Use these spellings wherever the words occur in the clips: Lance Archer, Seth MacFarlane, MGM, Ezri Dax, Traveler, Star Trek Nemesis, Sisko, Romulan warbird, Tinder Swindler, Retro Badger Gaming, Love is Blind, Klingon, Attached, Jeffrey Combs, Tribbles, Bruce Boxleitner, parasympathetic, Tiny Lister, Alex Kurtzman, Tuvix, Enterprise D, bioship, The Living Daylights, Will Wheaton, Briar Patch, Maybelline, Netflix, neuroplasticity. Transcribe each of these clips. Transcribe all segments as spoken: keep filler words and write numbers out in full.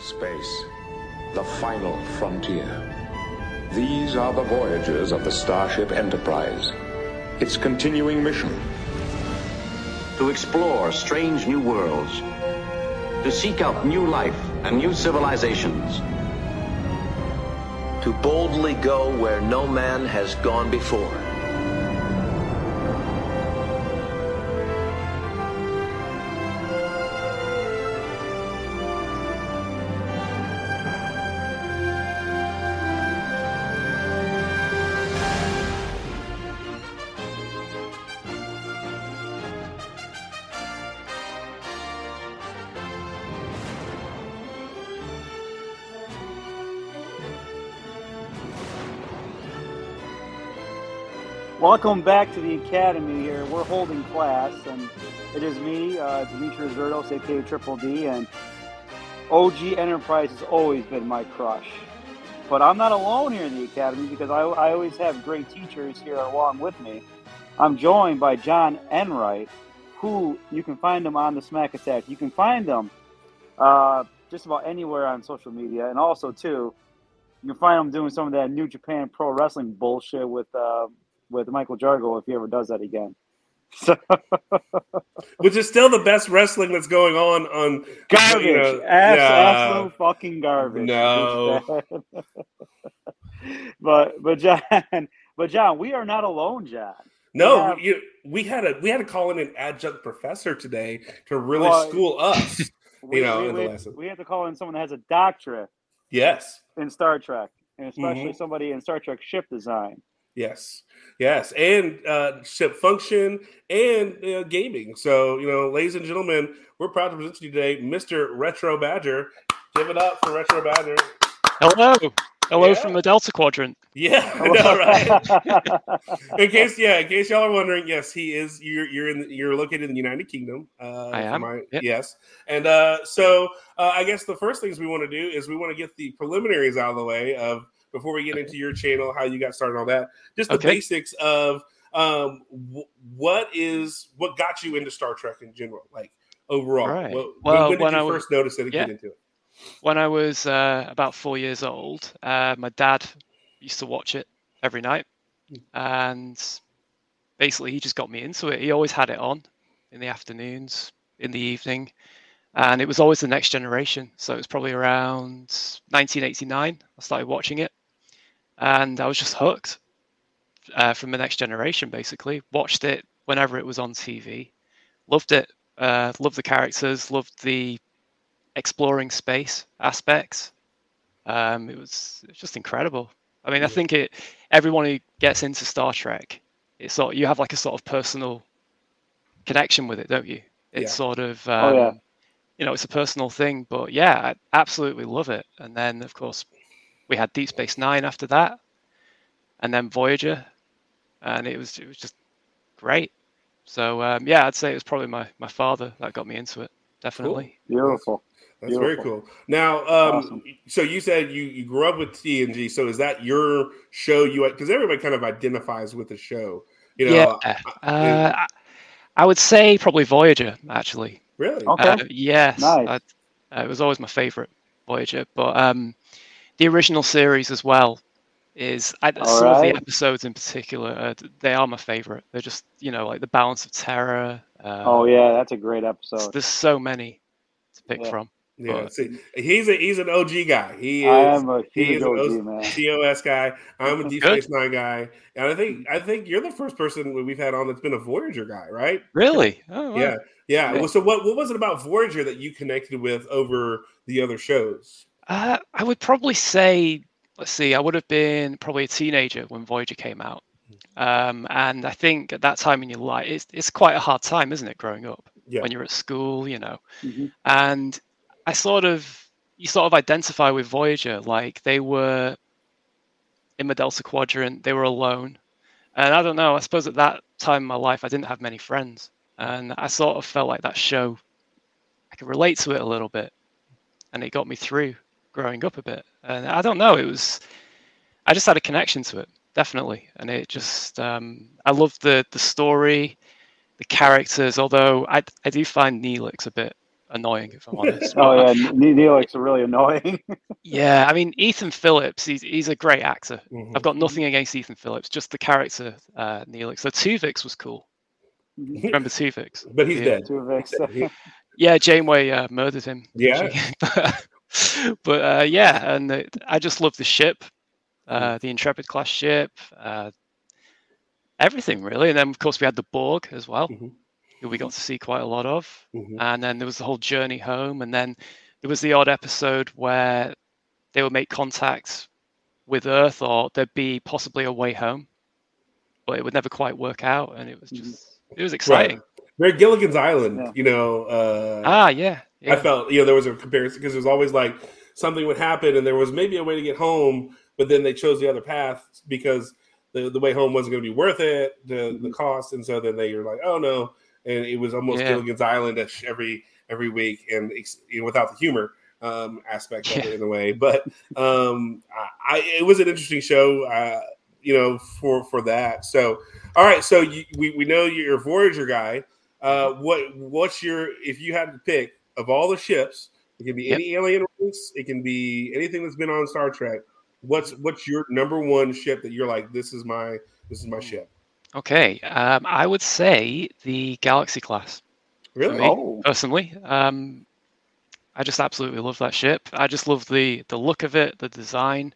Space, the final frontier. These are the voyages of the starship Enterprise. Its continuing mission: to explore strange new worlds, to seek out new life and new civilizations, to boldly go where no man has gone before. Welcome back to the Academy here. We're holding class, and it is me, uh, Demetrius Zverdo, aka Triple D, and O G Enterprise has always been my crush. But I'm not alone here in the Academy because I, I always have great teachers here along with me. I'm joined by John Enright, who you can find him on the Smack Attack. You can find him uh, just about anywhere on social media, and also, too, you can find him doing some of that New Japan Pro Wrestling bullshit with... Uh, with Michael Jargo, if he ever does that again. So. Which is still the best wrestling that's going on. on garbage. You know, Ass, no. Absolute fucking garbage. No. but, but, John, but John, we are not alone, John. No, we, have, you, we had a we had to call in an adjunct professor today to really well, school us. We, you know, we, in the we, lesson. We had to call in someone that has a doctorate. Yes. In Star Trek, and especially mm-hmm. somebody in Star Trek ship design. Yes, yes, and uh, ship function and uh, gaming. So, you know, ladies and gentlemen, we're proud to present to you today Mister Retro Badger. Give it up for Retro Badger. Hello. Hello yeah. from the Delta Quadrant. Yeah, I know, right? in case, yeah, in case y'all are wondering, yes, he is. You're you're in. The, you're located in the United Kingdom. Uh, I am. My, yep. Yes, and uh, so uh, I guess the first things we want to do is we want to get the preliminaries out of the way of. Before we get into your channel, how you got started on that, just the okay. basics of um, w- what is what got you into Star Trek in general, like overall. Right. What, well, when did when you I first was, notice it and yeah. get into it? When I was uh, about four years old, uh, my dad used to watch it every night, and basically he just got me into it. He always had it on in the afternoons, in the evening. And it was always The Next Generation. So it was probably around nineteen eighty-nine I started watching it. And I was just hooked uh, from The Next Generation, basically. Watched it whenever it was on T V. Loved it. Uh, loved the characters. Loved the exploring space aspects. Um, it, was, it was just incredible. I mean, I think it. Everyone who gets into Star Trek, it's sort of, you have like a sort of personal connection with it, don't you? It's yeah. sort of... Um, oh, yeah. You know, it's a personal thing, but yeah, I absolutely love it. And then, of course, we had Deep Space Nine after that, and then Voyager, and it was it was just great. So um, yeah, I'd say it was probably my, my father that got me into it. Definitely. Cool. Beautiful. That's Beautiful. very cool. Now, um, awesome. so you said you, you grew up with T N G. So is that your show? You because everybody kind of identifies with the show. You know, yeah. I, uh, I, I would say probably Voyager actually. Really? Okay. Uh, yes. Nice. I, uh, it was always my favorite Voyager, but um, the original series as well is I, some right. of the episodes in particular. Uh, they are my favorite. They're just you know like the Balance of Terror. Uh, oh yeah, that's a great episode. There's so many to pick yeah. from. Yeah, but, see, he's a he's an O G guy. He is. I am a he is O G, an T O S guy. I'm a Deep Space Nine guy, and I think I think you're the first person we've had on that's been a Voyager guy, right? Really? Oh, wow. Yeah, yeah. Well, so what what was it about Voyager that you connected with over the other shows? Uh, I would probably say, let's see, I would have been probably a teenager when Voyager came out, um, and I think at that time in your life, it's it's quite a hard time, isn't it, growing up yeah. when you're at school, you know, mm-hmm. and I sort of, you sort of identify with Voyager, like they were in the Delta Quadrant, they were alone. And I don't know, I suppose at that time in my life, I didn't have many friends. And I sort of felt like that show, I could relate to it a little bit. And it got me through growing up a bit. And I don't know, it was, I just had a connection to it, definitely. And it just, um, I loved the, the story, the characters, although I, I do find Neelix a bit annoying, if I'm honest. oh, yeah, Neelix are really annoying. Yeah, I mean, Ethan Phillips, he's, he's a great actor. Mm-hmm. I've got nothing against Ethan Phillips, just the character uh, Neelix. So Tuvix was cool. Remember Tuvix? But he's yeah. dead. Tuvix. Yeah, Janeway uh, murdered him. Yeah. But uh, yeah, and the, I just love the ship, uh, the Intrepid class ship, uh, everything really. And then, of course, we had the Borg as well, mm-hmm. who we got to see quite a lot of. Mm-hmm. And then there was the whole journey home. And then there was the odd episode where they would make contact with Earth, or there'd be possibly a way home, but it would never quite work out. And it was just, it was exciting. Right. They're Gilligan's Island, yeah. you know. Uh, ah, yeah, yeah. I felt, you know, there was a comparison because it was always like something would happen and there was maybe a way to get home, but then they chose the other path because the, the way home wasn't going to be worth it, the, mm-hmm. the cost. And so then they were like, oh, no. And it was almost yeah. Gilligan's Island every every week, and you know, without the humor um, aspect of yeah. it in a way. But um, I, I, it was an interesting show. Uh, you know, for, for that. So, all right. So you, we, we know you're a Voyager guy. Uh, what what's your, if you had to pick of all the ships, it can be yep. any alien race, it can be anything that's been on Star Trek. What's what's your number one ship that you're like, this is my this is my ship? Okay, um, I would say the Galaxy class. Really, me, oh. personally, um, I just absolutely love that ship. I just love the the look of it, the design.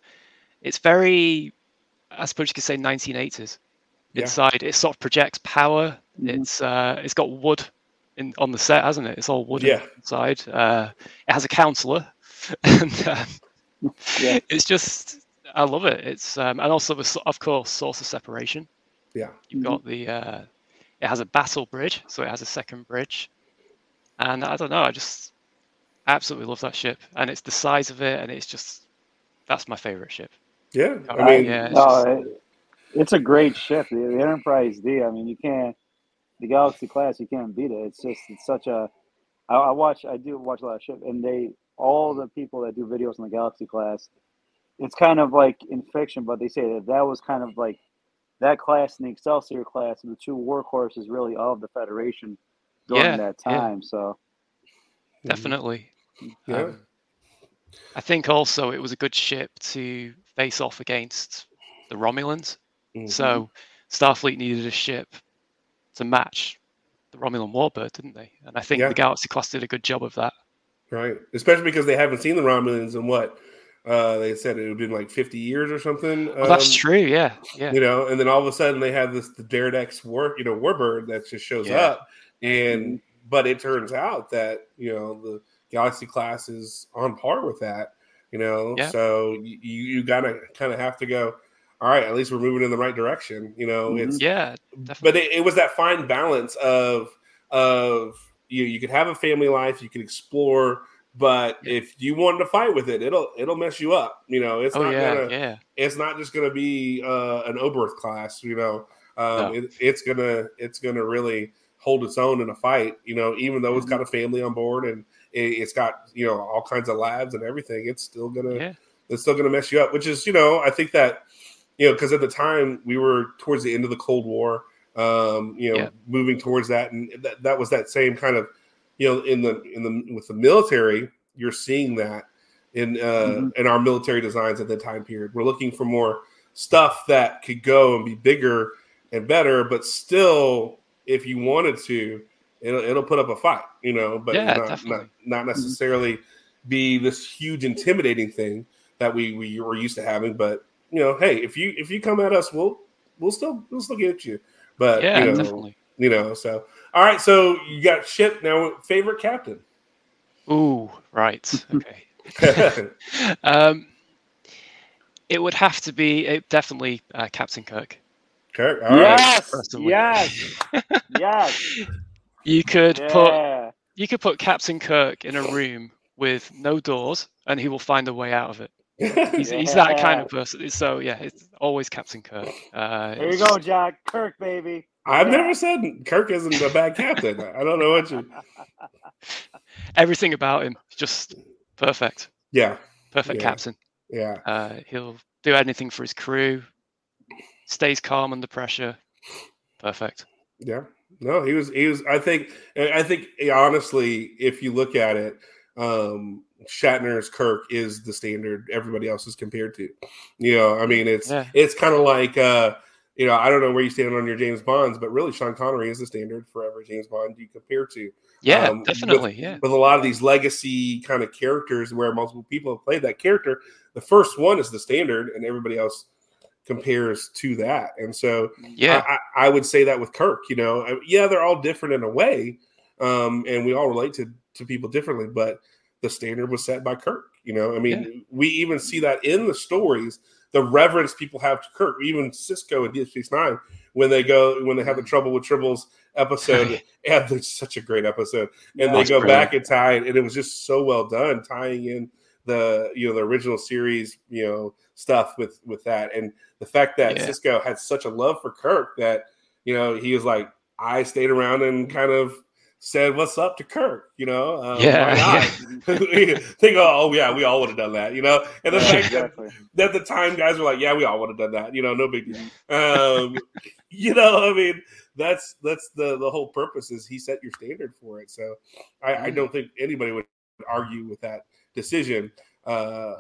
It's very, I suppose you could say, nineteen eighties. Inside, yeah. it sort of projects power. It's uh, it's got wood in on the set, hasn't it? It's all wood yeah. inside. Uh, it has a counselor, and um, yeah. it's just, I love it. It's um, and also the, of course, source of separation. Yeah, you've mm-hmm. got the. Uh, it has a battle bridge, so it has a second bridge, and I don't know. I just absolutely love that ship, and it's the size of it, and it's just that's my favorite ship. Yeah, I mean, right? yeah. It's no, just, it... It's a great ship, the, the Enterprise D. I mean, you can't, the Galaxy class, you can't beat it. It's just, it's such a, I, I watch, I do watch a lot of ships, and they, all the people that do videos on the Galaxy class, it's kind of like in fiction, but they say that that was kind of like, that class and the Excelsior class, and the two workhorses really of the Federation during yeah, that time, yeah. so. Definitely. Yeah. Um, I think also it was a good ship to face off against the Romulans. Mm-hmm. So Starfleet needed a ship to match the Romulan warbird, didn't they? And I think yeah. the Galaxy class did a good job of that. Right. Especially because they haven't seen the Romulans in what? Uh, they said it would have been like fifty years or something. Oh, um, that's true. Yeah. yeah. You know, and then all of a sudden they have this, the Deredex war, you know, warbird that just shows yeah. up. And, but it turns out that, you know, the Galaxy class is on par with that, you know, yeah. so you, you gotta kind of have to go, all right, at least we're moving in the right direction, you know. It's yeah, definitely. But it, it was that fine balance of of you. You could have a family life, you could explore, but yeah. if you wanted to fight with it, it'll it'll mess you up, you know. It's oh, not yeah, gonna, yeah. it's not just gonna be uh, an Oberth class, you know. Um, no. it, it's gonna it's gonna really hold its own in a fight, you know. Even though it's got a family on board and it, it's got you know all kinds of labs and everything, it's still gonna yeah. it's still gonna mess you up. Which is you know I think that. You know, because at the time we were towards the end of the Cold War, um, you know, yeah. moving towards that, and that, that was that same kind of, you know, in the in the with the military, you're seeing that in uh, mm-hmm. in our military designs at that time period. We're looking for more stuff that could go and be bigger and better, but still, if you wanted to, it'll it'll put up a fight, you know, but yeah, not, not not necessarily be this huge intimidating thing that we we were used to having, but. You know, hey, if you if you come at us, we'll we'll still we'll still get you. But yeah, you know, definitely. You know, so all right. So you got ship now. Favorite captain? Ooh, right. Okay. um, it would have to be it, definitely uh, Captain Kirk. Kirk. All yes, right. Yes. yes. You could yeah. put you could put Captain Kirk in a room with no doors, and he will find a way out of it. he's, yeah. he's that kind of person. So yeah, it's always Captain Kirk. Uh, there you go, Jack. Kirk, baby. I've yeah. never said Kirk isn't a bad captain. I don't know what you. Everything about him just perfect. Yeah, perfect yeah. captain. Yeah, uh, he'll do anything for his crew. Stays calm under pressure. Perfect. Yeah, No, he was. He was. I think. I think honestly, if you look at it, um, Shatner's Kirk is the standard everybody else is compared to. You know, I mean, it's yeah. it's kind of like uh, you know, I don't know where you stand on your James Bonds, but really, Sean Connery is the standard for every James Bond you compare to. Yeah, um, definitely. With, yeah, with a lot of these legacy kind of characters where multiple people have played that character, the first one is the standard, and everybody else compares to that. And so yeah, I, I would say that with Kirk, you know, yeah, they're all different in a way. Um, and we all relate to, to people differently, but the standard was set by Kirk, you know, I mean, yeah. we even see that in the stories, the reverence people have to Kirk, even Sisko and Deep Space Nine, when they go, when they have the Trouble with Tribbles episode, and there's such a great episode, and yeah, they go brilliant. back and tie it. And it was just so well done, tying in the, you know, the original series, you know, stuff with, with that. And the fact that yeah. Sisko had such a love for Kirk that, you know, he was like, I stayed around and kind of said, what's up to Kirk, you know? Um, yeah. Why not? yeah. Think, oh, yeah, we all would have done that, you know? And the yeah, fact exactly. that, that the time guys were like, yeah, we all would have done that, you know, no big deal. Um, you know, I mean, that's that's the, the whole purpose is he set your standard for it. So I, I don't think anybody would argue with that decision. Uh,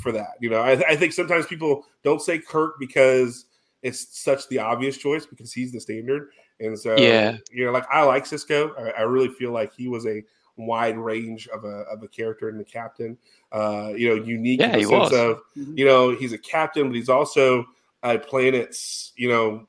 for that, you know, I, I think sometimes people don't say Kirk because it's such the obvious choice because he's the standard, and so yeah, you know, like I like Sisko. I, I really feel like he was a wide range of a of a character in the captain. Uh, you know, unique yeah, in the sense was. of you know he's a captain, but he's also a planet's you know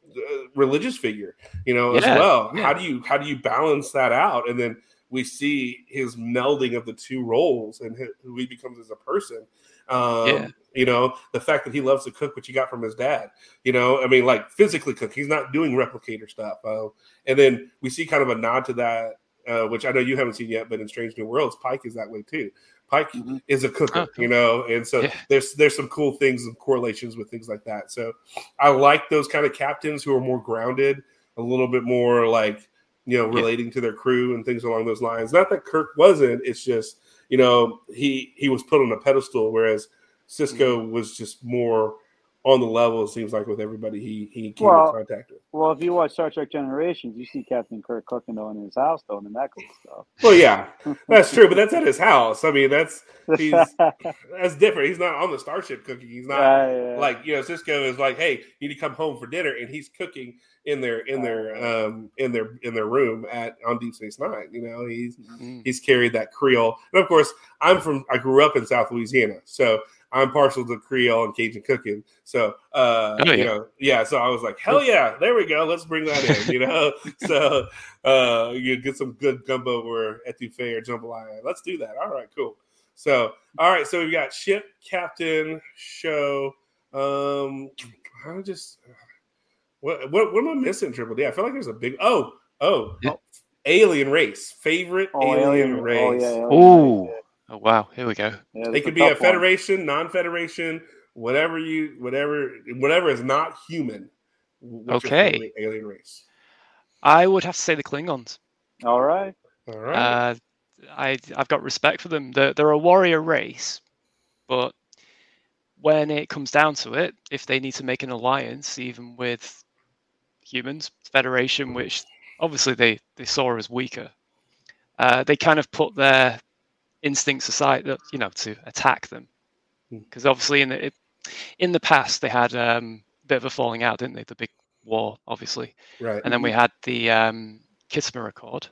religious figure. You know yeah, as well. Yeah. How do you how do you balance that out, and then we see his melding of the two roles and who he becomes as a person. Um, yeah. You know, the fact that he loves to cook, which he got from his dad, you know, I mean, like physically cook, he's not doing replicator stuff. Uh, and then we see kind of a nod to that, uh, which I know you haven't seen yet, but in Strange New Worlds, Pike is that way too. Pike mm-hmm. is a cooker, oh. you know? And so yeah. there's, there's some cool things and correlations with things like that. So I like those kind of captains who are more grounded, a little bit more like, you know, relating yeah. to their crew and things along those lines. Not that Kirk wasn't, it's just, you know, he, he was put on a pedestal, whereas Sisko mm-hmm. was just more on the level, it seems like, with everybody he, he came well, in contact with. Well, if you watch Star Trek Generations, you see Captain Kirk cooking though in his house, though, and that kind of stuff. Well, yeah, that's true, but that's at his house. I mean, that's he's that's different. He's not on the starship cooking. He's not uh, yeah. like, you know, Sisko is like, hey, you need to come home for dinner, and he's cooking in their in their um in their in their room at on Deep Space Nine. You know, he's mm-hmm. he's carried that Creole, and of course, I'm from I grew up in South Louisiana, so. I'm partial to Creole and Cajun cooking. So, uh, oh, yeah. you know, yeah. So I was like, hell yeah, there we go. Let's bring that in, you know? so uh, you get some good gumbo or etouffee or jambalaya. Let's do that. All right, cool. So, all right. So we've got ship, captain, show. Um, I just, what, what, what am I missing, Triple D? I feel like there's a big, oh, oh, yeah. alien race. Favorite oh, alien, alien race. Oh, yeah, yeah. Ooh. Oh wow! Here we go. Yeah, it could be a federation, one. non-federation, whatever you, whatever, whatever is not human. What's okay. Alien race. I would have to say the Klingons. All right. All right. Uh, I I've got respect for them. They're, they're a warrior race, but when it comes down to it, if they need to make an alliance, even with humans, Federation, which obviously they they saw as weaker, uh, they kind of put their instincts aside, that you know, to attack them, because obviously in the it, in the past they had um, a bit of a falling out, didn't they? The big war, obviously, right? And then we had the um, Kismer Accord.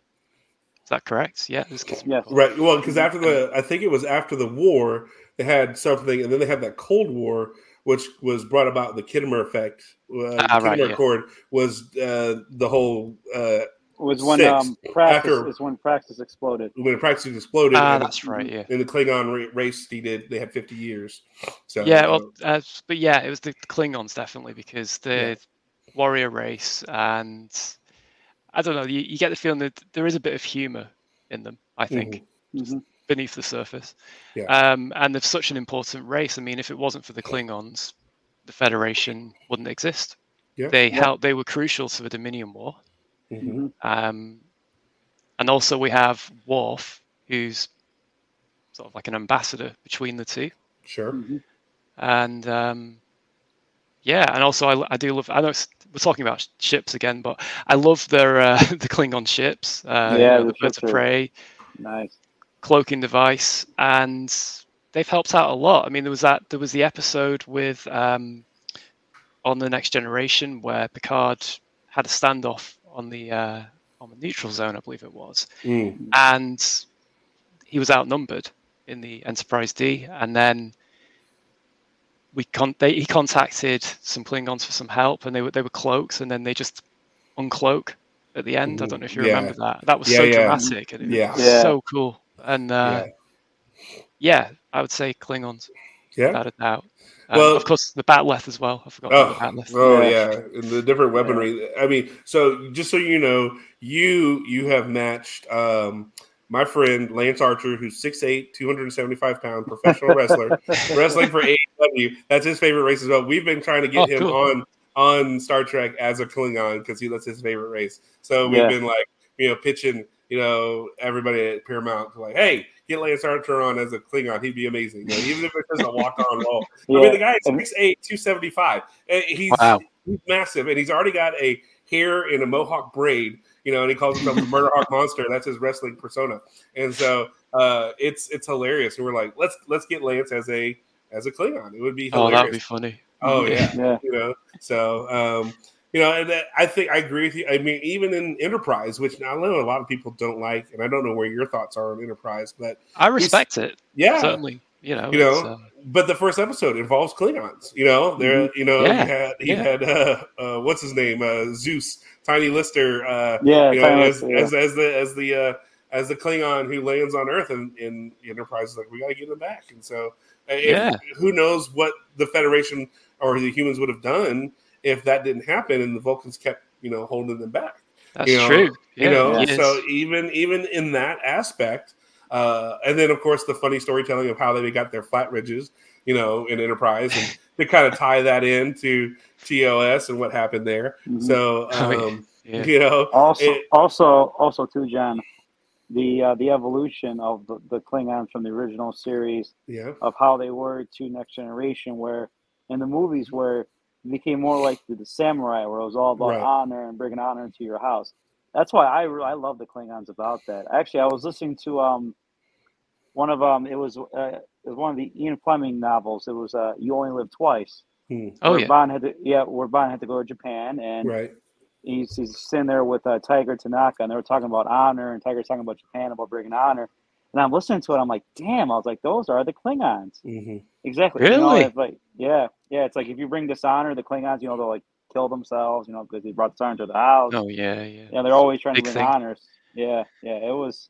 Is that correct? Yeah, it was Kismer yeah. Accord. Right. Well, because after the, I think it was after the war, they had something, and then they had that Cold War, which was brought about the Kittimer effect. Uh, ah, the right, Kittimer yeah. Accord was uh, the whole. Uh, It was when Six, um, Praxis after, is when Praxis exploded. When Praxis exploded, ah, and, that's right. Yeah, in the Klingon race, they did. They had fifty years. So yeah, well, uh, but yeah, it was the Klingons definitely because the yeah. warrior race, and I don't know. You, you get the feeling that there is a bit of humor in them. I think mm-hmm. Mm-hmm. beneath the surface, yeah. um, and they're such an important race. I mean, if it wasn't for the Klingons, the Federation wouldn't exist. Yeah. They yeah. helped. They were crucial to the Dominion War. Mm-hmm. Um, and also we have Worf, who's sort of like an ambassador between the two. Sure. Mm-hmm. And um, yeah, and also I, I do love. I know we're talking about ships again, but I love their uh, the Klingon ships. Uh, yeah, you know, the Birds of Prey. Nice. Cloaking device, and they've helped out a lot. I mean, there was that there was the episode with um, on the Next Generation where Picard had a standoff on the uh, on the neutral zone, I believe it was, mm. and he was outnumbered in the Enterprise D, and then we con- they, he contacted some Klingons for some help, and they were they were cloaked, and then they just uncloak at the end. I don't know if you yeah. remember that. That was yeah, so yeah. dramatic, and it yeah. was yeah. so cool. And uh, yeah. yeah, I would say Klingons, yeah. without a doubt. Um, well, of course, the Batleth as well. I forgot oh, about the Batleth. Oh yeah, yeah. the different weaponry. Yeah. I mean, so just so you know, you you have matched um, my friend Lance Archer, who's six foot eight, two hundred seventy-five pound professional wrestler, wrestling for A E W. That's his favorite race as well. We've been trying to get oh, him cool. on on Star Trek as a Klingon because he that's his favorite race. So we've yeah. been like, you know, pitching, you know, everybody at Paramount like, hey, get Lance Archer on as a Klingon. He'd be amazing. You know, even if it's just a walk-on role. yeah. I mean, the guy is six foot eight, two seventy-five. He's, wow. he's massive, and he's already got a hair and a mohawk braid, you know, and he calls himself the Murder Hawk Monster. That's his wrestling persona. And so uh, it's it's hilarious. And we're like, let's let's get Lance as a as a Klingon. It would be hilarious. Oh, that'd be funny. Oh, yeah. yeah. You know, so... Um, You know, and I think I agree with you. I mean, even in Enterprise, which I know a lot of people don't like, and I don't know where your thoughts are on Enterprise, but I respect it. Yeah, certainly. You know, you know. Uh... But the first episode involves Klingons. You know, there. You know, yeah. he had he yeah. had uh, uh, what's his name, uh, Zeus, Tiny Lister. Uh, yeah, you know, Tiny as, Lister, yeah. as as the as the uh, as the Klingon who lands on Earth, and in Enterprise is like, we got to get him back. And so, yeah. and who knows what the Federation or the humans would have done if that didn't happen and the Vulcans kept, you know, holding them back. That's you know, true. Yeah, you know, yes. so even even in that aspect, uh, and then of course the funny storytelling of how they got their flat ridges, you know, in Enterprise, and to kind of tie that into T O S and what happened there. Mm-hmm. So, um, oh, yeah. Yeah. you know, also it, also also too, John, the uh, the evolution of the, the Klingons from the original series, yeah. of how they were to Next Generation, where in the movies where became more like the, the samurai, where it was all about right. honor and bringing honor into your house. That's why I I love the Klingons about that. Actually, I was listening to um one of um it was uh, it was one of the Ian Fleming novels. It was uh You Only Live Twice. Hmm. Oh where yeah, Bond had to, yeah, where Bond had to go to Japan, and right. he's, he's sitting there with uh, Tiger Tanaka, and they were talking about honor, and Tiger's talking about Japan, about bringing honor. And I'm listening to it. I'm like, damn. I was like, those are the Klingons. Mm-hmm. Exactly. Really? You know, it's like, yeah. Yeah. It's like, if you bring dishonor, the Klingons, you know, they'll like kill themselves, you know, because they brought dishonor to the house. Oh, yeah. Yeah. Yeah. They're always trying Big to bring thing. honors. Yeah. Yeah. It was,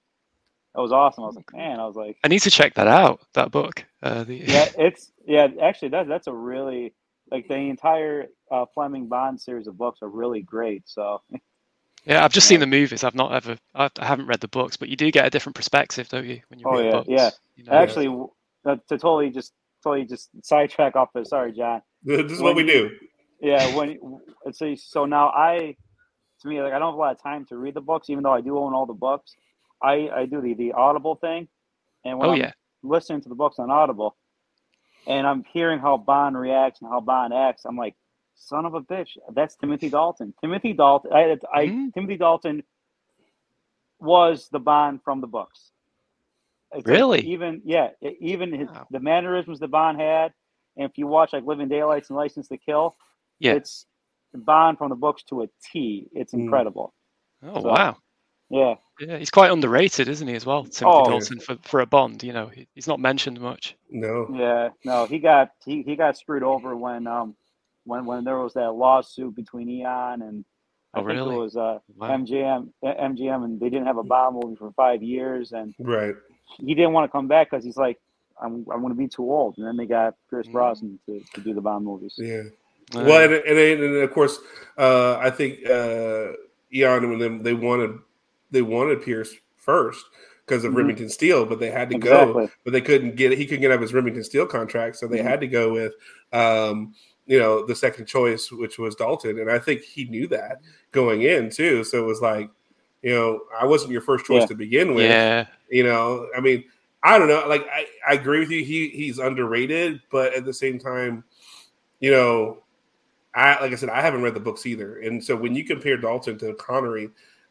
it was awesome. I was like, man, I was like, I need to check that out, that book. Uh, the... Yeah. It's, yeah. Actually, that, that's a really, like, the entire uh, Fleming Bond series of books are really great. So, yeah, I've just seen the movies. I've not ever, I haven't read the books, but you do get a different perspective, don't you, when you oh, read yeah, books? yeah. You know, Actually, yeah. to totally just totally just sidetrack off of, sorry, John. This is when what we you, do. Yeah, when so, so now I, to me, like, I don't have a lot of time to read the books, even though I do own all the books. I, I do the, the Audible thing, and when oh, I'm yeah. listening to the books on Audible, and I'm hearing how Bond reacts and how Bond acts, I'm like, son of a bitch, that's Timothy Dalton. Timothy Dalton. I, I mm-hmm. Timothy Dalton was the Bond from the books. It's really? Like even yeah, even his, wow. the mannerisms that Bond had, and if you watch like Living Daylights and License to Kill, yeah. it's Bond from the books to a T. It's incredible. Oh so, wow! Yeah, yeah, he's quite underrated, isn't he? As well, Timothy oh, Dalton for, for a Bond. You know, he, he's not mentioned much. No. Yeah, no, he got he, he got screwed over when um. When when there was that lawsuit between Eon and I oh, think really? it was uh, wow. M G M, M G M, and they didn't have a Bond movie for five years, and right. he didn't want to come back because he's like, I'm I'm going to be too old, and then they got Pierce Brosnan mm. to, to do the Bond movies. Yeah, uh, well, and, and and of course, uh, I think uh, Eon when they, they wanted they wanted Pierce first because of mm-hmm. Remington Steel, but they had to exactly. go, but they couldn't get it. He couldn't get out of his Remington Steel contract, so they mm-hmm. had to go with. Um, you know, the second choice, which was Dalton. And I think he knew that going in too. So it was like, you know, I wasn't your first choice yeah. to begin with, yeah. you know, I mean, I don't know. Like, I, I agree with you. He, he's underrated, but at the same time, you know, I like I said, I haven't read the books either, and so when you compare Dalton to Connery,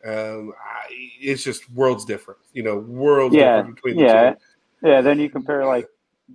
um, I, it's just worlds different. You know, worlds yeah. different between yeah. the two. Yeah, then you compare like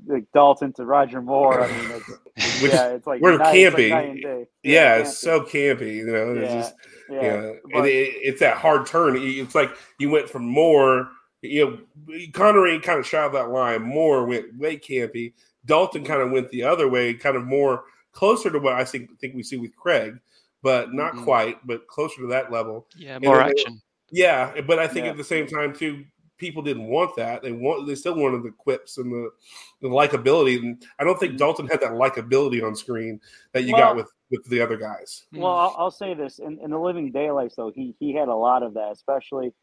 like Dalton to Roger Moore. I mean, it's, Which, yeah, it's like we're night, campy. It's like night and day. Yeah, yeah, it's campy. so campy. You know, yeah. it's just yeah, you know, but, and it, it's that hard turn. It's like you went from Moore. You know, Connery kind of shot that line. Moore went way campy. Dalton kind of went the other way, kind of more closer to what I think think we see with Craig, but not mm-hmm. quite, but closer to that level. Yeah, more and action. They, yeah, but I think yeah. at the same time too, people didn't want that. They want they still wanted the quips and the, the likability. And I don't think Dalton had that likability on screen that you well, got with, with the other guys. Well, I'll, I'll say this in, in The Living Daylights, though, he he had a lot of that, especially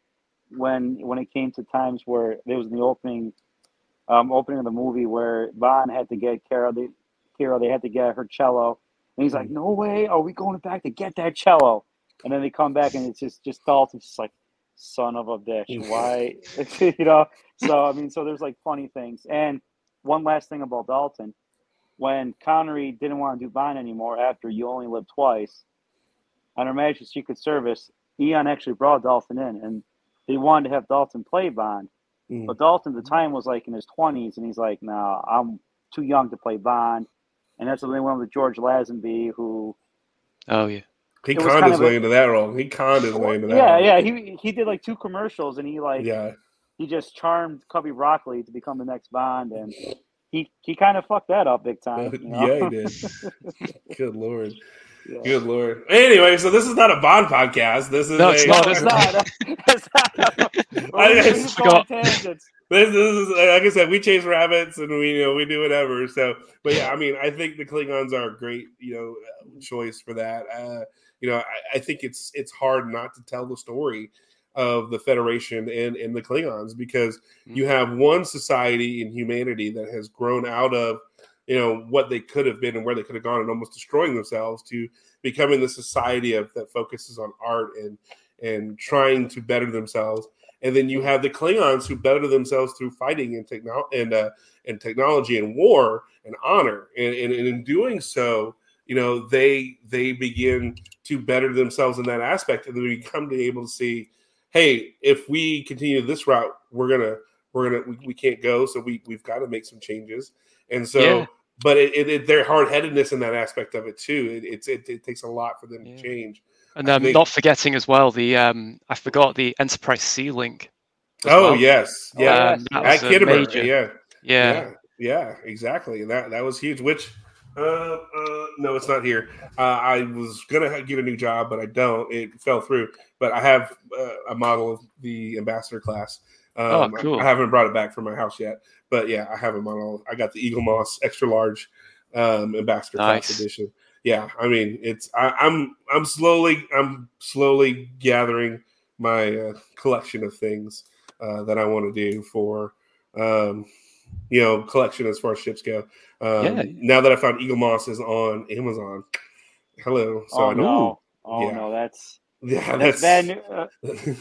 when when it came to times where there was in the opening. Um, opening of the movie where Bond had to get Carol, they, Carol, they had to get her cello, and he's like, "No way, are we going back to get that cello?" And then they come back, and it's just just Dalton's just like, "Son of a bitch, why?" You know. So I mean, so there's like funny things. And one last thing about Dalton, when Connery didn't want to do Bond anymore after You Only Live Twice, on Her Majesty's Secret Service, Eon actually brought Dalton in, and they wanted to have Dalton play Bond. But Dalton at the time was like in his twenties, and he's like, "No, nah, I'm too young to play Bond," and that's when they went with George Lazenby, who, oh yeah, he conned his way a, into that role. He conned his way into that. Yeah, role. yeah, he he did like two commercials, and he like yeah. he just charmed Cubby Broccoli to become the next Bond, and he he kind of fucked that up big time. You know? Yeah, he did. Good lord. Yeah. Good lord. Anyway, so this is not a Bond podcast. This is no, it's a, not. It's not. It's not. This is, like I said, we chase rabbits and we, you know, we do whatever. So, but yeah, I mean, I think the Klingons are a great, you know, choice for that. Uh, you know, I, I think it's it's hard not to tell the story of the Federation and, and the Klingons, because mm-hmm. you have one society in humanity that has grown out of, you know, what they could have been and where they could have gone, and almost destroying themselves to becoming the society of that focuses on art and and trying to better themselves. And then you have the Klingons who better themselves through fighting and techno- and uh, and technology and war and honor. And, and, and in doing so, you know, they they begin to better themselves in that aspect, and then we come to be able to see, hey, if we continue this route, we're gonna we're gonna we, we can't go, so we we've got to make some changes. And so. Yeah. But it, it, it, their hard-headedness in that aspect of it too, it it, it takes a lot for them yeah. to change. And I'm um, not forgetting as well the um, I forgot the Enterprise C link. Oh well. yes, yeah, um, that was a major. Yeah. yeah, yeah, yeah, exactly. And that that was huge. Which uh, uh, no, it's not here. Uh, I was gonna get a new job, but I don't. It fell through. But I have uh, a model of the ambassador class. Um, oh, cool. I, I haven't brought it back from my house yet. But yeah, I have them on all. I got the Eagle Moss extra large um, ambassador nice. class edition. Yeah, I mean, it's I, I'm I'm slowly I'm slowly gathering my uh, collection of things uh, that I want to do for um, you know collection as far as ships go. Um, yeah. Now that I found Eagle Moss is on Amazon, hello. So oh I no! Oh yeah. no! That's. Yeah, that's, that's bad news,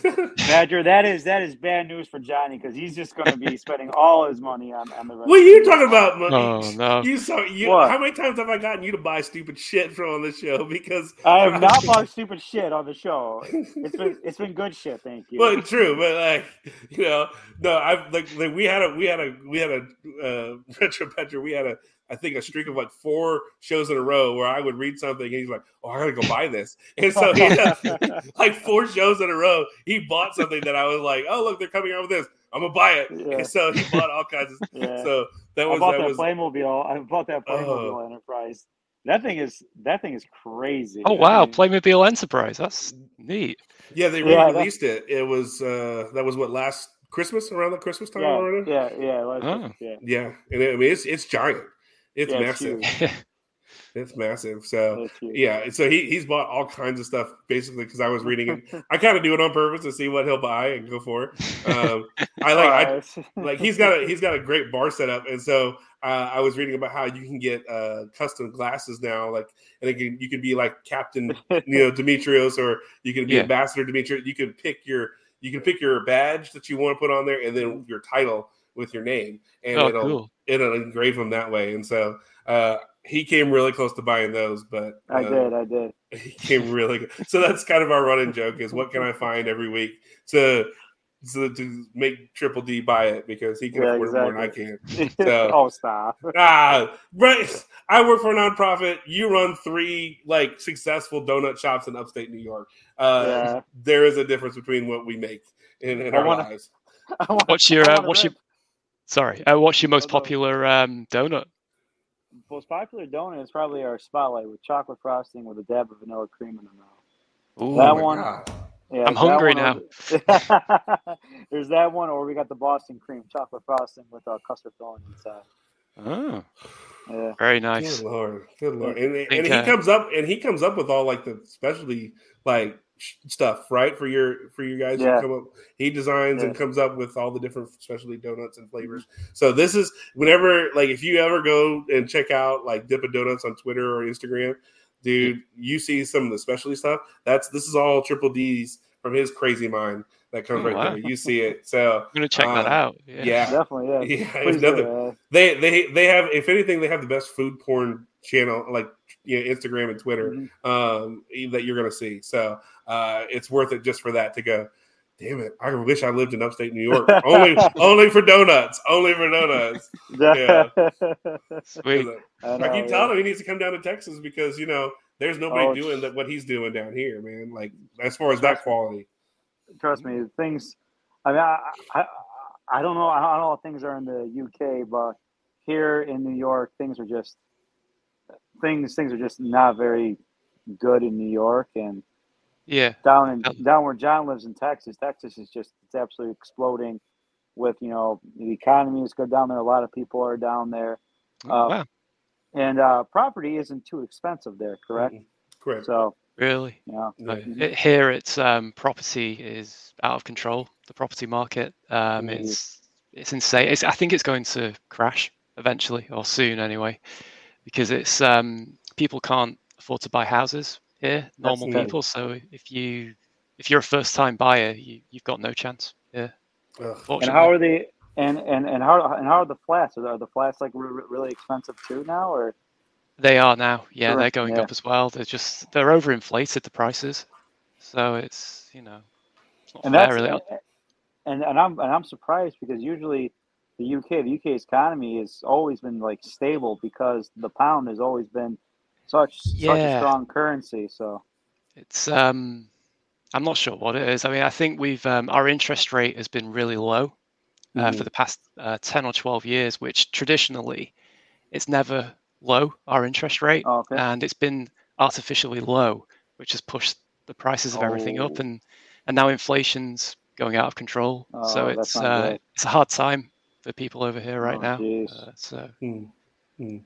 uh, Badger. That is that is bad news for Johnny, because he's just going to be spending all his money on, on the. Rest what are you talking about, money? Oh no! You saw you. What? How many times have I gotten you to buy stupid shit from on the show? Because I have not bought stupid shit on the show. It's been it's been good shit, thank you. Well, true, but like you know, no, I've like, like we had a we had a we had a uh, Retro Badger. We had a. I think a streak of like four shows in a row where I would read something and he's like, "Oh, I gotta go buy this." And so he does, like four shows in a row, he bought something that I was like, "Oh, look, they're coming out with this. I'm gonna buy it." Yeah. And so he bought all kinds of. Yeah. So that was I bought that, that was, Playmobil. I bought that Playmobil uh, Enterprise. That thing is that thing is crazy. Oh wow, I mean, Playmobil Enterprise. That's neat. Yeah, they yeah, released it. It was uh, that was what last Christmas around the Christmas time yeah, or whatever. Yeah, yeah, last oh. yeah, yeah. And it, I mean, it's it's giant. It's yeah, massive. It's, it's massive. So yeah. So he he's bought all kinds of stuff basically because I was reading it. I kind of do it on purpose to see what he'll buy and go for. Um, I like right. I, like he's got a he's got a great bar setup, and so uh, I was reading about how you can get uh, custom glasses now, like and it can, you could be like Captain, you know, Demetrius, or you could be yeah. Ambassador Demetrius. You can pick your you can pick your badge that you want to put on there, and then your title with your name, and oh, it'll cool. it'll engrave them that way. And so uh He came really close to buying those, but uh, I did. I did. He came really good. So that's kind of our running joke: is what can I find every week to to, to make Triple D buy it because he can yeah, afford exactly. it more than I can. So, oh, stop! Ah, right. I work for a nonprofit. You run three like successful donut shops in upstate New York. Uh, yeah. There is a difference between what we make in, in our wanna, lives. Wanna, what's your? Uh, what's your? Sorry. Uh, what's your most popular um, donut? Most popular donut is probably our Spotlight with chocolate frosting with a dab of vanilla cream in the middle. Ooh, that one. God. Yeah, I'm hungry now. There's that one, or we got the Boston cream chocolate frosting with uh, custard filling inside. Oh, yeah, very nice. Good Lord, good Lord. And, and, and he comes up, and he comes up with all like the specialty like stuff, right? For your for you guys, yeah. who come up, he designs yeah. and comes up with all the different specialty donuts and flavors. So this is whenever like if you ever go and check out like Dippin' Donuts on Twitter or Instagram, dude, you see some of the specialty stuff. That's this is all Triple D's from his crazy mind. That comes oh, right wow. there. You see it. So I'm gonna check um, that out. Yeah, yeah. definitely. Yeah, yeah another, they they they have. If anything, they have the best food porn channel, like you know, Instagram and Twitter, mm-hmm. um, that you're gonna see. So uh, it's worth it just for that to go. Damn it! I wish I lived in upstate New York. only, only for donuts. Only for donuts. Yeah. Sweet. I, know, I keep yeah. telling him he needs to come down to Texas because you know there's nobody oh, doing that what he's doing down here, man. Like as far as that quality. Trust me, things. I mean, I, I, I don't know how all things are in the U K, but here in New York, things are just things. Things are just not very good in New York, and yeah, down in um, down where John lives in Texas, Texas is just it's absolutely exploding. With you know the economy is good down there. A lot of people are down there, oh, uh, wow. and uh, property isn't too expensive there. Correct. Mm-hmm. Correct. So. Really? Yeah. It, here, it's um, property is out of control. The property market, um, mm-hmm. it's it's insane. It's, I think it's going to crash eventually, or soon anyway, because it's um, people can't afford to buy houses here. Normal That's people. So if you if you're a first time buyer, you you've got no chance. Yeah. And how are they? And and and how and how are the flats? Are the flats like re- really expensive too now, or? They are now. Yeah, Correct. They're going yeah. up as well. They're just they're overinflated the prices, so it's you know. It's not and fair that's really. and and I'm and I'm surprised because usually the U K the U K's economy has always been like stable because the pound has always been such yeah. such a strong currency. So it's um, I'm not sure what it is. I mean, I think we've um, our interest rate has been really low uh, mm-hmm. for the past uh, ten or twelve years, which traditionally it's never. Low our interest rate oh, okay. and it's been artificially low, which has pushed the prices of oh. everything up, and and now inflation's going out of control. Oh, so it's uh, it's a hard time for people over here right oh, now. Uh, so hmm. Hmm.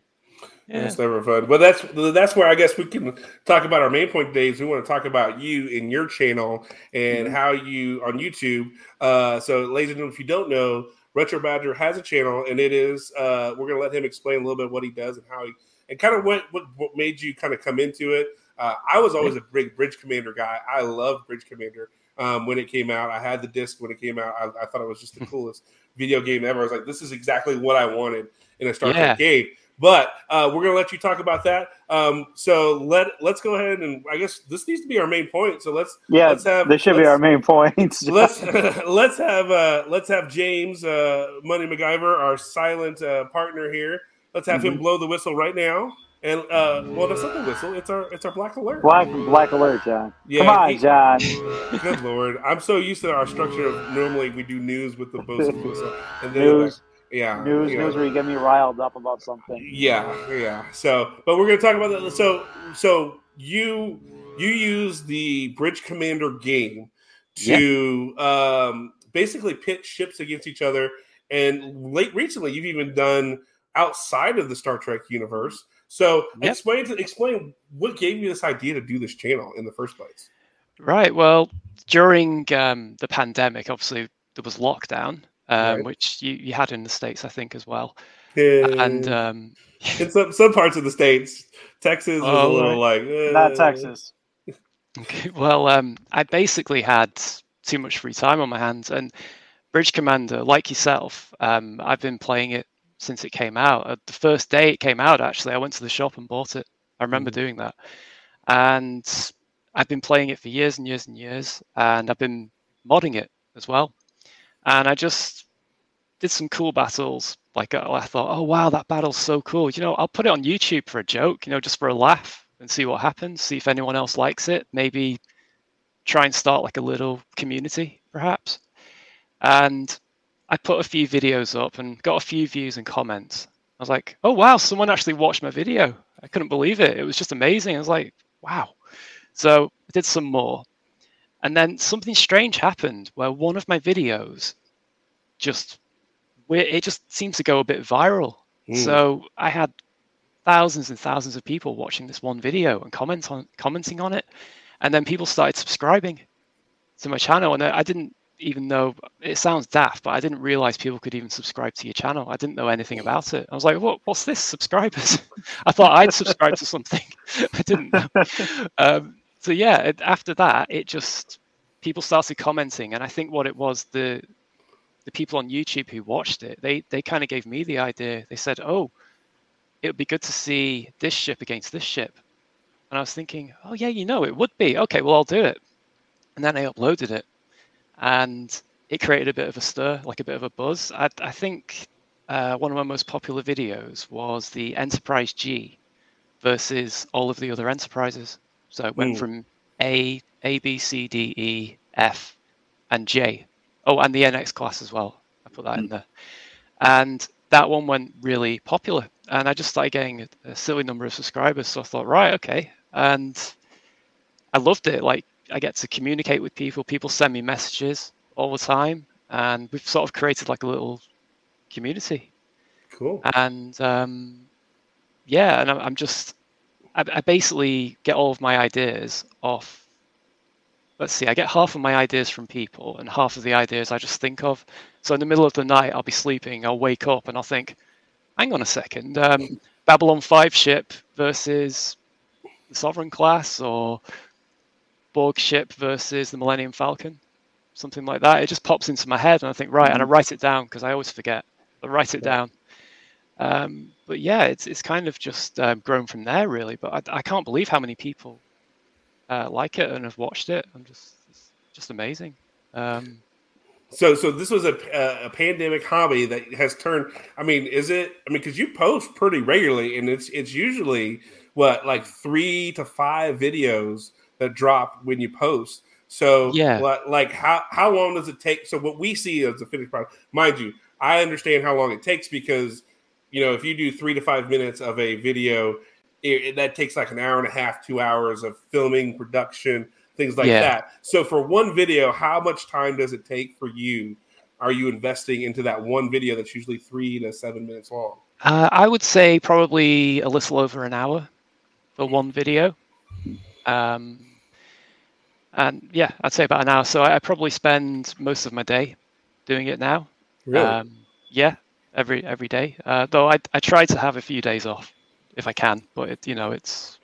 Yeah. That's never fun. Well, that's that's where I guess we can talk about our main point today. Is we want to talk about you and your channel and mm-hmm. how you on YouTube. Uh, so, ladies and gentlemen, if you don't know. Retro Badger has a channel, and it is. Uh, we're gonna let him explain a little bit what he does and how he and kind of what, what what made you kind of come into it. Uh, I was always a big Bridge Commander guy. I loved Bridge Commander um, when it came out. I had the disc when it came out. I, I thought it was just the coolest video game ever. I was like, this is exactly what I wanted in a Star Trek yeah. game. But uh, we're gonna let you talk about that. Um, so let let's go ahead and I guess this needs to be our main point. So let's yeah, let's have this should be our main point. let's let's have uh, let's have James uh, Money MacGyver, our silent uh, partner here. Let's have mm-hmm. him blow the whistle right now. And uh, well, that's not the whistle. It's our it's our black alert. Black black alert, John. Yeah, Come on, he, John. Good Lord, I'm so used to our structure. Of normally we do news with the whistle and then. News. Like, Yeah, news, you know. news, where you get me riled up about something. Yeah, yeah. So, but we're gonna talk about that. So, so you you use the Bridge Commander game to yeah. um, basically pit ships against each other. And late recently, you've even done outside of the Star Trek universe. So, yeah. explain to explain what gave you this idea to do this channel in the first place. Right. Well, during um, the pandemic, obviously there was lockdown. Um, right. Which you, you had in the States, I think, as well. Yeah. And um, in some, some parts of the States, Texas was oh, a little like... Eh. Not Texas. Okay, well, um, I basically had too much free time on my hands. And Bridge Commander, like yourself, um, I've been playing it since it came out. Uh, the first day it came out, actually, I went to the shop and bought it. I remember mm-hmm. doing that. And I've been playing it for years and years and years, and I've been modding it as well. And I just did some cool battles. Like, I thought, oh, wow, that battle's so cool. You know, I'll put it on YouTube for a joke, you know, just for a laugh and see what happens, see if anyone else likes it. Maybe try and start like a little community, perhaps. And I put a few videos up and got a few views and comments. I was like, oh, wow, someone actually watched my video. I couldn't believe it. It was just amazing. I was like, wow. So I did some more. And then something strange happened where one of my videos just, it just seemed to go a bit viral. Mm. So I had thousands and thousands of people watching this one video and comment on, commenting on it. And then people started subscribing to my channel. And I didn't even know, it sounds daft, but I didn't realize people could even subscribe to your channel. I didn't know anything about it. I was like, what, what's this, subscribers? I thought I'd subscribe to something. I didn't know. Um, so yeah, it, after that, it just, people started commenting. And I think what it was, the the people on YouTube who watched it, they they kind of gave me the idea. They said, oh, it would be good to see this ship against this ship. And I was thinking, oh yeah, you know, it would be. Okay, well, I'll do it. And then I uploaded it. And it created a bit of a stir, like a bit of a buzz. I, I think uh, one of my most popular videos was the Enterprise G versus all of the other Enterprises. So it went mm. from A, A, B, C, D, E, F, and J. Oh, and the N X class as well. I put that mm. in there. And that one went really popular. And I just started getting a, a silly number of subscribers. So I thought, right, okay. And I loved it. Like, I get to communicate with people. People send me messages all the time, and we've sort of created like a little community. Cool. And um, yeah, and I'm, I'm just, I, I basically get all of my ideas off. Let's see, I get half of my ideas from people, and half of the ideas I just think of. So in the middle of the night, I'll be sleeping, I'll wake up, and I'll think, hang on a second, um, Babylon five ship versus the Sovereign class, or Borg ship versus the Millennium Falcon, something like that. It just pops into my head, and I think, right, and I write it down because I always forget. I write it down. Um, but yeah, it's it's kind of just um, grown from there, really. But I, I can't believe how many people uh, like it and have watched it. I'm just it's just amazing. Um, so so this was a, a pandemic hobby that has turned. I mean, is it? I mean, because you post pretty regularly, and it's it's usually what, like three to five videos that drop when you post. So yeah, like how how long does it take? So what we see as the finished product, mind you, I understand how long it takes, because you know, if you do three to five minutes of a video, it, it, that takes like an hour and a half, two hours of filming, production, things like yeah. that. So for one video, how much time does it take for you? Are you investing into that one video that's usually three to seven minutes long? Uh, I would say probably a little over an hour for one video. Um, And yeah, I'd say about an hour. So I, I probably spend most of my day doing it now. Really? Um, yeah, every every day. Uh, though I I try to have a few days off if I can, but it, you know, it's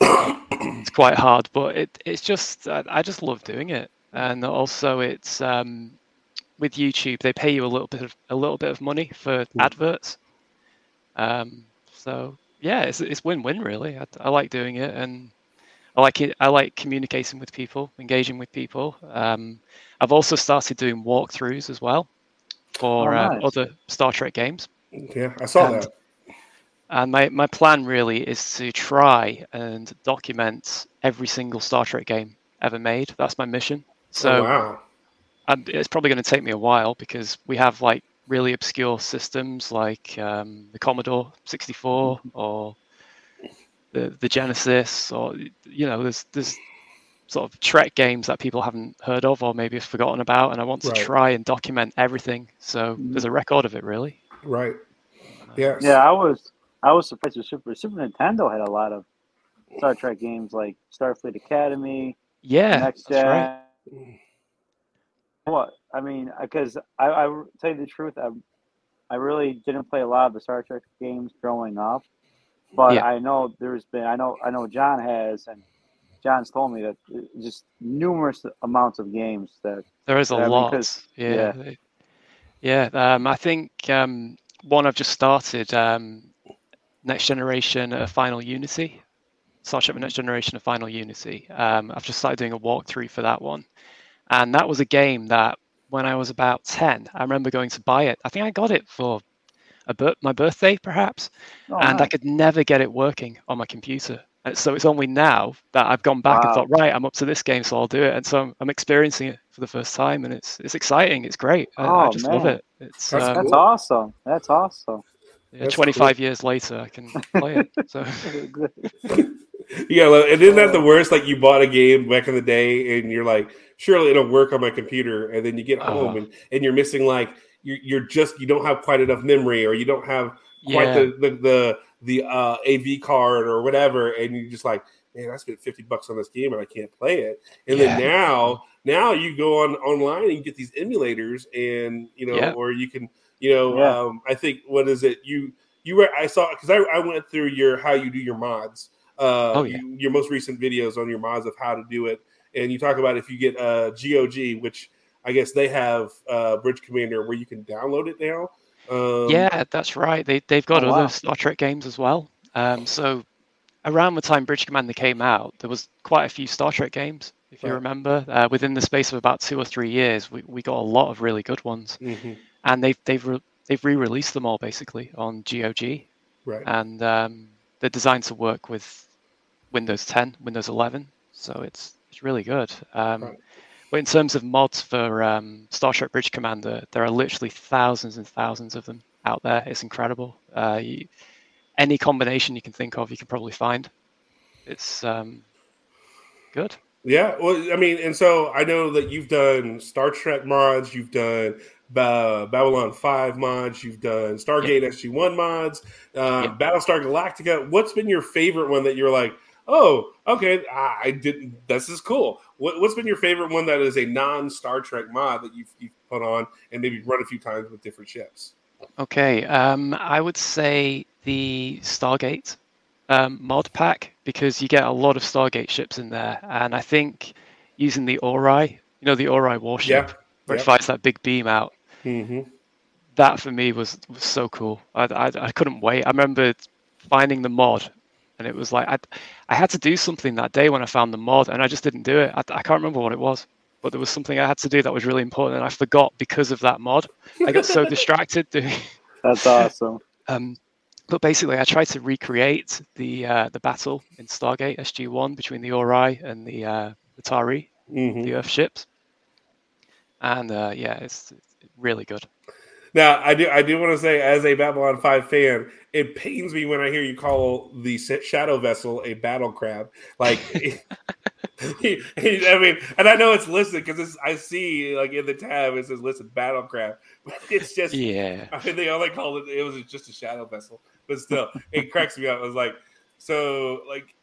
it's quite hard. But it it's just I, I just love doing it, and also it's um, with YouTube they pay you a little bit of a little bit of money for mm. adverts. Um, so yeah, it's it's win-win really. I, I like doing it, and I like it. I like communicating with people, engaging with people. Um, I've also started doing walkthroughs as well for oh, nice. uh, other Star Trek games. Yeah, I saw and, that. And my, my plan really is to try and document every single Star Trek game ever made. That's my mission. So oh, wow. I'm, it's probably going to take me a while, because we have like really obscure systems like um, the Commodore sixty-four or The, the Genesis, or you know, there's there's sort of Trek games that people haven't heard of or maybe have forgotten about, and I want to right. try and document everything. So mm-hmm. there's a record of it, really. Right. Yeah. Yeah, I was I was surprised with Super Super Nintendo had a lot of Star Trek games like Starfleet Academy. Yeah. Next Gen. Right. Well, I mean, because I, I tell you the truth, I I really didn't play a lot of the Star Trek games growing up. But yeah. I know there's been, I know, I know John has, and John's told me that just numerous amounts of games that there is a that, lot. Because, yeah, yeah. yeah um, I think um, one I've just started, um, Next Generation, uh, Final Unity. Star Trek: The Next Generation, Final Unity. Um, I've just started doing a walkthrough for that one. And that was a game that when I was about ten, I remember going to buy it. I think I got it for a bir- my birthday, perhaps. Oh, and nice. I could never get it working on my computer. So it's only now that I've gone back wow. and thought, right, I'm up to this game, so I'll do it. And so I'm, I'm experiencing it for the first time, and it's it's exciting. It's great. I, oh, I just man. love it. It's, that's, um, that's awesome. That's awesome. Yeah, twenty-five cool. years later, I can play it. So yeah, and isn't that the worst? Like, you bought a game back in the day, and you're like, surely it'll work on my computer, and then you get home, uh-huh. and, and you're missing, like, you're, you're just, you don't have quite enough memory, or you don't have quite yeah. the the, the the uh, A V card or whatever, and you're just like, man, I spent fifty bucks on this game and I can't play it. And yeah. then now, now you go on online and you get these emulators, and you know, yeah. or you can, you know, yeah. um, I think what is it? You you were I saw because I, I went through your how you do your mods, uh, oh, yeah. you, your most recent videos on your mods of how to do it, and you talk about if you get uh, G O G, which I guess they have uh, Bridge Commander where you can download it now. Um, yeah, that's right. They, they've got oh, other wow. Star Trek games as well. Um, so around the time Bridge Commander came out, there was quite a few Star Trek games, if right. you remember. Uh, within the space of about two or three years, we, we got a lot of really good ones. Mm-hmm. And they've they've re- they've re-released them all, basically, on G O G. Right. And um, they're designed to work with Windows ten, Windows eleven. So it's it's really good. Um, right. But in terms of mods for um, Star Trek Bridge Commander, there are literally thousands and thousands of them out there. It's incredible. Uh, you, any combination you can think of, you can probably find. It's um, good. Yeah, well, I mean, and so I know that you've done Star Trek mods, you've done uh, Babylon five mods, you've done Stargate yep. S G one mods, uh, yep. Battlestar Galactica. What's been your favorite one that you're like, oh, okay, I didn't, this is cool. What, what's been your favorite one that is a non-Star Trek mod that you've, you've put on and maybe run a few times with different ships? Okay, um, I would say the Stargate um, mod pack, because you get a lot of Stargate ships in there. And I think using the Ori, you know, the Ori warship, yeah, where yeah. it fires that big beam out, mm-hmm. that for me was, was so cool. I, I, I couldn't wait. I remember finding the mod. And it was like, I I had to do something that day when I found the mod, and I just didn't do it. I, I can't remember what it was, but there was something I had to do that was really important, and I forgot because of that mod. I got so distracted doing That's awesome. Um, but basically, I tried to recreate the uh, the battle in Stargate S G one between the Ori and the, uh, the Tari, mm-hmm. the Earth ships. And uh, yeah, it's, it's really good. Now, I do I do want to say, as a Babylon five fan, it pains me when I hear you call the Shadow Vessel a battle crab. Like, he, he, I mean, and I know it's listed because I see, like, in the tab, it says listed battle crab. But it's just, yeah. I mean, they only called it, it was just a Shadow Vessel. But still, it cracks me up. I was like, so, like,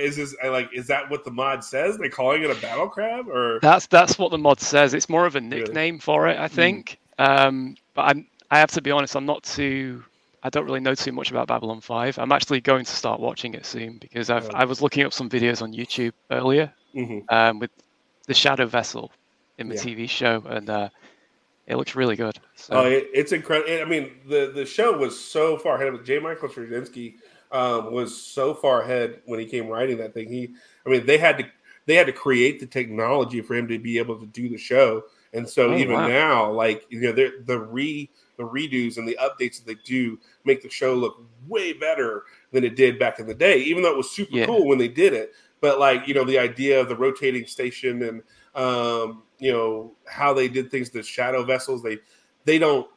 is this I like is that what the mod says? They're calling it a battle crab? Or That's, that's what the mod says. It's more of a nickname really? for it, I think. Mm. Um, but I'm, I have to be honest, I'm not too, I don't really know too much about Babylon five. I'm actually going to start watching it soon because I've, oh. I was looking up some videos on YouTube earlier mm-hmm. um, with the Shadow Vessel in the yeah. T V show, and uh, it looks really good. So. Oh, it, it's incredible. I mean, the, the show was so far ahead of it. J. Michael Straczynski um, was so far ahead when he came writing that thing. He, I mean, they had to they had to create the technology for him to be able to do the show. And so oh, even wow. now, like, you know, the re the redos and the updates that they do make the show look way better than it did back in the day, even though it was super yeah. cool when they did it. But, like, you know, the idea of the rotating station and, um, you know, how they did things, the Shadow Vessels, they they don't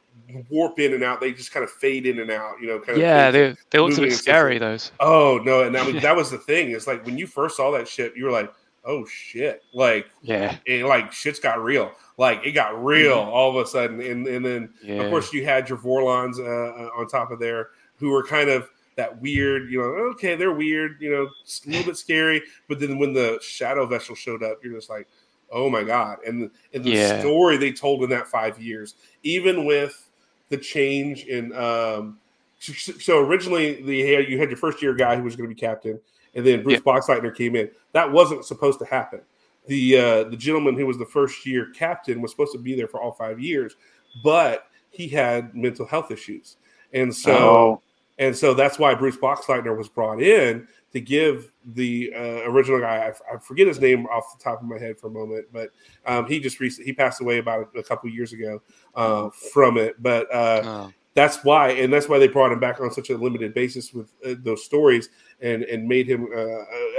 warp in and out. They just kind of fade in and out, you know. Kind yeah, of they, they look so scary, those. Oh, no. And I mean, that was the thing. It's like when you first saw that ship, you were like, oh, shit. Like, yeah, it, like, shit's got real. Like, it got real mm-hmm. all of a sudden. And and then, yeah. of course, you had your Vorlons uh, on top of there who were kind of that weird, you know, okay, they're weird, you know, a little bit scary. But then when the Shadow Vessel showed up, you're just like, oh, my God. And the, and the yeah. story they told in that five years, even with the change in um, – so, so originally the, you had your first-year guy who was going to be captain. And then Bruce yep. Boxleitner came in. That wasn't supposed to happen. The uh, the gentleman who was the first year captain was supposed to be there for all five years, but he had mental health issues. And so oh. and so that's why Bruce Boxleitner was brought in to give the uh, original guy, I, I forget his name off the top of my head for a moment, but um, he just recently, he passed away about a, a couple of years ago uh, from it. But uh, oh. that's why, and that's why they brought him back on such a limited basis with uh, those stories and, and made him uh,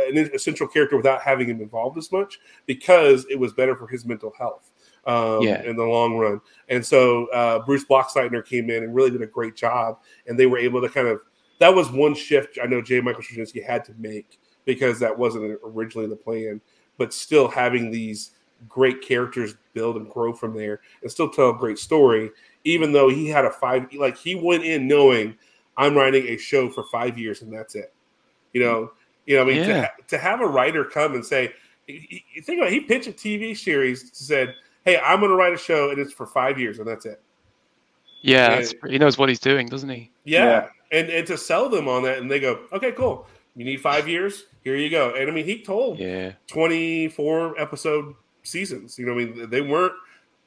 an essential character without having him involved as much, because it was better for his mental health. Um, yeah. in the long run. And so uh, Bruce Boxleitner came in and really did a great job. And they were able to kind of, that was one shift I know J. Michael Straczynski had to make, because that wasn't originally the plan, but still having these great characters build and grow from there and still tell a great story, even though he had a five, like he went in knowing I'm writing a show for five years and that's it. You know, you know, I mean, yeah. to, ha- to have a writer come and say, he, he, think about it, he pitched a T V series, said, hey, I'm going to write a show, and it's for five years, and that's it. Yeah, and, that's, he knows what he's doing, doesn't he? Yeah, yeah. And, and to sell them on that, and they go, okay, cool. You need five years? Here you go. And, I mean, he told yeah. twenty-four episode seasons. You know what I mean? They weren't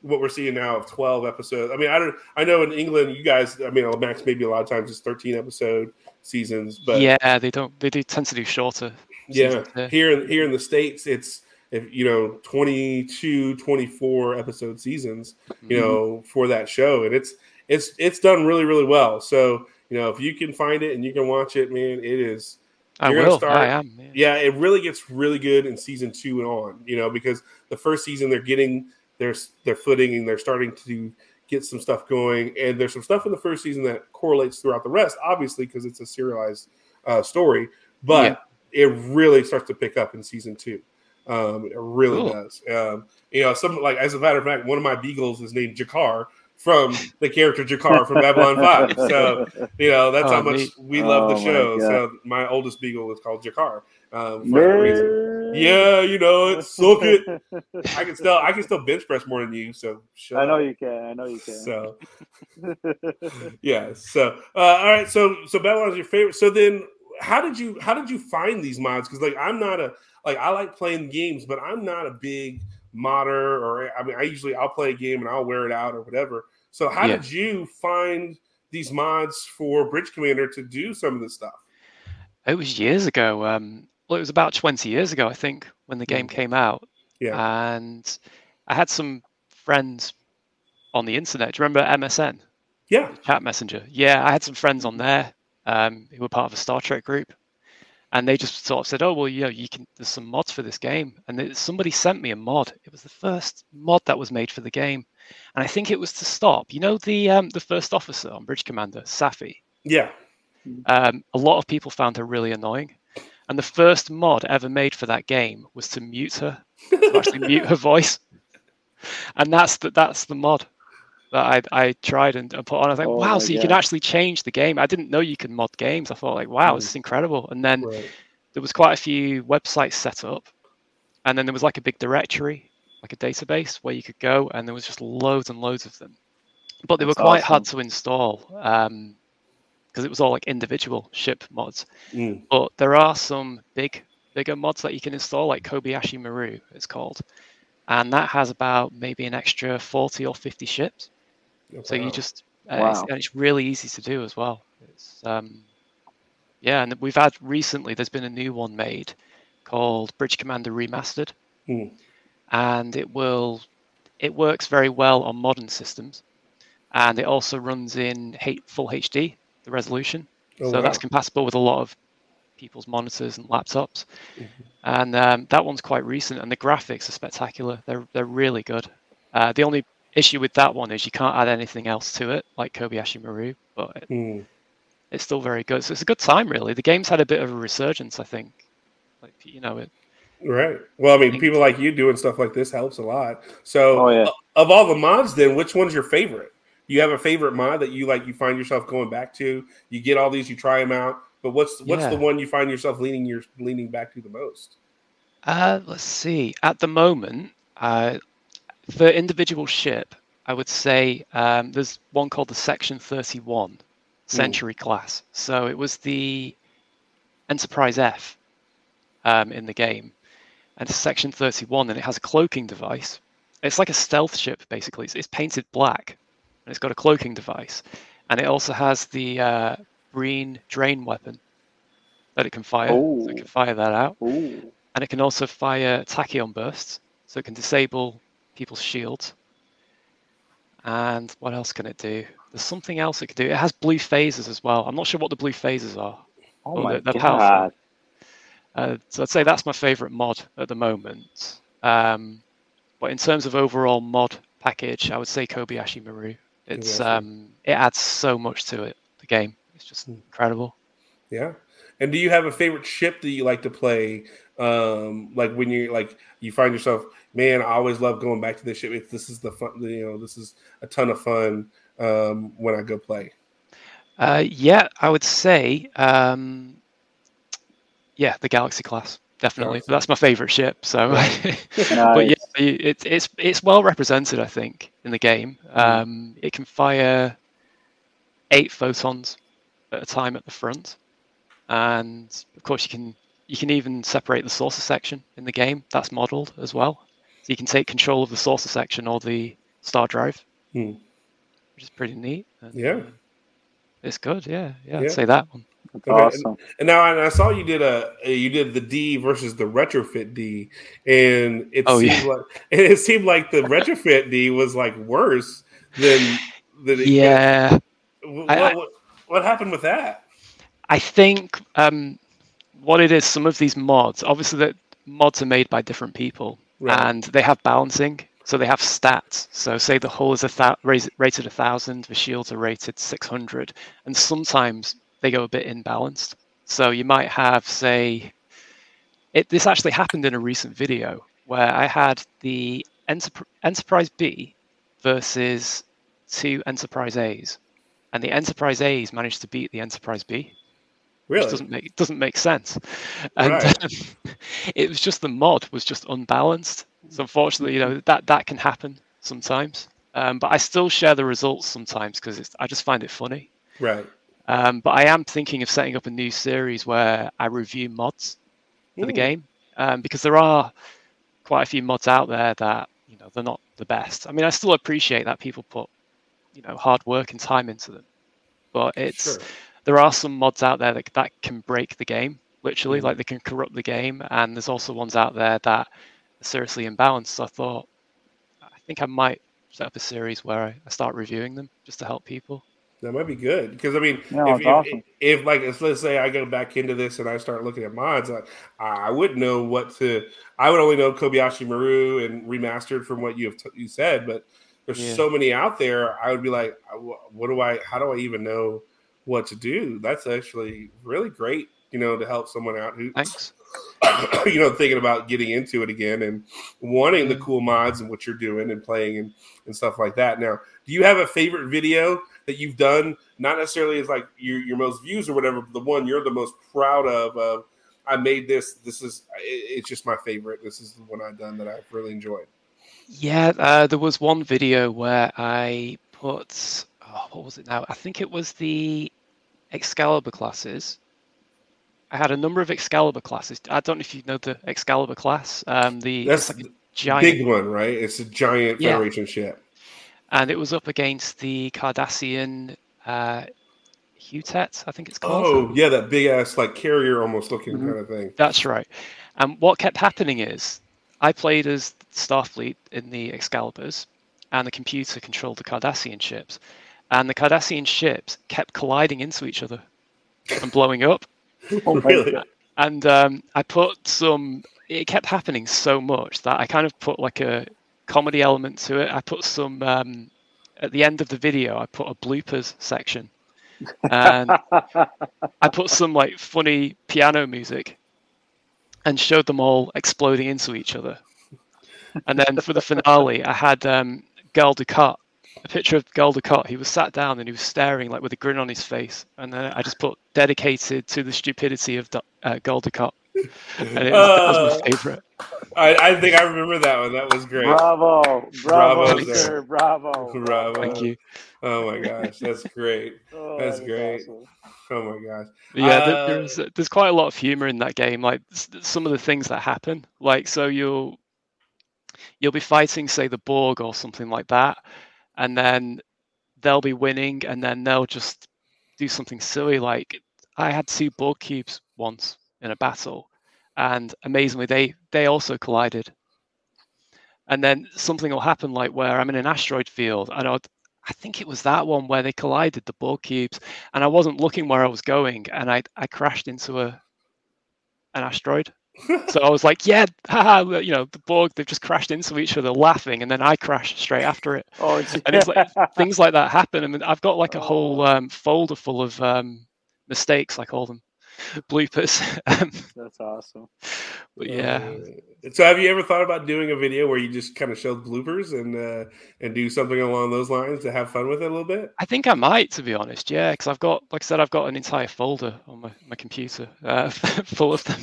what we're seeing now of twelve episodes. I mean, I don't. I know in England, you guys, I mean, Max maybe a lot of times it's thirteen episode seasons. But yeah, they don't. They do tend to do shorter. Yeah, yeah. Here, here in the States, it's, if you know, twenty-two, twenty-four episode seasons, you know, mm. for that show. And it's, it's, it's done really, really well. So, you know, if you can find it and you can watch it, man, it is, I you're will. Gonna start, I am, man. Yeah, it really gets really good in season two and on, you know, because the first season they're getting their, their footing and they're starting to get some stuff going. And there's some stuff in the first season that correlates throughout the rest, obviously, because it's a serialized uh, story, but yeah. it really starts to pick up in season two. Um, it really cool. does. Um, you know, some like as a matter of fact, one of my beagles is named Jakar from the character Jakar from Babylon five. So you know that's oh, how much neat. we love oh, the show. My so my oldest beagle is called Jakar um, for that reason. Yeah, you know it's so good. I can still I can still bench press more than you. So shut I know up. you can. I know you can. So yeah. So uh, all right. So so Babylon is your favorite. So then how did you how did you find these mods? Because like I'm not a Like I like playing games, but I'm not a big modder, or I mean, I usually I'll play a game and I'll wear it out or whatever. So how yeah. did you find these mods for Bridge Commander to do some of this stuff? It was years ago. Um, well, it was about twenty years ago, I think, when the game came out. Yeah. And I had some friends on the internet. Do you remember M S N? Yeah. Chat Messenger. Yeah, I had some friends on there um, who were part of a Star Trek group. And they just sort of said, oh, well, you know, you can, there's some mods for this game. And it, somebody sent me a mod. It was the first mod that was made for the game. And I think it was to stop, you know, the um, the first officer on Bridge Commander, Safi. Yeah. Um, a lot of people found her really annoying. And the first mod ever made for that game was to mute her, to actually mute her voice. And that's the, that's the mod that I I tried and put on. I was like, oh, wow, so you yeah. can actually change the game. I didn't know you could mod games. I thought like, wow, mm. this is incredible. And then right. there was quite a few websites set up. And then there was like a big directory, like a database where you could go. And there was just loads and loads of them. But they That's were quite awesome. hard to install um, because it was all like individual ship mods. Mm. But there are some big, bigger mods that you can install, like Kobayashi Maru, it's called. And that has about maybe an extra forty or fifty ships. So you just, uh, wow. it's, and it's really easy to do as well. It's, um, yeah, and we've had recently, there's been a new one made called Bridge Commander Remastered. Mm. And it will, it works very well on modern systems. And it also runs in full H D, the resolution. Oh, so wow. that's compatible with a lot of people's monitors and laptops. Mm-hmm. And um, that one's quite recent. And the graphics are spectacular. They're, they're really good. Uh, the only issue with that one is you can't add anything else to it, like Kobayashi Maru, but it, mm. it's still very good. So it's a good time, really. The game's had a bit of a resurgence, I think. Like you know, it. Right. Well, I mean, it, people like you doing stuff like this helps a lot. So, oh, yeah. of all the mods, then which one's your favorite? You have a favorite mod that you like? You find yourself going back to. You get all these, you try them out, but what's what's yeah. the one you find yourself leaning your leaning back to the most? Uh, let's see. At the moment, I. Uh, for individual ship, I would say um, there's one called the Section thirty-one Century mm. class. So it was the Enterprise F um, in the game. And it's Section thirty-one, and it has a cloaking device. It's like a stealth ship, basically. It's, it's painted black. and it's got a cloaking device, and it also has the uh, Breen drain weapon that it can fire. Oh. So it can fire that out. Ooh. And it can also fire tachyon bursts, so it can disable people's shields. And what else can it do? There's something else it could do. It has blue phases as well. I'm not sure what the blue phases are. Oh my they're, they're god! Uh, so I'd say that's my favorite mod at the moment. Um, but in terms of overall mod package, I would say Kobayashi Maru. It's yeah. um, it adds so much to it. The game, it's just incredible. Yeah. And do you have a favorite ship that you like to play? Um, like when you like you find yourself, man, I always love going back to this ship. It's, this is the fun, you know, this is a ton of fun um, when I go play. Uh, yeah, I would say, um, yeah, the Galaxy class definitely. Galaxy. That's my favorite ship. So, nice. But yeah, it's it's it's well represented, I think, in the game. Um, it can fire eight photons at a time at the front. And of course, you can you can even separate the saucer section in the game. That's modeled as well, so you can take control of the saucer section or the star drive, hmm. which is pretty neat. And, yeah, uh, it's good. Yeah, yeah, yeah. I'd say that one. That's okay. Awesome. And, and now I, I saw you did a you did the D versus the retrofit D, and it oh, seemed yeah. like and it seemed like the retrofit D was like worse than than it yeah. Had. What, I, I, what, what happened with that? I think um, what it is, some of these mods, obviously that mods are made by different people, right. and they have balancing, so they have stats. So say the hull is a th- rated one thousand, the shields are rated six hundred, and sometimes they go a bit imbalanced. So you might have, say, it, this actually happened in a recent video where I had the Enter- Enterprise B versus two Enterprise A's, and the Enterprise A's managed to beat the Enterprise B. Really? Which doesn't make doesn't make sense, and right. um, it was just the mod was just unbalanced. So unfortunately, you know that that can happen sometimes. Um, but I still share the results sometimes because I just find it funny. Right. Um, but I am thinking of setting up a new series where I review mods for Ooh. the game um, because there are quite a few mods out there that you know they're not the best. I mean, I still appreciate that people put you know hard work and time into them, but it's. Sure. There are some mods out there that that can break the game, literally, mm-hmm. like they can corrupt the game. And there's also ones out there that are seriously imbalanced. So I thought, I think I might set up a series where I, I start reviewing them just to help people. That might be good because I mean, no, if, if, awesome. if, if like if, let's say I go back into this and I start looking at mods, like I wouldn't know what to. I would only know Kobayashi Maru and remastered from what you have t- you said, but there's yeah. so many out there. I would be like, what do I? How do I even know what to do? That's actually really great, you know, to help someone out who, Thanks. you know, thinking about getting into it again and wanting the cool mods and what you're doing and playing and, and stuff like that. Now, do you have a favorite video that you've done? Not necessarily as like your, your most views or whatever, but the one you're the most proud of, of I made this, this is, it, it's just my favorite. This is the one I've done that I've really enjoyed. Yeah. Uh, there was one video where I put, oh, what was it now? I think it was the Excalibur classes. I had a number of Excalibur classes. I don't know if you know the Excalibur class. Um, the That's like a giant, big one, right? It's a giant yeah. Federation ship. And it was up against the Cardassian uh, Hutet, I think it's called. Oh, yeah, that big-ass like carrier almost looking mm-hmm. kind of thing. That's right. And what kept happening is I played as Starfleet in the Excaliburs, and the computer controlled the Cardassian ships. And the Cardassian ships kept colliding into each other and blowing up. Oh, really? And um, I put some... It kept happening so much that I kind of put like a comedy element to it. I put some... Um, at the end of the video, I put a bloopers section. And I put some like funny piano music and showed them all exploding into each other. And then for the finale, I had um, Gul Dukat. A picture of Gul Dukat. He was sat down and he was staring like with a grin on his face. And then I just put dedicated to the stupidity of uh, Gul Dukat. And it was, uh, that was my favorite. I, I think I remember that one. That was great. Bravo. Bravo, bravo sir. Bravo. Bravo. Thank you. Oh my gosh. That's great. oh, that's that great. Awesome. Oh my gosh. Yeah, uh, there's, there's quite a lot of humor in that game. Like some of the things that happen. Like, so you'll, you'll be fighting, say, the Borg or something like that. And then they'll be winning, and then they'll just do something silly. Like, I had two Borg cubes once in a battle, and amazingly, they they also collided. And then something will happen, like where I'm in an asteroid field, and I'd, I think it was that one where they collided, the Borg cubes, and I wasn't looking where I was going, and I I crashed into a an asteroid. So I was like, yeah, haha, you know, the Borg, they've just crashed into each other laughing, and then I crashed straight after it. Oh, it's... And it's like, things like that happen. I mean, I've got like a whole um, folder full of um, mistakes, I call them bloopers. That's awesome. But yeah. Uh, so have you ever thought about doing a video where you just kind of show bloopers and uh, and do something along those lines to have fun with it a little bit? I think I might, to be honest, yeah, because I've got, like I said, I've got an entire folder on my, my computer uh, full of them.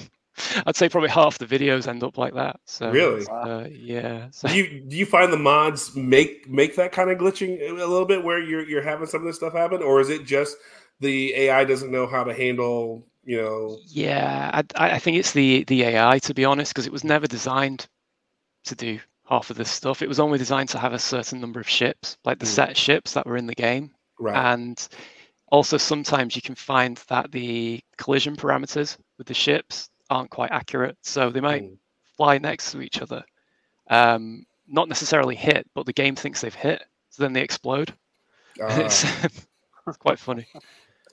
I'd say probably half the videos end up like that. So really, uh, yeah. So do you do you find the mods make make that kind of glitching a little bit where you're you're having some of this stuff happen, or is it just the A I doesn't know how to handle, you know? Yeah, I I think it's the the A I, to be honest, because it was never designed to do half of this stuff. It was only designed to have a certain number of ships, like the mm. set ships that were in the game, right? And also sometimes you can find that the collision parameters with the ships aren't quite accurate, so they might mm. fly next to each other, um not necessarily hit, but the game thinks they've hit, so then they explode. Ah. It's, it's quite funny.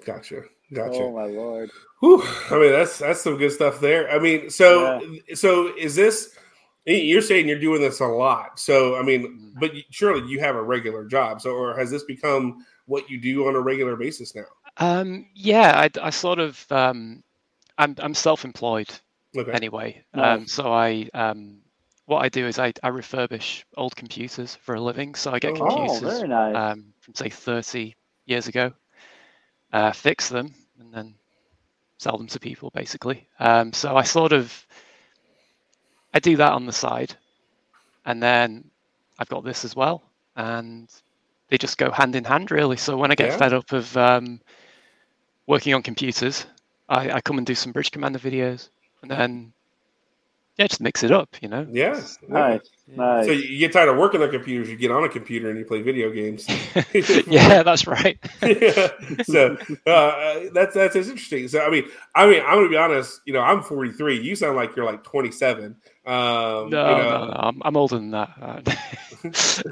Gotcha gotcha Oh my lord. Whew. I mean, that's that's some good stuff there. I mean, so yeah. So is this, you're saying you're doing this a lot, so I mean, but surely you have a regular job, so, or has this become what you do on a regular basis now? um yeah I, I sort of um I'm I'm self-employed. Okay. Anyway. Um, nice. So I um, what I do is I, I refurbish old computers for a living. So I get oh, computers very nice. um, from say thirty years ago, uh, fix them, and then sell them to people basically. Um, so I sort of I do that on the side, and then I've got this as well, and they just go hand in hand really. So when I get yeah. fed up of um, working on computers, I, I come and do some Bridge Commander videos, and then yeah, just mix it up, you know. Yeah, nice, yeah. nice. So you get tired of working on computers, you get on a computer and you play video games. Yeah, that's right. Yeah. So uh, that's that's interesting. So I mean, I mean, I'm gonna be honest. You know, I'm forty-three. You sound like you're like twenty-seven. Um, no, you know. no, no, I'm, I'm older than that.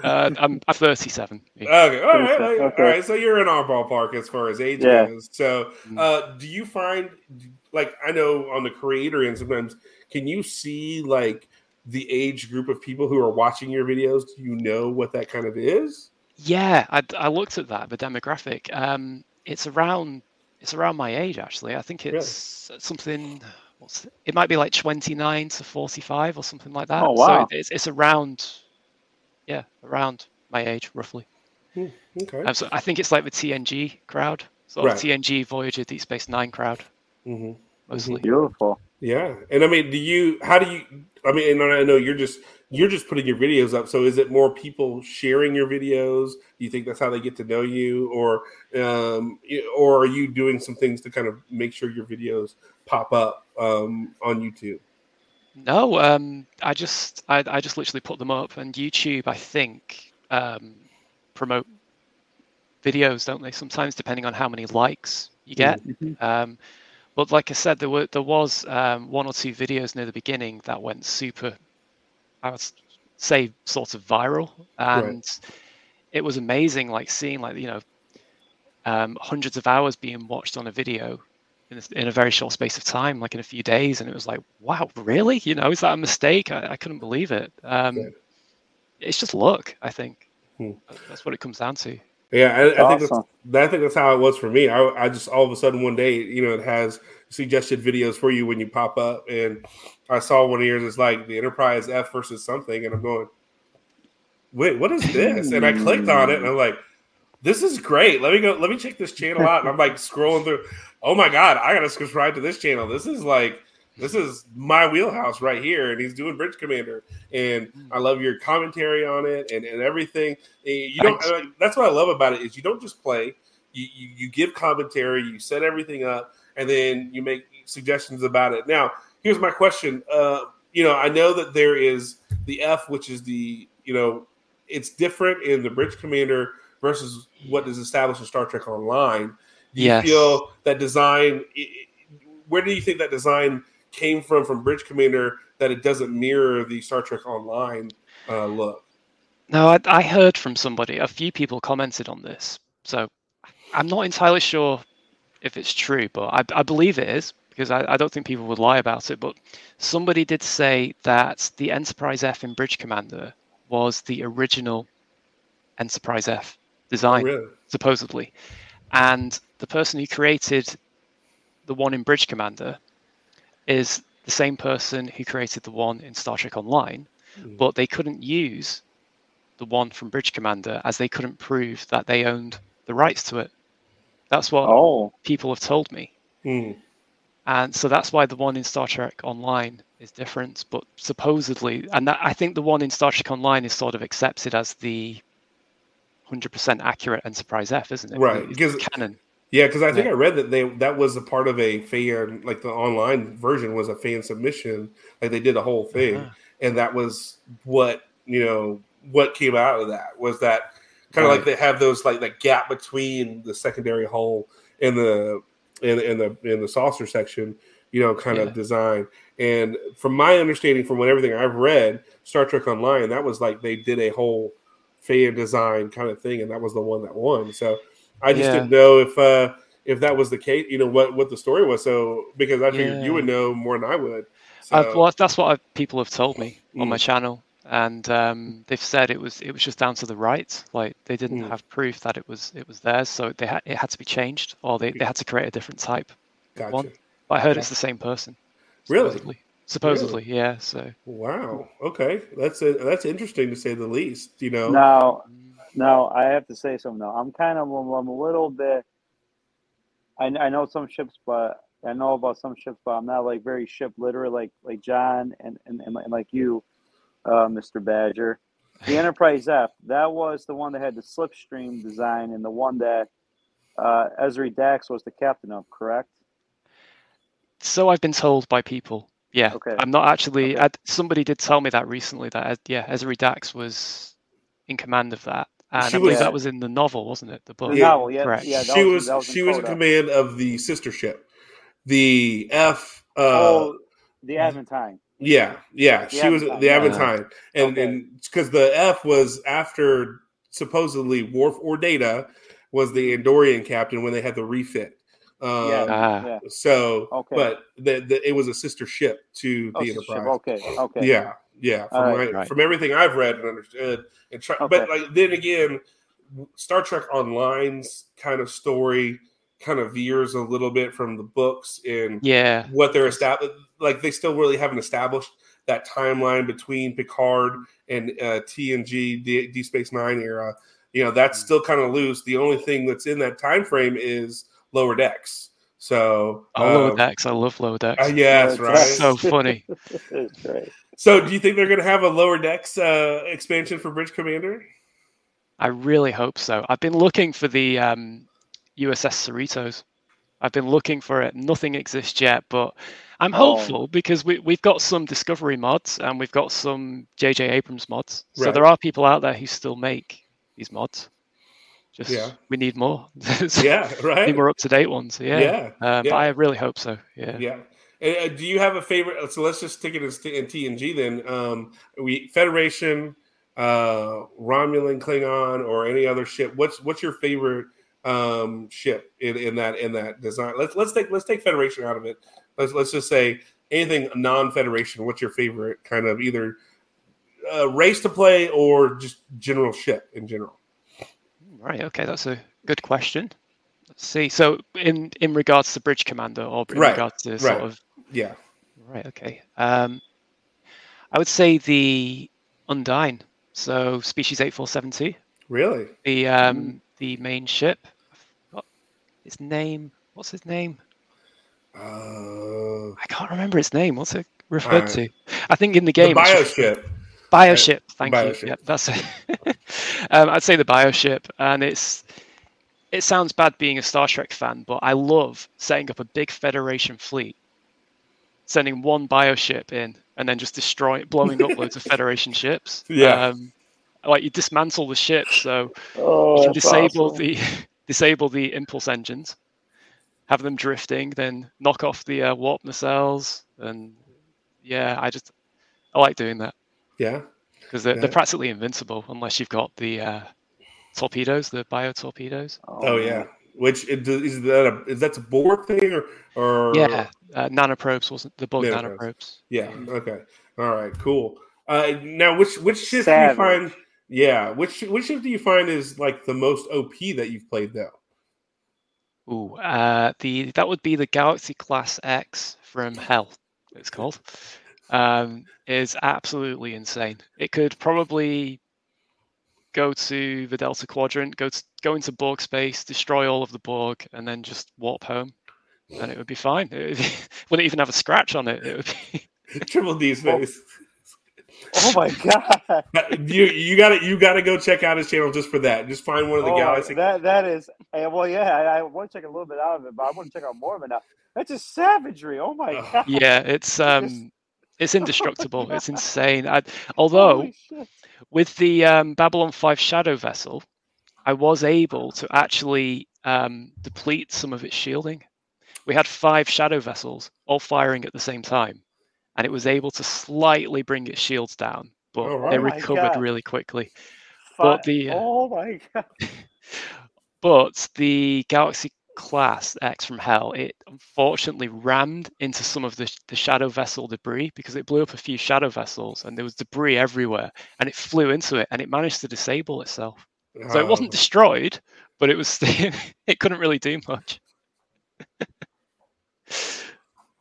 uh, I'm, I'm thirty-seven. Okay, all right, okay. all right. So you're in our ballpark as far as age yeah. goes. So, uh, do you find, like, I know on the creator end sometimes, can you see like the age group of people who are watching your videos? Do you know what that kind of is? Yeah, I, I looked at that, the demographic. Um, it's around it's around my age actually. I think it's really? something. What's it? It might be like twenty-nine to forty-five or something like that. Oh, wow. So it's, it's around, yeah, around my age, roughly. Hmm, okay. Um, so I think it's like the T N G crowd, sort right. of T N G, Voyager, Deep Space Nine crowd, mm-hmm. mostly. Beautiful. Yeah, and I mean, do you? How do you? I mean, and I know you're just you're just putting your videos up. So is it more people sharing your videos? Do you think that's how they get to know you, or um, or are you doing some things to kind of make sure your videos pop up um, on YouTube? No, um, I just I, I just literally put them up, and YouTube, I think, um, promote videos, don't they? Sometimes, depending on how many likes you get. Mm-hmm. Um, But like I said, there were there was um, one or two videos near the beginning that went super, I would say, sort of viral, and right. it was amazing, like seeing like you know um, hundreds of hours being watched on a video in a, in a very short space of time, like in a few days, and it was like, wow, really? You know, is that a mistake? I, I couldn't believe it. Um, yeah. It's just luck, I think. Hmm. That's what it comes down to. Yeah, I, I awesome. think that's I think that's how it was for me. I, I just all of a sudden one day, you know, it has suggested videos for you when you pop up, and I saw one of yours. It's like the Enterprise F versus something, and I'm going, wait, what is this? And I clicked on it, and I'm like, this is great. Let me go. Let me check this channel out. And I'm like scrolling through. Oh my god, I gotta subscribe to this channel. This is like. This is my wheelhouse right here, and he's doing Bridge Commander, and I love your commentary on it and, and everything. You don't. I mean, that's what I love about it is you don't just play. You, you you give commentary, you set everything up, and then you make suggestions about it. Now, here's my question. Uh, you know, I know that there is the F, which is the you know, it's different in the Bridge Commander versus what is established in Star Trek Online. Do yes. you feel that design, where do you think that design came from, from Bridge Commander, that it doesn't mirror the Star Trek Online uh, look? No, I, I heard from somebody, a few people commented on this. So I'm not entirely sure if it's true, but I, I believe it is, because I, I don't think people would lie about it. But somebody did say that the Enterprise F in Bridge Commander was the original Enterprise F design, oh, really? supposedly. And the person who created the one in Bridge Commander is the same person who created the one in Star Trek Online, mm-hmm. but they couldn't use the one from Bridge Commander as they couldn't prove that they owned the rights to it. That's what oh. people have told me. Mm. And so that's why the one in Star Trek Online is different, but supposedly, and that, I think the one in Star Trek Online is sort of accepted as the one hundred percent accurate Enterprise F, isn't it? Right. It's canon. Yeah, because I think yeah. I read that they that was a part of a fan, like the online version was a fan submission. Like they did a whole thing. Uh-huh. And that was what, you know, what came out of that was that kind of right. like they have those like that gap between the secondary hull and the and and the in the saucer section, you know, kind yeah. of design. And from my understanding, from what everything I've read, Star Trek Online, that was like they did a whole fan design kind of thing, and that was the one that won. So I just yeah. didn't know if uh, if that was the case, you know, what, what the story was. So because I figured yeah. you would know more than I would. So. Uh, well, that's what I, people have told me mm. on my channel. And um, they've said it was it was just down to the rights. Like they didn't mm. have proof that it was it was theirs, so they had it had to be changed, or they, they had to create a different type. Gotcha. One. But I heard yeah. it's the same person. Supposedly. Really? Supposedly, really? yeah. So. Wow. Okay, that's a, that's interesting to say the least. You know. Now, now I have to say something. Though I'm kind of I'm a little bit. I I know some ships, but I know about some ships, but I'm not like very ship literate like like John and and, and like you. Uh, Mister Badger. The Enterprise F, that was the one that had the slipstream design and the one that uh, Ezri Dax was the captain of, correct? So I've been told by people. Yeah. Okay. I'm not actually... Okay. I, somebody did tell me that recently, that yeah, Ezri Dax was in command of that. And she I believe was, that was in the novel, wasn't it? The book. The novel, yeah. Correct. yeah she was, was, was she in was in command of the sister ship. The F... Uh, oh, the Aventine. Yeah, yeah, the she Aventine. was the Aventine, yeah. and okay. and because the F was after supposedly Worf or Data was the Andorian captain when they had the refit. Um, yeah, ah. so okay. but the, the, it was a sister ship to oh, the Enterprise. Ship. Okay, okay, yeah, yeah. From, right. My, right. from everything I've read and understood, and try, okay. but like then again, Star Trek Online's kind of story kind of veers a little bit from the books and yeah. what they're established. Like they still really haven't established that timeline between Picard and uh, T N G, D-, D Space Nine era. You know, that's still kind of loose. The only thing that's in that time frame is Lower Decks. So um, oh, Lower Decks, I love Lower Decks. Uh, yes, right. That's so funny. That's right. So, do you think they're going to have a Lower Decks uh, expansion for Bridge Commander? I really hope so. I've been looking for the um, U S S Cerritos. I've been looking for it. Nothing exists yet, but I'm hopeful oh. because we, we've got some Discovery mods and we've got some J J Abrams mods. Right. So there are people out there who still make these mods. Just yeah. we need more. yeah, right. We need more up-to-date ones. Yeah. Yeah. Uh, yeah. But I really hope so. Yeah. Yeah. And, uh, do you have a favorite? So let's just stick it in T N G then. Um, we Federation, uh, Romulan, Klingon, or any other ship. What's what's your favorite? Um, ship in, in that in that design. Let's let's take let's take Federation out of it. Let's let's just say anything non-Federation. What's your favorite kind of either uh, race to play or just general ship in general? Right. Okay, that's a good question. Let's see. So in in regards to Bridge Commander or in right. regards to sort right. of yeah. Right. Okay. Um, I would say the Undyne. So Species eight four seven two. Really. The um. Mm. The main ship. Its name. What's his name? Uh, I can't remember its name. What's it referred uh, to? I think in the game. The bioship. Bioship. Thank bioship. you. Yep, that's it. um, I'd say the bioship, and it's. It sounds bad being a Star Trek fan, but I love setting up a big Federation fleet, sending one bioship in, and then just destroying, blowing up loads of Federation ships. Yeah. Um, like you dismantle the ship, so oh, you can disable awesome. the disable the impulse engines, have them drifting, then knock off the uh, warp nacelles, and yeah, I just I like doing that. Yeah, because they're, yeah. they're practically invincible unless you've got the uh, torpedoes, the biotorpedoes. Oh, oh yeah, which is that a is that a Borg thing or or yeah uh, nanoprobes wasn't the Borg nanoprobes. nanoprobes. Yeah. Okay. All right. Cool. Uh, now, which which shift Savage. do you find? Yeah, which which shift do you find is like the most O P that you've played though? Ooh, uh, the that would be the Galaxy class X from Hell. It's called. Um, is absolutely insane. It could probably go to the Delta Quadrant, go to, go into Borg space, destroy all of the Borg, and then just warp home, and it would be fine. It would be, wouldn't even have a scratch on it. It would be Triple D space. Oh my god! you you got to you got to go check out his channel just for that. Just find one of the oh, Galaxy. That that is well, yeah. I, I want to check a little bit out of it, but I want to check out more of it now. That's just savagery. Oh my god! Yeah, it's um, it's indestructible. Oh it's insane. I, although with the um, Babylon five Shadow Vessel, I was able to actually um, deplete some of its shielding. We had five Shadow Vessels all firing at the same time. And it was able to slightly bring its shields down, but oh, right. they recovered oh really quickly. But the oh my god! But the Galaxy class X from Hell, it unfortunately rammed into some of the the Shadow Vessel debris because it blew up a few Shadow Vessels, and there was debris everywhere. And it flew into it, and it managed to disable itself. Oh. So it wasn't destroyed, but it was it couldn't really do much.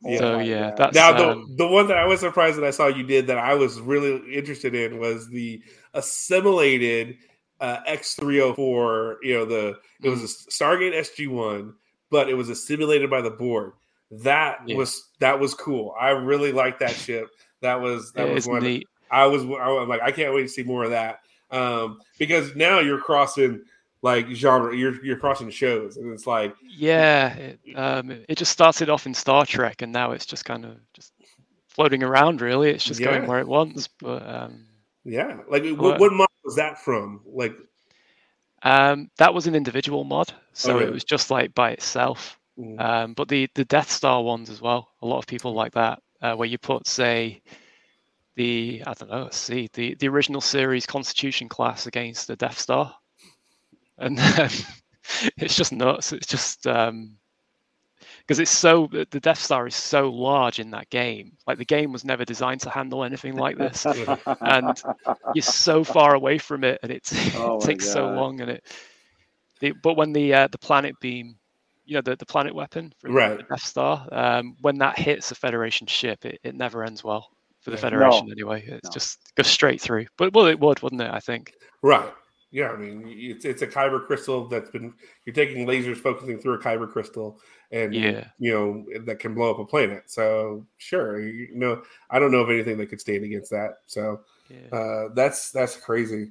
Yeah. So yeah, that's now the um, the one that I was surprised that I saw you did that I was really interested in was the assimilated uh, X three oh four. You know, the it was a Stargate S G one, but it was assimilated by the Borg. That yeah. was that was cool. I really liked that ship. That was that it was one. Neat. I was I was like I can't wait to see more of that um, because now you're crossing. Like genre, you're you're crossing shows, and it's like yeah, it, um, it just started off in Star Trek, and now it's just kind of just floating around. Really, it's just yeah. going where it wants. But um, yeah, like but, what, what mod was that from? Like, um, that was an individual mod, so okay. it was just like by itself. Mm. Um, but the the Death Star ones as well. A lot of people like that, uh, where you put say the I don't know, let's see the the original series Constitution class against the Death Star. And then it's just nuts. It's just because um, it's so the Death Star is so large in that game. Like the game was never designed to handle anything like this, and you're so far away from it, and it's, oh it takes God. so long. And it, it but when the uh, the planet beam, you know, the, the planet weapon from right. the Death Star, um, when that hits a Federation ship, it, it never ends well for the yeah. Federation no. anyway. It's no. just goes straight through. But well, it would, wouldn't it? I think. Right. Yeah, I mean, it's it's a kyber crystal that's been you're taking lasers focusing through a kyber crystal, and yeah. you know that can blow up a planet. So sure, you know, I don't know of anything that could stand against that. So yeah. uh, that's that's crazy.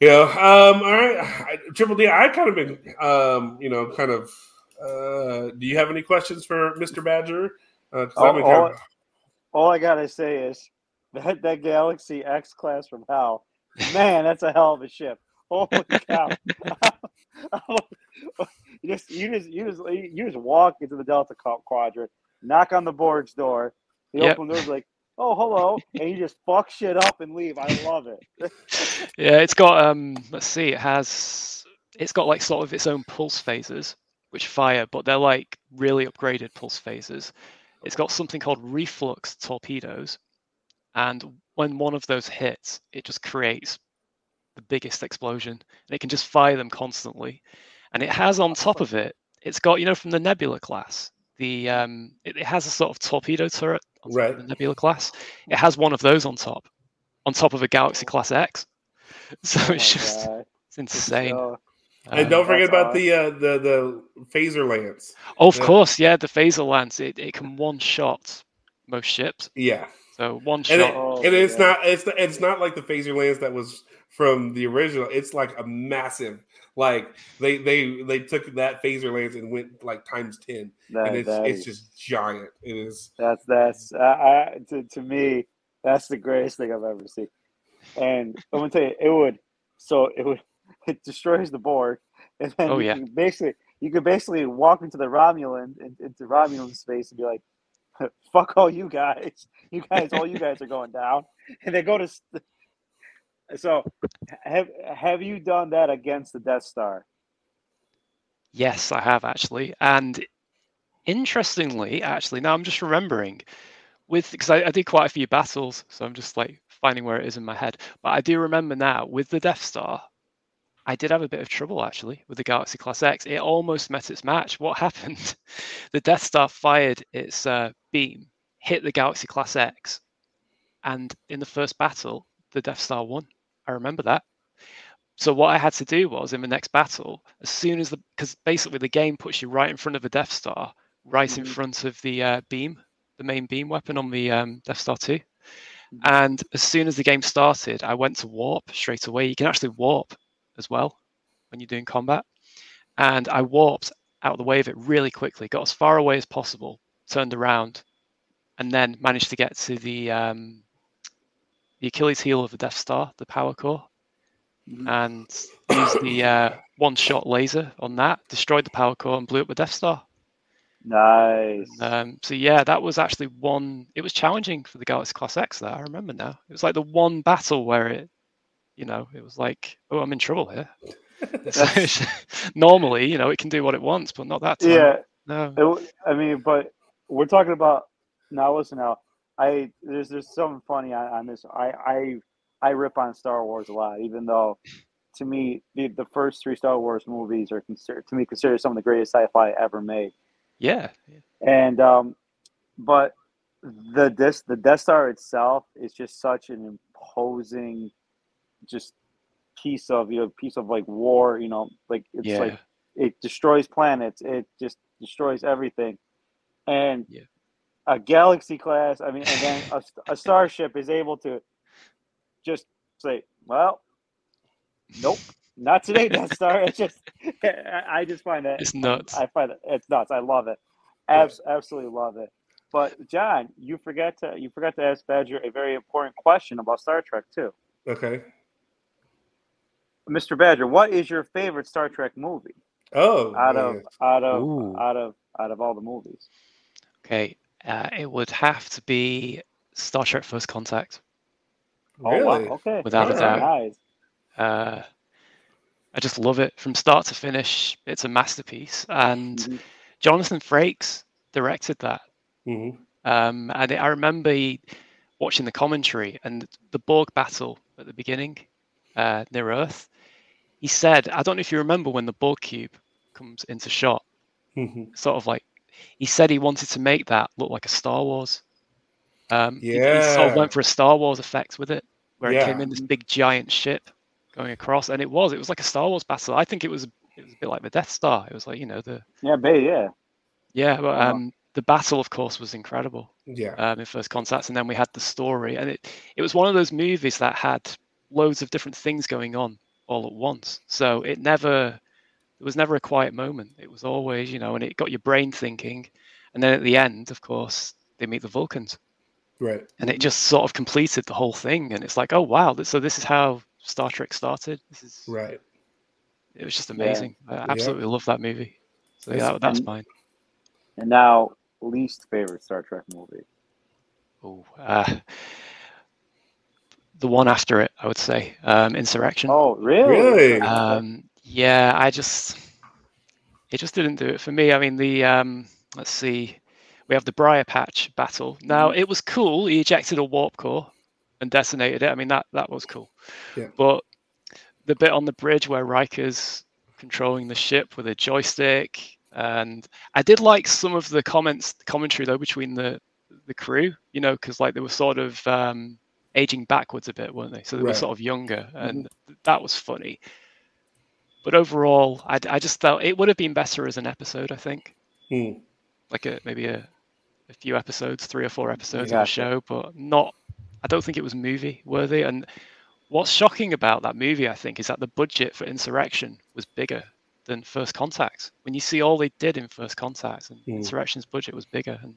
You know, um, all right, I, Triple D. I kind of been, um, you know, kind of. Uh, do you have any questions for Mister Badger? Uh, all, all, kind of... all I gotta say is that that Galaxy X class from Hell, man, that's a hell of a ship. Holy cow! you just you just you just you just walk into the Delta Quadrant, knock on the Borg's door. The yep. open door's like, "Oh, hello," and you just fuck shit up and leave. I love it. yeah, it's got um. Let's see, it has it's got like sort of its own pulse phasers which fire, but they're like really upgraded pulse phasers. It's got something called reflux torpedoes, and when one of those hits, it just creates the biggest explosion, and it can just fire them constantly. And it has on top of it, it's got, you know, from the Nebula class, the um it, it has a sort of torpedo turret on top right. of the Nebula class. It has one of those on top on top of a Galaxy class X, so oh it's just God. it's insane. So... Um, and don't forget about awesome. the uh the the phaser lance. Oh, of yeah. course yeah the phaser lance, it, it can one shot most ships. Yeah so one shot and, it, oh, and it's yeah. not it's it's not like the phaser lance that was from the original. It's like a massive, like they they they took that phaser lance and went like times ten, that, and it's it's is, just giant. It is. That's that's uh, I, to to me that's the greatest thing I've ever seen. And I'm gonna tell you, it would. So it would. It destroys the Borg, and then oh, yeah. you basically you could basically walk into the Romulan into Romulan space and be like, "Fuck all you guys! You guys, all you guys are going down." And they go to. St- so, have have you done that against the Death Star? Yes, I have actually, and interestingly, actually, now I'm just remembering, with because I, I did quite a few battles, so I'm just like finding where it is in my head. But I do remember now with the Death Star. I did have a bit of trouble, actually, with the Galaxy Class X. It almost met its match. What happened? The Death Star fired its uh, beam, hit the Galaxy Class X, and in the first battle, the Death Star won. I remember that. So what I had to do was, in the next battle, as soon as the... Because basically the game puts you right in front of the Death Star, right mm-hmm. in front of the uh, beam, the main beam weapon on the um, Death Star two. Mm-hmm. And as soon as the game started, I went to warp straight away. You can actually warp as well when you're doing combat, and I warped out of the way of it really quickly, got as far away as possible, turned around, and then managed to get to the um the Achilles heel of the Death Star, the power core, mm-hmm. and used the uh one-shot laser on that, destroyed the power core and blew up the Death Star. Nice. Um so yeah, that was actually one. It was challenging for the Galaxy Class X there. I remember now. It was like the one battle where it You know, it was like, oh, I'm in trouble here. Normally, you know, it can do what it wants, but not that time. Yeah. No. It, I mean, but we're talking about now. Listen, now, I there's there's something funny on, on this. I, I I rip on Star Wars a lot, even though to me the, the first three Star Wars movies are considered to me considered some of the greatest sci-fi ever made. Yeah. And um, but the this the Death Star itself is just such an imposing. Just piece of you know piece of like war, you know, like it's yeah. like it destroys planets, it just destroys everything, and yeah. a Galaxy class. I mean, again, a, a starship is able to just say, "Well, nope, not today, Death Star." It's just, I just find that it's nuts. I find that it's nuts. I love it, Abs- yeah. absolutely love it. But John, you forgot to you forgot to ask Badger a very important question about Star Trek too. Okay. Mister Badger, what is your favorite Star Trek movie? Oh, out of man. out of Ooh. out of out of all the movies. Okay, uh, it would have to be Star Trek First Contact. Really? Oh, wow. Okay, without all a doubt. Right. Uh, I just love it from start to finish. It's a masterpiece, and mm-hmm. Jonathan Frakes directed that. Mm-hmm. Um, and I remember watching the commentary and the Borg battle at the beginning uh, near Earth. He said, I don't know if you remember when the Borg cube comes into shot, mm-hmm. sort of like, he said he wanted to make that look like a Star Wars. Um, yeah. He, he sort of went for a Star Wars effect with it, where yeah. it came in this big giant ship going across, and it was, it was like a Star Wars battle. I think it was, it was a bit like the Death Star. It was like, you know, the... Yeah, babe, yeah. Yeah, but um, wow. the battle, of course, was incredible yeah. um, in First Contact, and then we had the story, and it, it was one of those movies that had loads of different things going on all at once. So it never, there was never a quiet moment. It was always, you know, and it got your brain thinking. And then at the end, of course, they meet the Vulcans. Right. And it just sort of completed the whole thing. And it's like, oh, wow. So this is how Star Trek started. This is right. It was just amazing. Yeah. I absolutely yeah. love that movie. So yeah, that, that's mine. And now, least favorite Star Trek movie. Oh, uh, the one after it, I would say, um, Insurrection. Oh, really? Really? Um, yeah, I just, it just didn't do it for me. I mean, the, um, let's see, we have the Briar Patch battle. Now, it was cool. He ejected a warp core and detonated it. I mean, that, that was cool. Yeah. But the bit on the bridge where Riker's controlling the ship with a joystick, and I did like some of the comments, commentary, though, between the, the crew, you know, because, like, they were sort of... Um, aging backwards a bit, weren't they? So they right. were sort of younger, and mm-hmm. that was funny. But overall, I, I just felt it would have been better as an episode, I think. Mm. Like a, maybe a, a few episodes, three or four episodes yeah. of the show, but not, I don't think it was movie worthy. And what's shocking about that movie, I think, is that the budget for Insurrection was bigger than First Contact. When you see all they did in First Contact, and mm. Insurrection's budget was bigger. And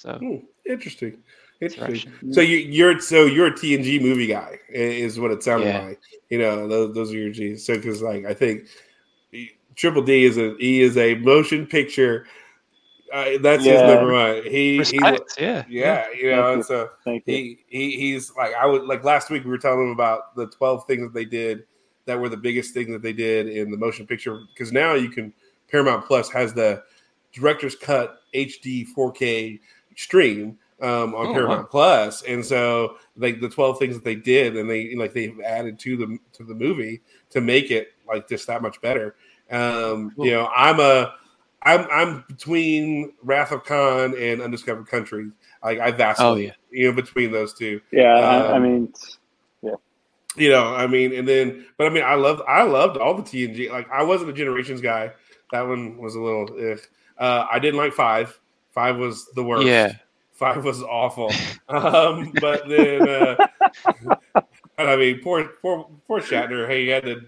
So Ooh, interesting, interesting. So you, you're so you're a T N G movie guy, is what it sounded yeah. like. You know, those, those are your G's. So because like I think Triple D is a he is a motion picture. Uh, that's yeah. his number one. He, Precise, he yeah, yeah, yeah, you know. Thank and so you. He, he he's like I would like last week we were telling him about the twelve things that they did that were the biggest thing that they did in the motion picture because now you can Paramount Plus has the director's cut H D four K stream um, on oh, Paramount wow. Plus, and so like the twelve things that they did and they like they added to the to the movie to make it like just that much better. Um, cool. You know, I'm a I'm I'm between Wrath of Khan and Undiscovered Country. Like I vacillate, oh, yeah. you know, between those two. Yeah, um, I, I mean, yeah, you know, I mean, and then, but I mean, I loved I loved all the T N G. Like I wasn't a Generations guy. That one was a little. Ugh. Uh, I didn't like five. Five was the worst. Yeah, five was awful. um, but then, uh, I mean, poor poor poor Shatner. Hey, he had to,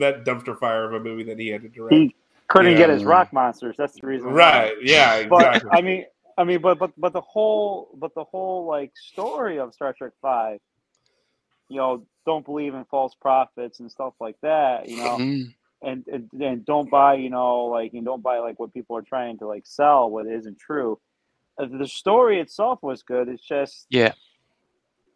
that dumpster fire of a movie that he had to direct. He- Couldn't yeah. get his rock monsters. That's the reason. Right. Why. Yeah. Exactly. But, I mean, I mean, but but but the whole but the whole like story of Star Trek five, you know, don't believe in false prophets and stuff like that, you know, mm-hmm. and, and and don't buy, you know, like and don't buy like what people are trying to like sell what isn't true. The story itself was good. It's just yeah.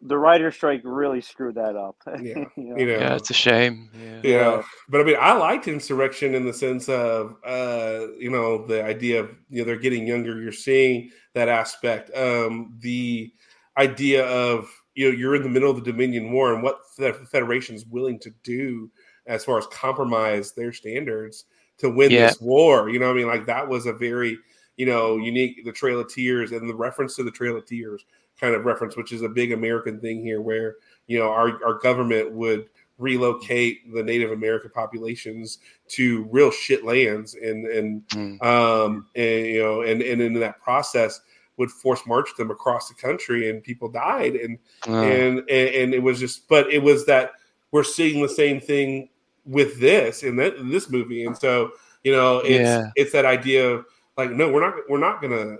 the writer's strike really screwed that up. Yeah, you know? You know, yeah, it's a shame. Yeah. You know, but I mean, I liked Insurrection in the sense of, uh, you know, the idea of, you know, they're getting younger. You're seeing that aspect. Um, the idea of, you know, you're in the middle of the Dominion War and what the Federation's willing to do as far as compromise their standards to win yeah. this war. You know what I mean? Like that was a very, you know, unique, the Trail of Tears and the reference to the Trail of Tears kind of reference, which is a big American thing here where, you know, our, our government would relocate the Native American populations to real shit lands. And, and, mm. um, and, you know, and, and in that process would force march them across the country and people died. And, oh. and, and, and it was just, but it was that we're seeing the same thing with this in, that, in this movie. And so, you know, it's, yeah. it's that idea of like, no, we're not, we're not going to,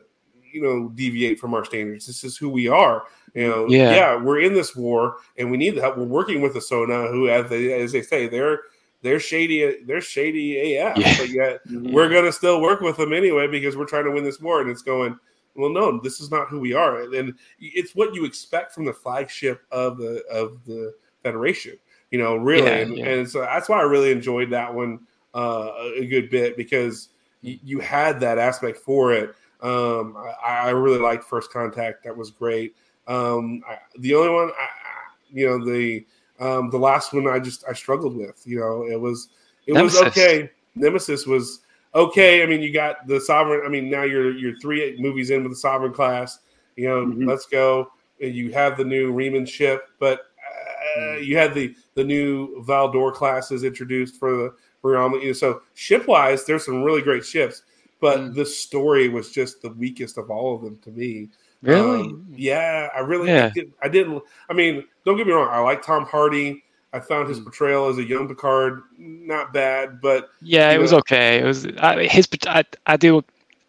you know, deviate from our standards. This is who we are. You know, yeah, yeah we're in this war and we need the help. We're working with the Sona who, as they, as they say, they're, they're shady. They're shady A F, yeah. but yet yeah. we're going to still work with them anyway, because we're trying to win this war. And it's going, well, no, this is not who we are. And, and it's what you expect from the flagship of the, of the Federation, you know, really. Yeah, and, yeah. and so that's why I really enjoyed that one uh, a good bit because you, you had that aspect for it. Um, I, I really liked First Contact. That was great. Um, I, the only one, I, I, you know, the um, the last one, I just I struggled with. You know, it was it Nemesis. was okay. Nemesis was okay. I mean, you got the Sovereign. I mean, now you're you're three movies in with the Sovereign class. You know, mm-hmm. let's go. You have the new Riemann ship, but uh, mm-hmm. you had the the new Valdor classes introduced for the for you know, so ship wise, there's some really great ships. But mm. the story was just the weakest of all of them to me. Really? Um, yeah, I really yeah. I didn't, I didn't. I mean, don't get me wrong. I like Tom Hardy. I found his mm. portrayal as a young Picard not bad, but yeah, it know. was okay. It was I, his. I, I do.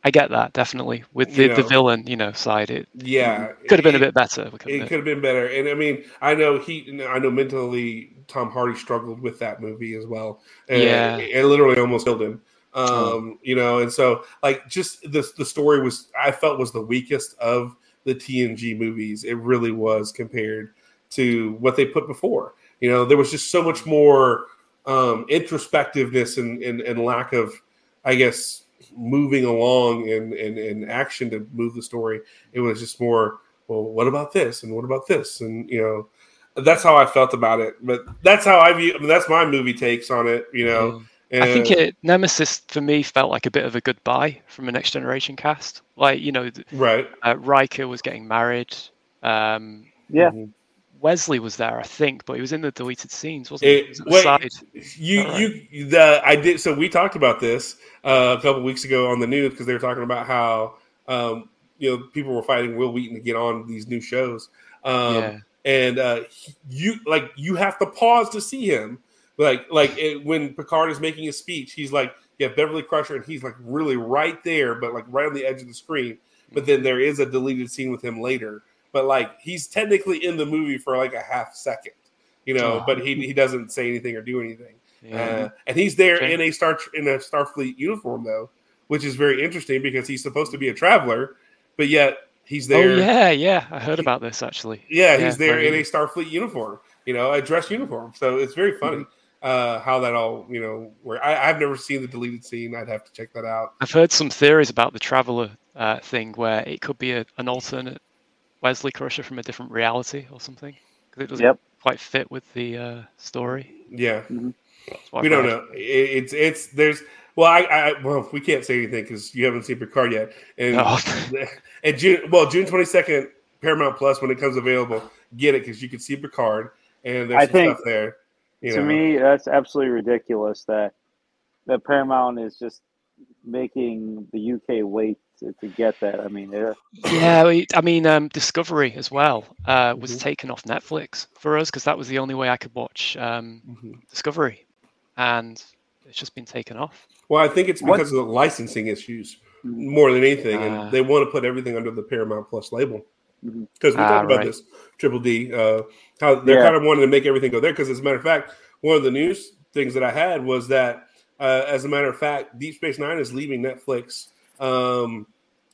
I get that definitely with the, you know, the villain, you know, side. It yeah could have been it, a bit better. It, it could have been better, and I mean, I know he. I know mentally, Tom Hardy struggled with that movie as well, and yeah. it, it literally almost killed him. Um, you know, and so like just the the story was I felt was the weakest of the T N G movies. It really was compared to what they put before. You know, there was just so much more um, introspectiveness and, and, and lack of, I guess, moving along and and, and action to move the story. It was just more, well, what about this and what about this? And you know, that's how I felt about it. But that's how I view I mean, that's my movie takes on it, you know. Mm. I think it, Nemesis for me felt like a bit of a goodbye from a Next Generation cast. Like you know, right? Uh, Riker was getting married. Um, yeah, Wesley was there, I think, but he was in the deleted scenes, wasn't it, he? Was wait, side. You, right. you, the I did. So we talked about this uh, a couple of weeks ago on the news because they were talking about how um, you know people were fighting Will Wheaton to get on these new shows, um, yeah. and uh, you like you have to pause to see him. Like, like it, when Picard is making a speech, he's like, You have Beverly Crusher, and he's like really right there, but like right on the edge of the screen. But then there is a deleted scene with him later. But like he's technically in the movie for like a half second, you know. Oh. But he he doesn't say anything or do anything. Yeah. Uh, and he's there Change. in a Star in a Starfleet uniform though, which is very interesting because he's supposed to be a traveler, but yet he's there. Oh yeah, yeah, I heard he, about this actually. Yeah, yeah he's there in a Starfleet uniform, you know, a dress uniform. So it's very funny. Mm-hmm. Uh, how that all, you know, where I, I've never seen the deleted scene. I'd have to check that out. I've heard some theories about the traveler uh, thing where it could be a, an alternate Wesley Crusher from a different reality or something because it doesn't yep. quite fit with the uh, story. Yeah, mm-hmm. we don't know. It, it's it's there's well, I, I well we can't say anything because you haven't seen Picard yet. And, no. and June well June twenty second, Paramount Plus when it comes available, get it because you can see Picard and there's I some think- stuff there. You to know. me, that's absolutely ridiculous that that Paramount is just making the U K wait to, to get that. I mean, they're... yeah, I mean, um, Discovery as well uh, was mm-hmm. taken off Netflix for us because that was the only way I could watch um, mm-hmm. Discovery, and it's just been taken off. Well, I think it's because what? of the licensing issues more than anything, uh, and they want to put everything under the Paramount Plus label. Because we ah, talked about right. this Triple D, uh, how they're yeah. kind of wanting to make everything go there. Because as a matter of fact, one of the news things that I had was that, uh, as a matter of fact, Deep Space Nine is leaving Netflix, um,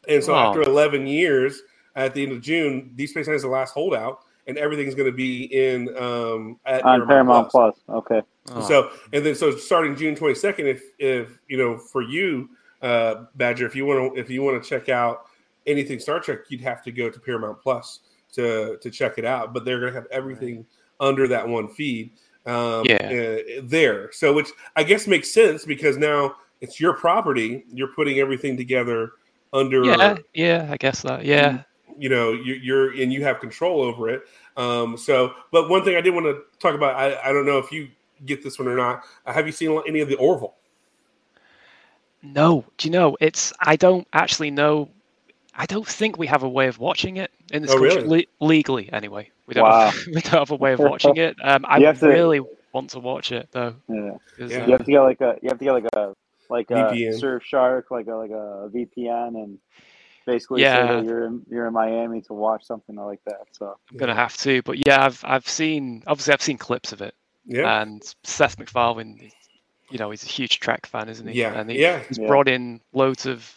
and so wow. after eleven years, at the end of June, Deep Space Nine is the last holdout, and everything's going to be in um, at on Paramount Plus. Plus. Okay. Oh. So and then so starting June twenty second, if if you know for you, uh, Badger, if you want to if you want to check out. Anything Star Trek, you'd have to go to Paramount Plus to to check it out. But they're going to have everything right. under that one feed um, yeah. uh, there. So which I guess makes sense because now it's your property. You're putting everything together under. Yeah, yeah, I guess that. Yeah, you know, you, you're and you have control over it. Um, so, but one thing I did want to talk about. I, I don't know if you get this one or not. Uh, have you seen any of the Orville? No. Do you know? It's I don't actually know. I don't think we have a way of watching it in this oh, country, really? Le- legally anyway. We don't, wow. have, we don't have a way of watching it. Um, I to, really want to watch it though. Yeah. yeah. Uh, you have to get like a, you have to get like a, like a Surf Shark, like a, like a V P N, and basically yeah. say that you're in, you're in Miami to watch something like that. So I'm gonna have to, but yeah, I've I've seen obviously I've seen clips of it. Yeah. And Seth MacFarlane, you know, he's a huge Trek fan, isn't he? Yeah. And he, yeah. he's yeah. brought in loads of.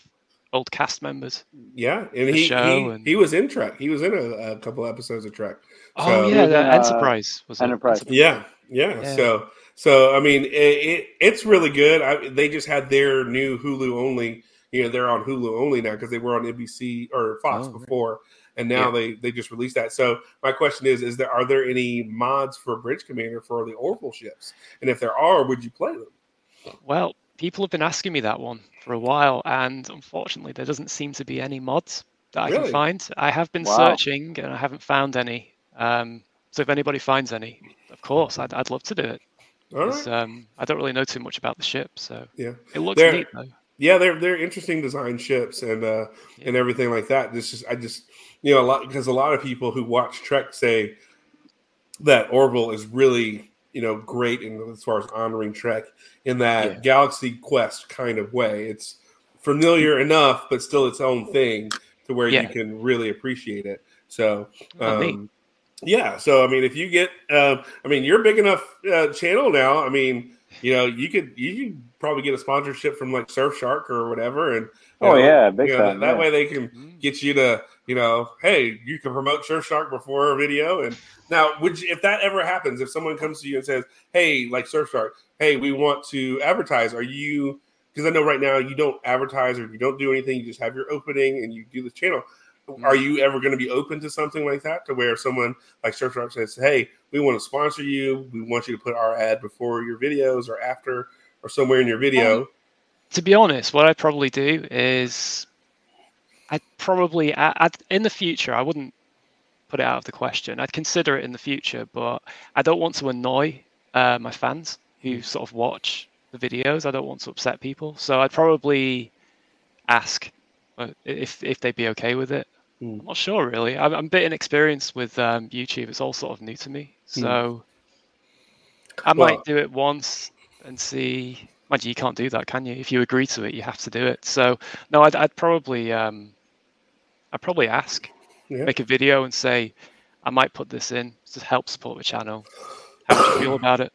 Old cast members, yeah, and he he, and he was in Trek. He was in a, a couple episodes of Trek. So, oh yeah, the uh, Enterprise was Enterprise. Yeah, yeah, yeah. So so I mean, it, it it's really good. I, they just had their new Hulu only. You know, they're on Hulu only now because they were on N B C or Fox oh, before, right. and now yeah. they they just released that. So my question is: Is there are there any mods for Bridge Commander for the Orville ships? And if there are, would you play them? Well. People have been asking me that one for a while, and unfortunately, there doesn't seem to be any mods that I really? can find. I have been wow. searching, and I haven't found any. Um, so if anybody finds any, of course, I'd, I'd love to do it. All right. um, I don't really know too much about the ship, so yeah, it looks they're, neat though. Yeah, they're they're interesting design ships and uh, yeah. and everything like that. This just I just you know a lot because a lot of people who watch Trek say that Orville is really. You know, great in as far as honoring Trek in that yeah. Galaxy Quest kind of way. It's familiar enough, but still its own thing to where yeah. you can really appreciate it. So, um, yeah. So, I mean, if you get, uh, I mean, you're a big enough uh, channel now. I mean, you know, you could you could probably get a sponsorship from like Surfshark or whatever, and oh know, yeah, big you know, time. That yeah. way they can get you to. You know, hey, you can promote Surfshark before a video. And now, would you, if that ever happens, if someone comes to you and says, hey, like Surfshark, hey, we want to advertise, are you, because I know right now you don't advertise or you don't do anything, you just have your opening and you do the channel. Are you ever going to be open to something like that to where someone like Surfshark says, hey, we want to sponsor you. We want you to put our ad before your videos or after or somewhere in your video? Um, to be honest, what I probably do is... I'd probably, I'd, in the future, I wouldn't put it out of the question. I'd consider it in the future, but I don't want to annoy uh, my fans who sort of watch the videos. I don't want to upset people. So I'd probably ask if if they'd be okay with it. Mm. I'm not sure, really. I'm, I'm a bit inexperienced with um, YouTube. It's all sort of new to me. So mm. I might well, do it once and see. mind you, you can't do that, can you? If you agree to it, you have to do it. So no, I'd, I'd probably, um, I'd probably ask, yeah. make a video and say, I might put this in to help support the channel. How do you feel about it?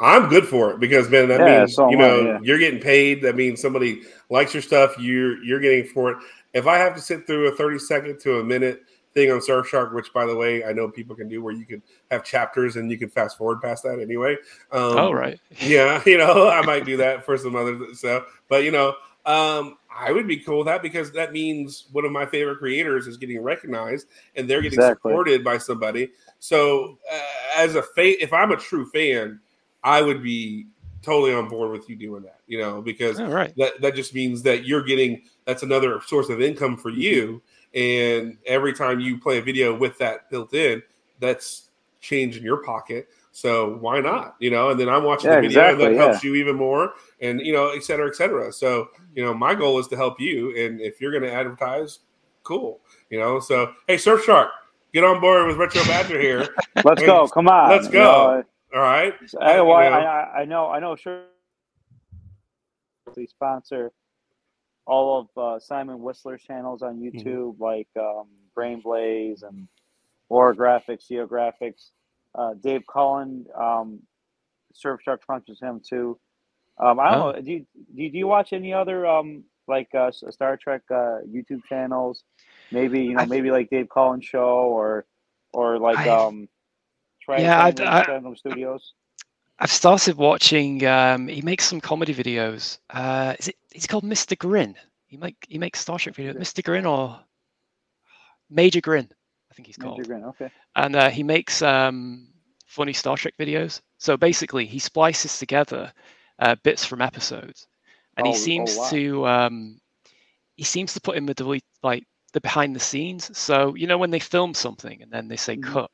I'm good for it because, man, that yeah, means you know yeah. you're getting paid. That means somebody likes your stuff. You're you're getting for it. If I have to sit through a thirty second to a minute thing on Surfshark, which by the way I know people can do, where you can have chapters and you can fast forward past that anyway. Um, oh right, yeah, you know I might do that for some other stuff, but you know um, I would be cool with that because that means one of my favorite creators is getting recognized and they're getting exactly. supported by somebody. So uh, as a fan, if I'm a true fan, I would be totally on board with you doing that, you know, because oh, right. that, that just means that you're getting, that's another source of income for you. And every time you play a video with that built in, that's change in your pocket. So why not, you know, and then I'm watching yeah, the video exactly, and that yeah. helps you even more and, you know, et cetera, et cetera. So, you know, my goal is to help you. And if you're going to advertise, cool, you know, so, hey, Surfshark, get on board with Retro Badger here. Let's go. Come on. Let's go. No, I- All right. So, I, well, you know. I, I know. I know. Sure. They sponsor all of uh, Simon Whistler's channels on YouTube, mm-hmm. like um, Brain Blaze and War Graphics, Geographics. Uh, Dave Cullen, um, Surfshark sponsors him too. Um, I don't huh? know. Do you, do you do you watch any other um, like uh, Star Trek uh, YouTube channels? Maybe you know. I, maybe like Dave Cullen show or or like. I, um, Right, yeah, I'd, I, studios. I've started watching. Um, he makes some comedy videos. Uh, is it? He's called Mister Grin. He make he makes Star Trek videos. Mister Grin or Major Grin, I think he's called. Major Grin, okay. And uh, he makes um, funny Star Trek videos. So basically, he splices together uh, bits from episodes, and oh, he seems oh, wow. to um, he seems to put in the delete, like the behind the scenes. So you know when they film something and then they say mm-hmm. cut.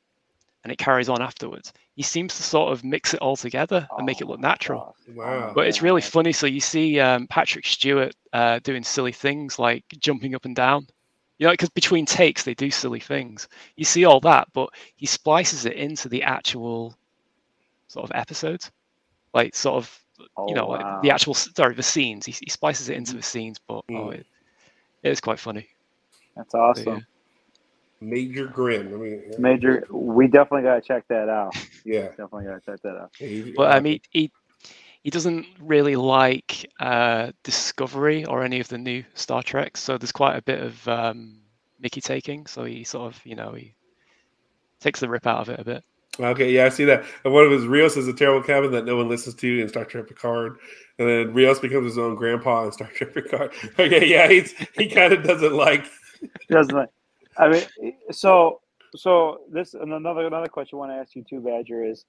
And it carries on afterwards. He seems to sort of mix it all together and oh, make it look natural. Wow. But it's really funny. So you see um, Patrick Stewart uh, doing silly things like jumping up and down. You know, because between takes, they do silly things. You see all that, but he splices it into the actual sort of episodes. Like sort of, oh, you know, wow. like the actual, sorry, the scenes. He, he splices it into the scenes, but mm. oh, it, it is quite funny. That's awesome. So, yeah. Major Grin. I mean, yeah. Major. We definitely gotta check that out. Yeah, definitely gotta check that out. Well, I mean, he he doesn't really like uh, Discovery or any of the new Star Trek, so there's quite a bit of um, Mickey taking. So he sort of, you know, he takes the rip out of it a bit. Okay, yeah, I see that. And one of his reels is a terrible cabin that no one listens to in Star Trek Picard. And then Rios becomes his own grandpa in Star Trek Picard. Okay, yeah, he's, he kind of doesn't like. Doesn't like. I mean, so so this and another another question I want to ask you too, Badger, is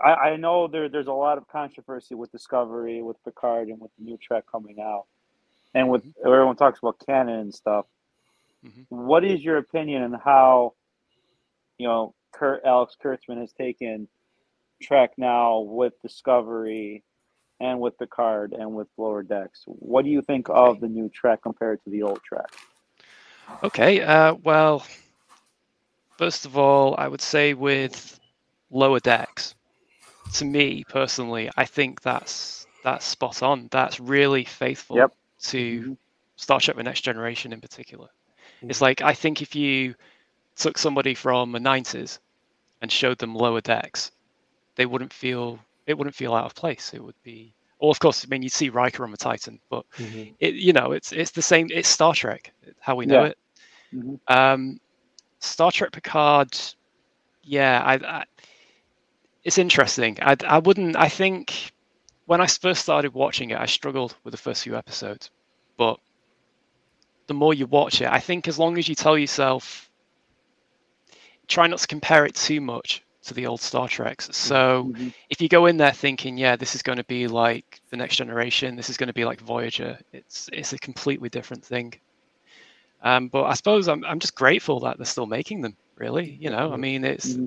I, I know there there's a lot of controversy with Discovery, with Picard, and with the new Trek coming out, and with everyone talks about canon and stuff. Mm-hmm. What is your opinion on how, you know, Kurt, Alex Kurtzman has taken Trek now with Discovery, and with Picard, and with Lower Decks? What do you think of the new Trek compared to the old Trek? Okay, uh, well, first of all, I would say with Lower Decks, to me personally, I think that's that's spot on. That's really faithful yep. to Star Trek The Next Generation in particular. Mm-hmm. It's like, I think if you took somebody from the nineties and showed them Lower Decks, they wouldn't feel, it wouldn't feel out of place. It would be, well, of course, I mean, you'd see Riker on the Titan, but mm-hmm. it, you know, it's it's the same. It's Star Trek, how we know yeah. it. Mm-hmm. Um, Star Trek Picard, yeah, I, I, it's interesting. I, I wouldn't. I think when I first started watching it, I struggled with the first few episodes, but the more you watch it, I think as long as you tell yourself, try not to compare it too much to the old Star Treks. So mm-hmm. if you go in there thinking, yeah, this is going to be like The Next Generation, this is going to be like Voyager, it's it's a completely different thing. Um, but I suppose I'm I'm just grateful that they're still making them, really. You know, I mean, it's mm-hmm.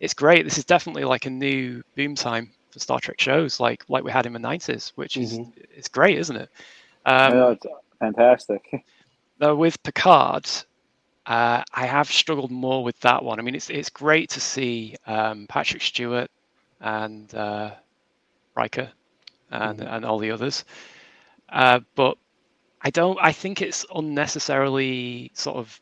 it's great. This is definitely like a new boom time for Star Trek shows, like like we had in the nineties, which is mm-hmm. it's great, isn't it? Um, I know, it's fantastic. Now with Picard, Uh, I have struggled more with that one. I mean, it's it's great to see um, Patrick Stewart and uh, Riker and mm-hmm. and all the others. Uh, but I don't. I think it's unnecessarily sort of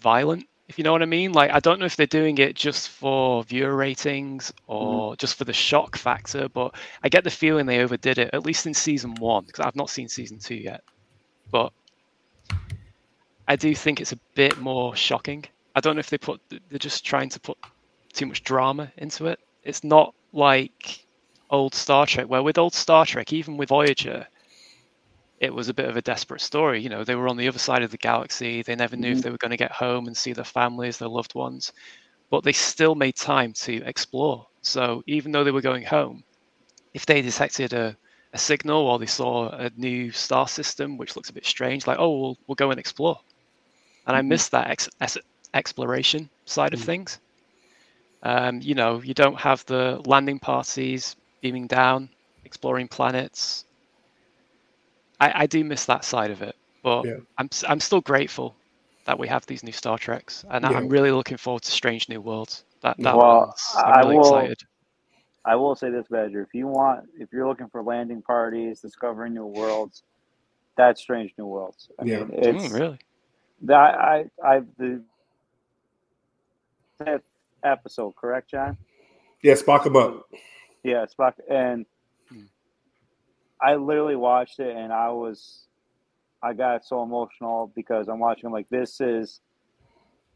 violent, if you know what I mean. Like, I don't know if they're doing it just for viewer ratings or mm-hmm. just for the shock factor, but I get the feeling they overdid it, at least in season one, because I've not seen season two yet. But I do think it's a bit more shocking. I don't know if they put, they're just trying to put too much drama into it. It's not like old Star Trek, where with old Star Trek, even with Voyager, it was a bit of a desperate story. You know, they were on the other side of the galaxy. They never knew mm-hmm. if they were going to get home and see their families, their loved ones, but they still made time to explore. So even though they were going home, if they detected a, a signal or they saw a new star system, which looks a bit strange, like, oh, we'll, we'll go and explore. And mm-hmm. I miss that ex- ex- exploration side mm-hmm. of things. Um, you know, you don't have the landing parties beaming down, exploring planets. I, I do miss that side of it, but yeah. I'm I'm still grateful that we have these new Star Treks, and yeah. I'm really looking forward to Strange New Worlds. That, that well, one's, I'm I really will, excited. I will say this, Badger. If you want, if you're looking for landing parties, discovering new worlds, that's Strange New Worlds. I yeah, mean, it's, mm, really. That I I the that episode, correct, John? Yeah, Spock him up. Yeah, Spock and. I literally watched it and I was, I got so emotional because I'm watching. I'm like, this is,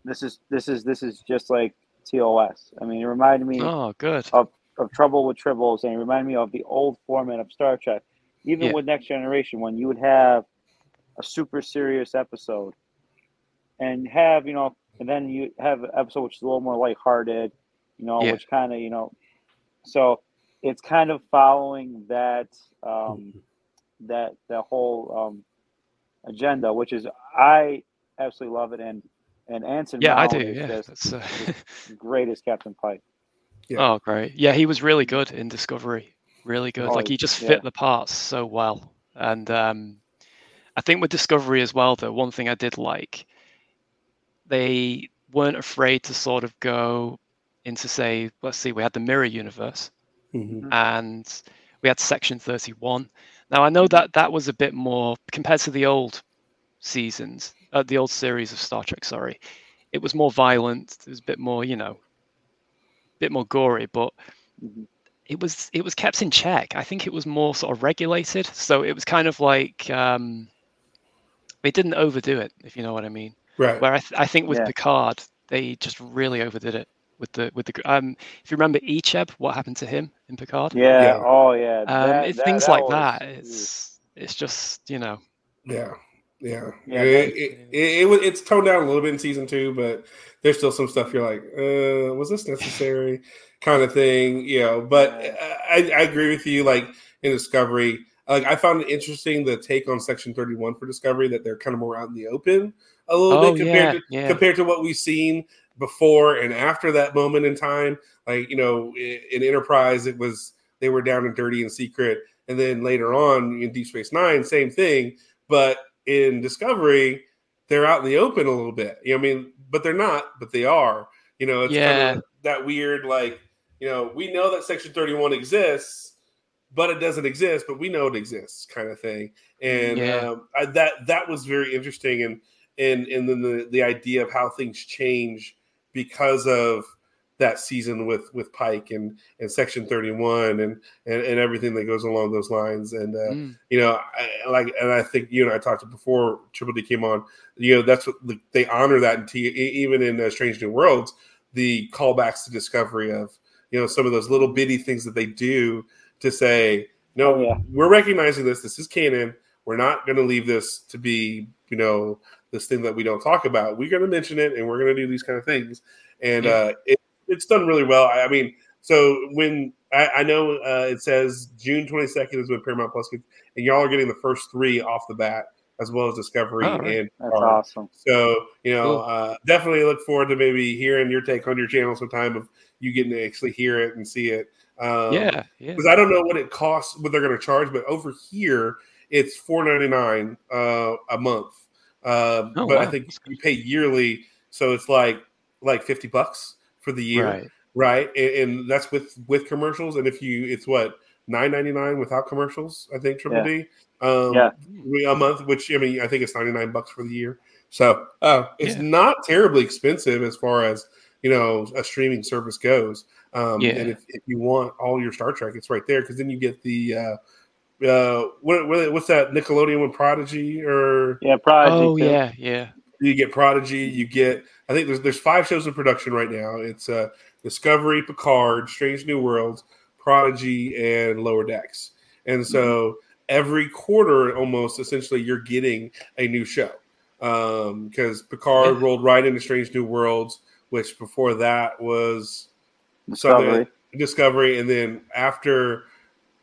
this is, this is, this is just like T O S. I mean, it reminded me oh, good. Of, of Trouble with Tribbles, and it reminded me of the old format of Star Trek, even yeah. with Next Generation, when you would have a super serious episode and have, you know, and then you have an episode which is a little more lighthearted, you know, yeah. which kind of, you know, so. It's kind of following that um, that that whole um, agenda, which is I absolutely love it, and and Anson yeah, Mount I do. Is yeah, just, uh... just great as Captain Pike. Yeah. Oh, great! Yeah, he was really good in Discovery, really good. Oh, like he just fit yeah. the parts so well, and um, I think with Discovery as well, the one thing I did like, they weren't afraid to sort of go into say, let's see, we had the Mirror Universe. Mm-hmm. And we had Section thirty-one. Now, I know that that was a bit more, compared to the old seasons, uh, the old series of Star Trek, sorry. It was more violent. It was a bit more, you know, a bit more gory, but mm-hmm. it was it was kept in check. I think it was more sort of regulated. So it was kind of like, um, they didn't overdo it, if you know what I mean. Right. Where I, th- I think with yeah. Picard, they just really overdid it. With the with the um, if you remember Icheb, what happened to him in Picard? Yeah, yeah. oh yeah, um, that, it's that, things that like was, that. It's yeah. it's just you know. Yeah, yeah, yeah. It, it, it, it was it's toned down a little bit in season two, but there's still some stuff you're like, uh, was this necessary, kind of thing, you know. But I, I agree with you. Like in Discovery, like I found it interesting the take on Section thirty-one for Discovery that they're kind of more out in the open a little oh, bit compared yeah, to yeah. compared to what we've seen. Before and after that moment in time, like, you know, in Enterprise, it was, they were down and dirty and secret. And then later on in Deep Space Nine, same thing. But in Discovery, they're out in the open a little bit. You know what I mean? But they're not, but they are. You know, it's yeah. kind of that weird, like, you know, we know that Section thirty-one exists, but it doesn't exist, but we know it exists kind of thing. And yeah. um, I, that that was very interesting. And, and, and then the, the idea of how things change because of that season with, with Pike and, and Section thirty-one and, and, and everything that goes along those lines. And, uh, mm. you know, I, like, and I think you and I talked before Triple D came on, you know, that's what they honor that in T, even in uh, Strange New Worlds, the callbacks to Discovery of, you know, some of those little bitty things that they do to say, no, oh, yeah. we're recognizing this. This is canon. We're not going to leave this to be, you know, this thing that we don't talk about. We're going to mention it and we're going to do these kind of things. And yeah. uh, it, it's done really well. I, I mean, so when I, I know uh, it says June twenty-second is when Paramount Plus gets, and y'all are getting the first three off the bat, as well as Discovery. Oh, right. And That's Picard. Awesome. So, you know, cool. uh, definitely look forward to maybe hearing your take on your channel sometime of you getting to actually hear it and see it. Um, yeah. Because yeah. I don't know what it costs, what they're going to charge, but over here it's four dollars and ninety-nine cents uh, a month. Uh, oh, but wow. I think you pay yearly, so it's like like fifty bucks for the year, right? right? And, and that's with, with commercials. And if you, it's what nine ninety-nine without commercials, I think, Triple yeah. D. Um, yeah. A month, which, I mean, I think it's ninety-nine bucks for the year. So uh, it's yeah. not terribly expensive as far as, you know, a streaming service goes. Um, yeah. And if, if you want all your Star Trek, it's right there. Because then you get the, uh, uh, what, what's that, Nickelodeon with Prodigy? Or Yeah, Prodigy. Oh, too. yeah, yeah. You get Prodigy. You get, I think there's there's five shows in production right now. It's uh, Discovery, Picard, Strange New Worlds, Prodigy, and Lower Decks. And so mm-hmm. every quarter almost, essentially, you're getting a new show. Um, because Picard yeah. rolled right into Strange New Worlds, which before that was Discovery. Discovery. And then after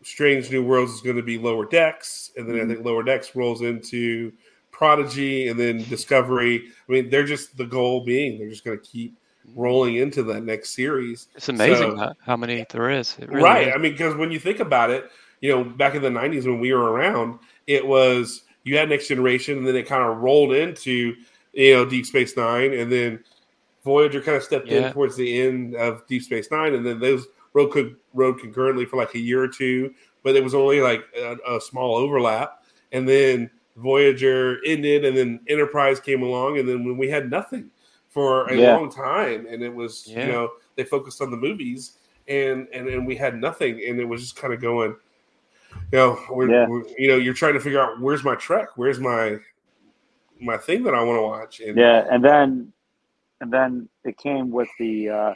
Strange New Worlds is going to be Lower Decks. And then mm-hmm. I think Lower Decks rolls into Prodigy and then Discovery. I mean, they're just, the goal being they're just going to keep rolling into that next series. It's amazing so, how, how many there is. It really right. is. I mean, because when you think about it, you know, back in the nineties when we were around, it was, you had Next Generation, and then it kind of rolled into, you know, Deep Space Nine, and then Voyager kind of stepped yeah. in towards the end of Deep Space Nine, and then those rode, co- rode concurrently for like a year or two, but it was only like a, a small overlap, and then Voyager ended, and then Enterprise came along, and then when we had nothing for a yeah. long time, and it was, yeah. you know, they focused on the movies, and, and, and we had nothing, and it was just kind of going... You know, we're, yeah. we're, you know, you're trying to figure out where's my Trek, where's my my thing that I want to watch. And, yeah, and then and then it came with the uh,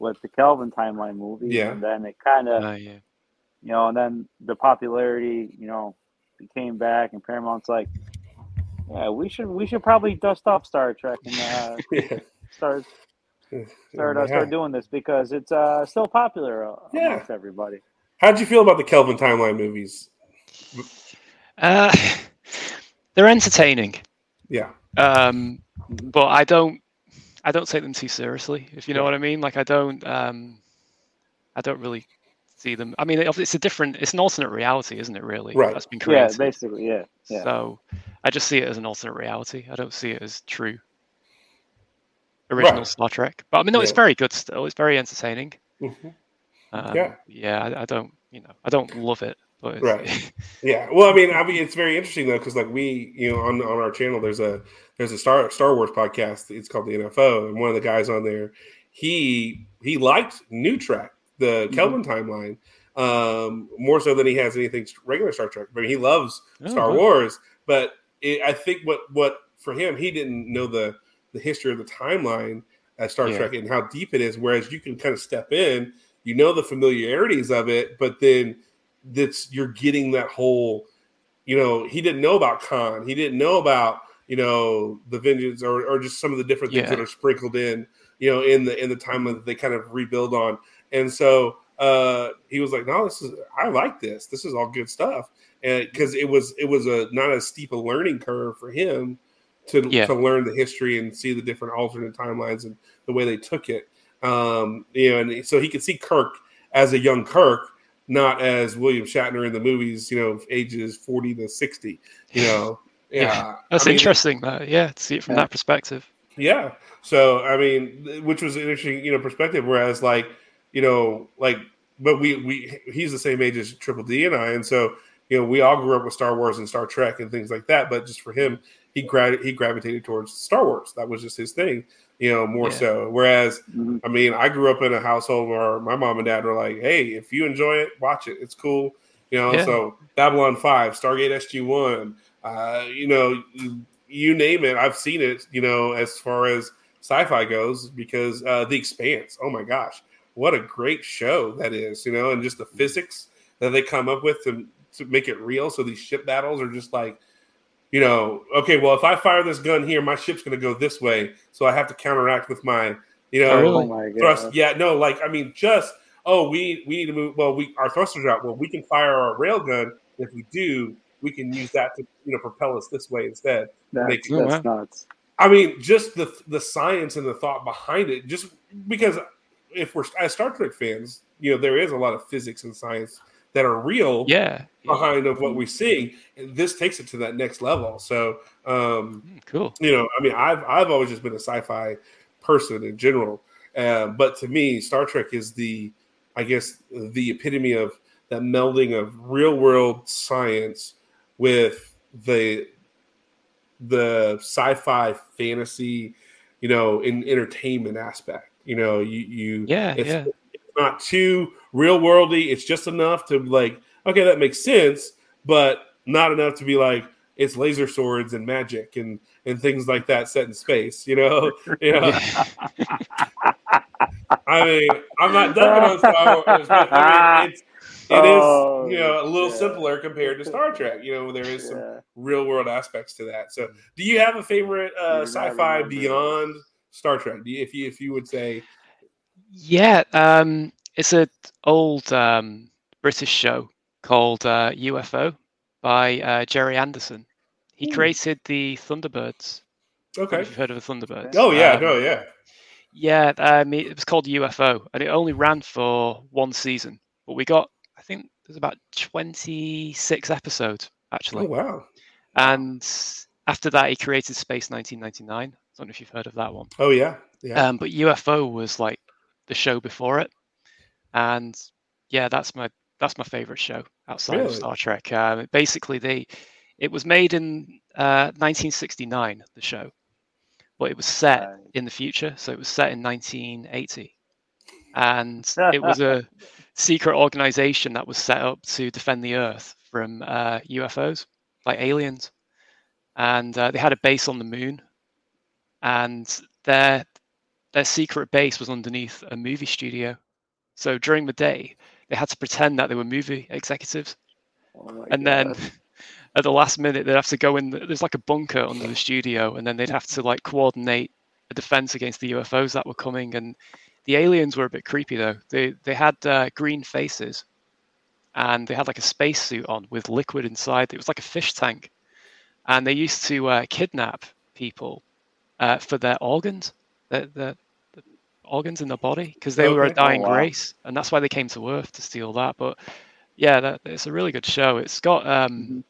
with the Kelvin timeline movie. Yeah. And then it kind of, uh, yeah. you know, and then the popularity, you know, it came back, and Paramount's like, yeah, we should we should probably dust off Star Trek and uh, yeah. start start yeah. start doing this because it's uh, still popular amongst yeah. everybody. How did you feel about the Kelvin timeline movies? Uh, they're entertaining. Yeah. Um, but I don't, I don't take them too seriously, if you know what I mean. Like I don't, um, I don't really see them. I mean, it's a different, it's an alternate reality, isn't it? Really, right. That's been created. Yeah, basically, yeah. yeah. So I just see it as an alternate reality. I don't see it as true original right. Star Trek. But I mean, no, yeah. it's very good still. It's very entertaining. Mm-hmm. Um, yeah, yeah. I, I don't, you know, I don't love it, but it's, right. yeah. Well, I mean, I mean, it's very interesting though, because like we, you know, on, on our channel, there's a there's a Star Star Wars podcast. It's called the N F O, and one of the guys on there, he he liked New Trek, the mm-hmm. Kelvin timeline, um, more so than he has anything regular Star Trek. I mean, he loves oh, Star wow. Wars, but it, I think what what for him, he didn't know the the history of the timeline at Star yeah. Trek and how deep it is. Whereas you can kind of step in. You know the familiarities of it, but then that's you're getting that whole, you know, he didn't know about Khan. He didn't know about, you know, the Vengeance or, or just some of the different things yeah. that are sprinkled in, you know, in the in the timeline that they kind of rebuild on. And so uh, he was like, no, this is I like this. This is all good stuff. And because it was it was a not as steep a learning curve for him to yeah. to learn the history and see the different alternate timelines and the way they took it. Um, you know, and so he could see Kirk as a young Kirk, not as William Shatner in the movies, you know, ages forty to sixty, you know. Yeah. yeah. That's I interesting, mean, though. Yeah. To see it from yeah. that perspective. Yeah. So, I mean, which was an interesting, you know, perspective. Whereas, like, you know, like, but we, we, he's the same age as Triple D and I. And so, you know, we all grew up with Star Wars and Star Trek and things like that. But just for him, he, gra- he gravitated towards Star Wars. That was just his thing. You know, more yeah. so. Whereas, mm-hmm. I mean, I grew up in a household where my mom and dad were like, hey, if you enjoy it, watch it. It's cool. You know, yeah. so Babylon five, Stargate S G one, uh, you know, you name it. I've seen it, you know, as far as sci-fi goes because uh, The Expanse. Oh, my gosh. What a great show that is, you know, and just the physics that they come up with to, to make it real. So these ship battles are just like, you know, okay, well, if I fire this gun here, my ship's going to go this way. So I have to counteract with my, you know, oh my thrust. God. Yeah, no, like, I mean, just, oh, we, we need to move. Well, we our thruster's out. Well, we can fire our rail gun. If we do, we can use that to, you know, propel us this way instead. That, Make, that's that's nuts. I mean, just the the science and the thought behind it, just because if we're as Star Trek fans, you know, there is a lot of physics and science that are real yeah, yeah. behind of what we see. And this takes it to that next level. So, um, cool. You know, I mean, I've, I've always just been a sci-fi person in general. Uh, but to me, Star Trek is the, I guess the epitome of that melding of real world science with the the sci-fi fantasy, you know, in entertainment aspect. You know, you, you yeah, it's, yeah. it's not too real worldy. It's just enough to like, okay, that makes sense, but not enough to be like, it's laser swords and magic and, and things like that set in space, you know? You know? I mean, I'm not ducking on Star Wars, but I mean, it's, it oh, is, you know, a little yeah. simpler compared to Star Trek. You know, there is some yeah. real world aspects to that. So do you have a favorite uh, sci-fi beyond Star Trek? Do you, if you, if you would say. Yeah. Um, it's an old um, British show called uh, U F O by uh, Gerry Anderson. He Ooh. created the Thunderbirds. Okay. You've heard of the Thunderbirds. Oh, yeah. Um, oh, yeah. Yeah. Um, it was called U F O and it only ran for one season, but we got, I think there's about twenty-six episodes, actually. Oh, wow. And after that, he created Space nineteen ninety-nine. I don't know if you've heard of that one. Oh, yeah. yeah. Um, but U F O was like the show before it. And yeah, that's my that's my favorite show outside really? of Star Trek. Um, basically, they it was made in uh, nineteen sixty-nine, the show. But it was set right. in the future. So it was set in nineteen eighty. And it was a secret organization that was set up to defend the Earth from uh, U F Os, like aliens. And uh, they had a base on the moon. And their their secret base was underneath a movie studio. So during the day, they had to pretend that they were movie executives. Oh my and God. Then at the last minute, they'd have to go in. The, there's like a bunker under the studio. And then they'd have to like coordinate a defense against the U F Os that were coming. And the aliens were a bit creepy, though. They they had uh, green faces, and they had like a spacesuit on with liquid inside. It was like a fish tank, and they used to uh, kidnap people uh, for their organs, the, the, the organs in their body, because they okay. were a dying oh, wow. race, and that's why they came to Earth to steal that. But yeah, that, it's a really good show. It's got um, mm-hmm.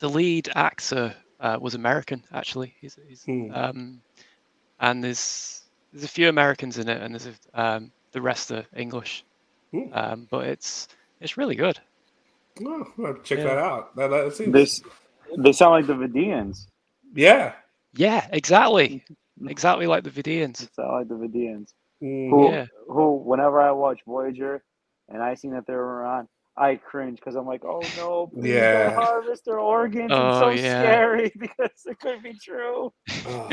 the lead actor uh, was American, actually. He's, he's hmm. um, and there's. There's a few Americans in it, and there's a, um, the rest are English. Mm. Um, but it's it's really good. Oh, I'll check yeah. that out. That, that seems... This, they sound like the Vidians. Yeah. Yeah, exactly. Exactly like the Vidians. They sound like the Vidians. Mm. Who, yeah. who, whenever I watch Voyager, and I seen that they were on, I cringe because I'm like, oh no, please yeah. don't harvest their organs. Oh, it's so yeah. scary because it could be true. Oh.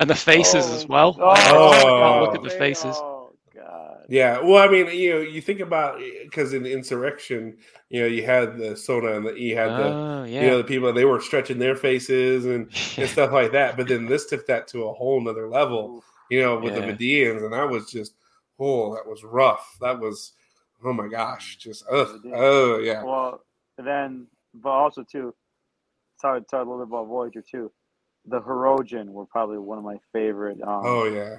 And the faces oh. as well. Oh, oh. look at the faces. Oh God. Yeah. Well, I mean, you know, you think about because in Insurrection, you know, you had the Sona and the, you had the, oh, yeah. you know, the people they were stretching their faces and, and stuff like that. But then this took that to a whole nother level, you know, with yeah. the Medians, and I was just, oh, that was rough. That was. Oh my gosh! Just ugh, oh yeah. Well, then, but also too, sorry, sorry, a little bit about Voyager too. The Hirogen were probably one of my favorite. Um, oh yeah,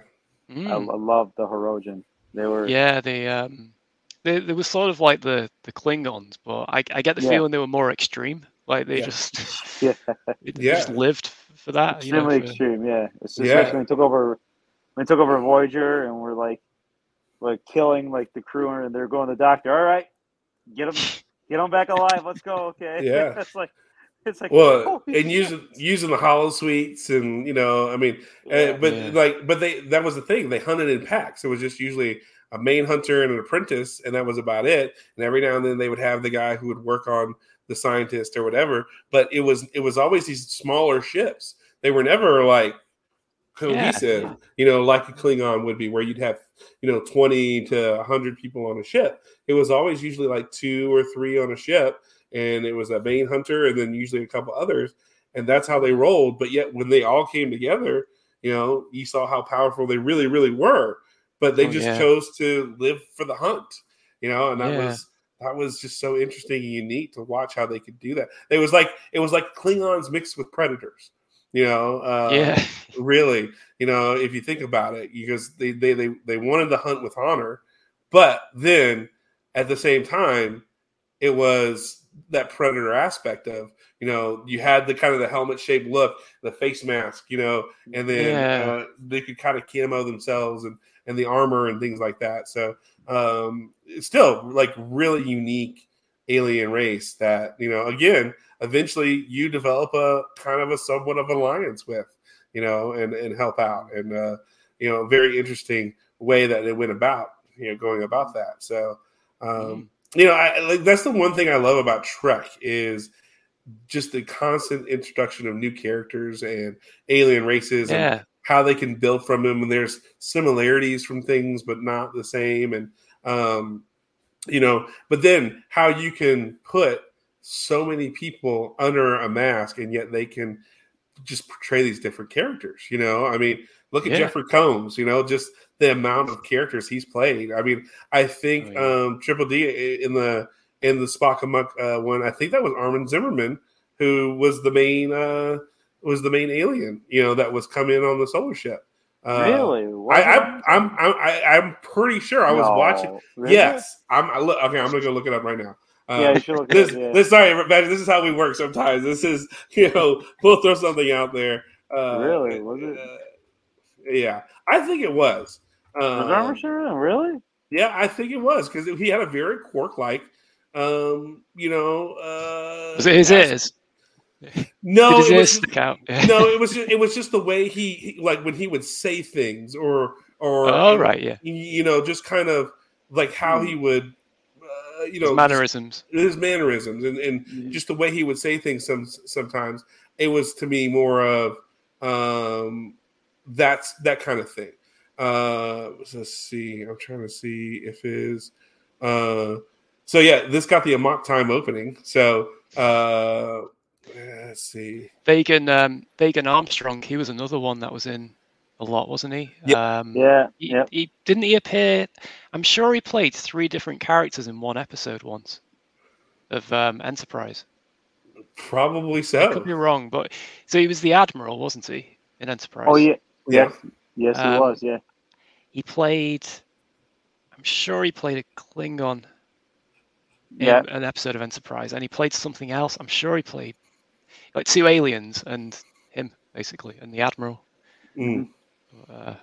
mm. I, I love the Hirogen. They were. Yeah, they um, they they were sort of like the, the Klingons, but I I get the yeah. feeling they were more extreme. Like they yeah. just yeah, they yeah. just lived for that. Extremely you know, for... extreme, yeah. Especially yeah. when we took over, when we took over Voyager, and we're like. Like killing like the crew, and they're going to the doctor. All right, get them, get them back alive. Let's go. Okay. Yeah. it's like, it's like. Well, and God. using using the hollow suites, and you know, I mean, yeah, uh, but yeah. like, but they that was the thing. They hunted in packs. It was just usually a main hunter and an apprentice, and that was about it. And every now and then they would have the guy who would work on the scientist or whatever. But it was it was always these smaller ships. They were never like. cohesive, yeah. you know, like a Klingon would be, where you'd have, you know, twenty to one hundred people on a ship. It was always usually like two or three on a ship, and it was a main hunter and then usually a couple others, and that's how they rolled. But yet when they all came together, you know, you saw how powerful they really, really were, but they oh, just yeah. chose to live for the hunt, you know, and that yeah. was that was just so interesting and unique to watch how they could do that. It was like, it was like Klingons mixed with Predators. You know, uh, yeah. really, you know, if you think about it, because they, they, they, they wanted to hunt with honor, but then at the same time, it was that predator aspect of, You know, you had the kind of the helmet-shaped look, the face mask, you know, and then yeah. uh, they could kind of camo themselves and, and the armor and things like that. So um, it's still, like, really unique alien race that, you know, again, eventually you develop a kind of a somewhat of alliance with, you know, and, and help out. And, uh, you know, very interesting way that it went about, you know, going about that. So, um, mm. you know, I, like, that's the one thing I love about Trek is – just the constant introduction of new characters and alien races yeah. and how they can build from them. And there's similarities from things, but not the same. And, um, you know, but then how you can put so many people under a mask and yet they can just portray these different characters, you know, I mean, look at yeah. Jeffrey Combs, you know, just the amount of characters he's played. I mean, I think, oh, yeah. um, Triple D in the, In the Spock Amok uh, one, I think that was Armin Zimmerman who was the main uh, was the main alien, you know, that was come in on the solar ship. Uh, really? I, I, I'm I'm I'm pretty sure I was no. watching. Really? Yes, I'm. I look, okay, I'm gonna go look it up right now. Uh, yeah, you should look this, it up. Yeah. This, sorry, this is how we work sometimes. This is, you know, we'll throw something out there. Uh, really? Was it? Uh, yeah, I think it was. Was Armin Zimmerman really? Yeah, I think it was because he had a very Quark-like. Um, you know, uh, was it his ears? No, his it was, stick out? no, it was just, it was just the way he, like, when he would say things, or or oh, right, yeah, you know, just kind of like how he would, uh, you know, his mannerisms, just, his mannerisms, and, and yeah. just the way he would say things. Some sometimes it was to me more of um, that's that kind of thing. Uh, let's see, I'm trying to see if his uh. So, yeah, this got the Amok Time opening. So, uh, let's see. Vagan um, Vagan Armstrong, he was another one that was in a lot, wasn't he? Yeah. Um, yeah, he, yeah. He, didn't he appear? I'm sure he played three different characters in one episode once of um, Enterprise. Probably so. I could be wrong, but so he was the Admiral, wasn't he, in Enterprise? Oh, yeah. Yes, yes, yes um, he was, yeah. He played, I'm sure he played a Klingon. Yeah, an episode of Enterprise, and he played something else. I'm sure he played like two aliens and him, basically, and the Admiral. Mm. Uh,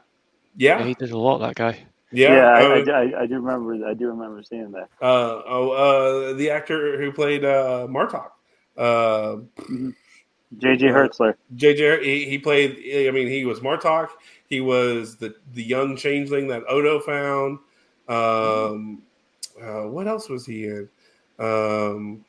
yeah. yeah, he did a lot. That guy. Yeah, yeah I, I, I, I do remember. I do remember seeing that. Uh, oh, uh, the actor who played uh, Martok, uh, J J. Hertzler. J J. He, he played. I mean, he was Martok. He was the the young changeling that Odo found. Um, mm. uh, what else was he in? Um,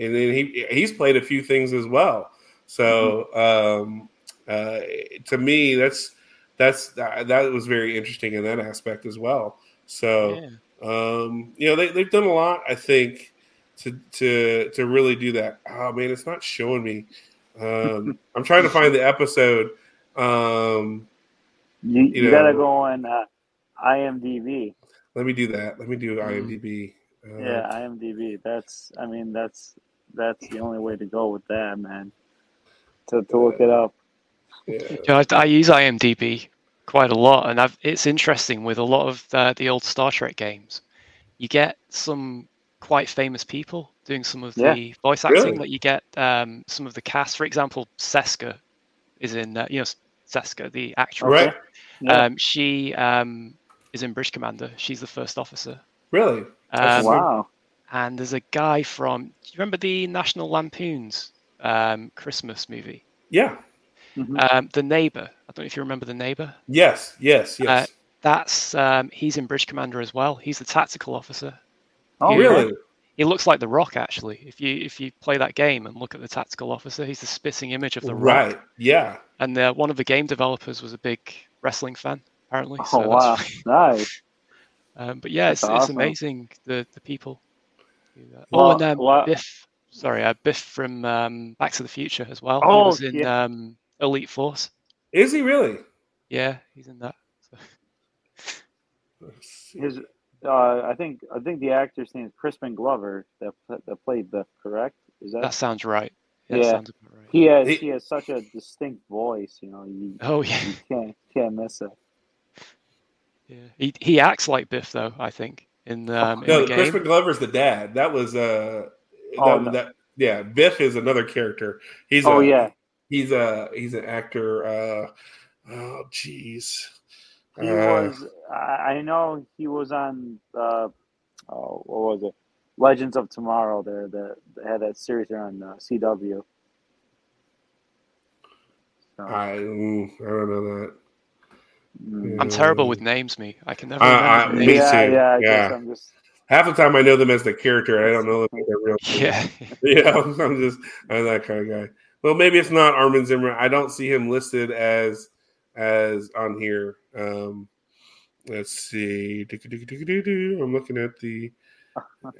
and then he he's played a few things as well. So um, uh, to me, that's that's that was very interesting in that aspect as well. So yeah. um, you know, they they've done a lot, I think, to to to really do that. Oh man, it's not showing me. Um, I'm trying to find the episode. Um, you you, you know, gotta go on uh, IMDb. Let me do that. Let me do IMDb. Mm. Uh, yeah, IMDb. That's, I mean, that's that's the only way to go with that, man. To to look yeah. it up. Yeah. You know, I, I use IMDb quite a lot, and I've, it's interesting with a lot of the, the old Star Trek games. You get some quite famous people doing some of yeah. the voice acting. Really? That you get um, some of the cast. For example, Seska is in, uh, you know, Seska, the actress. Right. Yeah. Um, she um, is in Bridge Commander. She's the first officer. Really? Um, wow. And there's a guy from, do you remember the National Lampoon's um, Christmas movie? Yeah. Mm-hmm. Um, the Neighbor. I don't know if you remember The Neighbor. Yes, yes, yes. Uh, that's, um, he's in Bridge Commander as well. He's the tactical officer. Oh, he, really? He looks like The Rock, actually. If you if you play that game and look at the tactical officer, he's the spitting image of The Rock. Right, yeah. And uh, one of the game developers was a big wrestling fan, apparently. Oh, so wow. That's nice. Um, but yeah, it's, awesome. It's amazing the, the people. Oh, well, and um, well, Biff, sorry, uh, Biff from um, Back to the Future as well. Oh, he was in yeah. um, Elite Force. Is he really? Yeah, he's in that. So. His, uh, I think I think the actor's name is Crispin Glover that that played Biff. Correct? Is that? That sounds right. Yeah, yeah. That sounds about right. He has he, he has such a distinct voice. You know, you, oh yeah, you can't can't miss it. Yeah, he he acts like Biff though. I think in um, in no, the game. Crispin Glover's the dad. That was uh, oh, that, no. that Yeah, Biff is another character. He's oh a, yeah, he's a he's an actor. Uh, oh geez, he uh, was. I know he was on. Uh, oh, what was it? Legends of Tomorrow. There, that they had that series on uh, C W. So. I I don't know that. I'm yeah. terrible with names, me. I can never remember uh, names. Me too. Yeah, yeah, I yeah. guess I'm just... Half the time I know them as the character. I don't know them as their real name. Yeah. yeah, I'm just I'm that kind of guy. Well, maybe it's not Armin Zimmer. I don't see him listed as as on here. Um, let's see. I'm looking at the uh,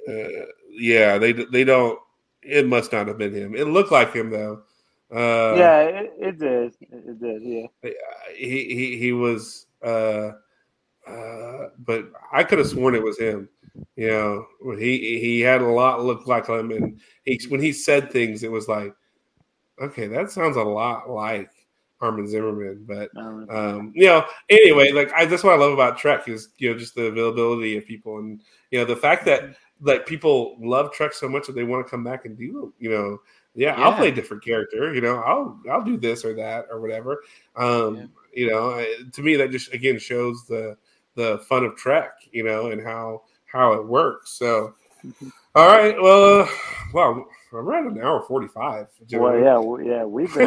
yeah, they they don't it must not have been him. It looked like him though. Uh, yeah, it, it did. It did. Yeah. He he he was. Uh, uh, but I could have sworn it was him. You know, he he had a lot look like him, and he when he said things, it was like, okay, that sounds a lot like Armin Zimmerman. But um, you know, anyway, like I that's what I love about Trek is you know just the availability of people, and you know the fact that like people love Trek so much that they want to come back and do you know. Yeah, yeah, I'll play a different character. You know, I'll I'll do this or that or whatever. Um, yeah. You know, I, to me that just again shows the the fun of Trek. You know, and how how it works. So, all right, well, uh, wow, I'm at an hour forty-five. Well, yeah, well, yeah, we've been.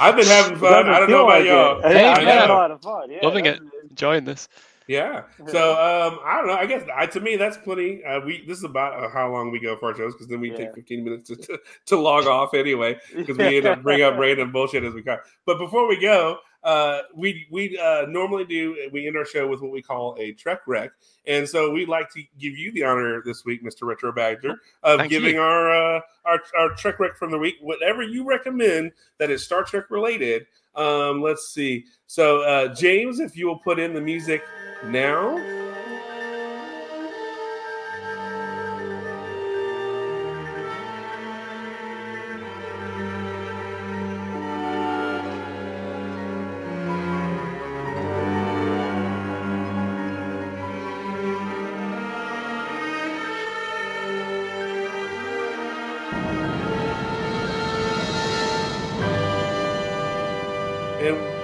I've been having fun. I don't know about like y'all. It. Hey, I had a lot of fun. Yeah, loving it, enjoying this. Yeah. So um, I don't know. I guess I, to me that's plenty. Uh, we this is about uh, how long we go for our shows because then we yeah. take fifteen minutes to, to, to log off anyway because we end up bring up random bullshit as we go. But before we go, uh, we we uh, normally do we end our show with what we call a Trek Wreck, and so we'd like to give you the honor this week, Mister Retro Badger, of Thank giving you. our uh, our our Trek Wreck from the week, whatever you recommend that is Star Trek related. Um, let's see. So uh, James, if you will put in the music. Now, and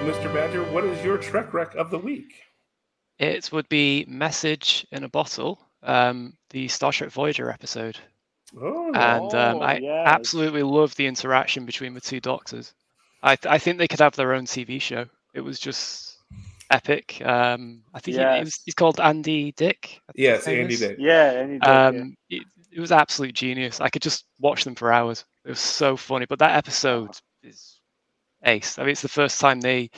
Mister Badger, what is your Trek Wreck of the week? It would be Message in a Bottle, um, the Star Trek Voyager episode. Oh, and um, I yes. absolutely love the interaction between the two doctors. I, th- I think they could have their own T V show. It was just epic. Um, I think yes. he, he was, he's called Andy Dick. Yes, Andy Dick. Yeah, Andy Dick. Um, yeah. It, it was absolute genius. I could just watch them for hours. It was so funny. But that episode is ace. I mean, it's the first time they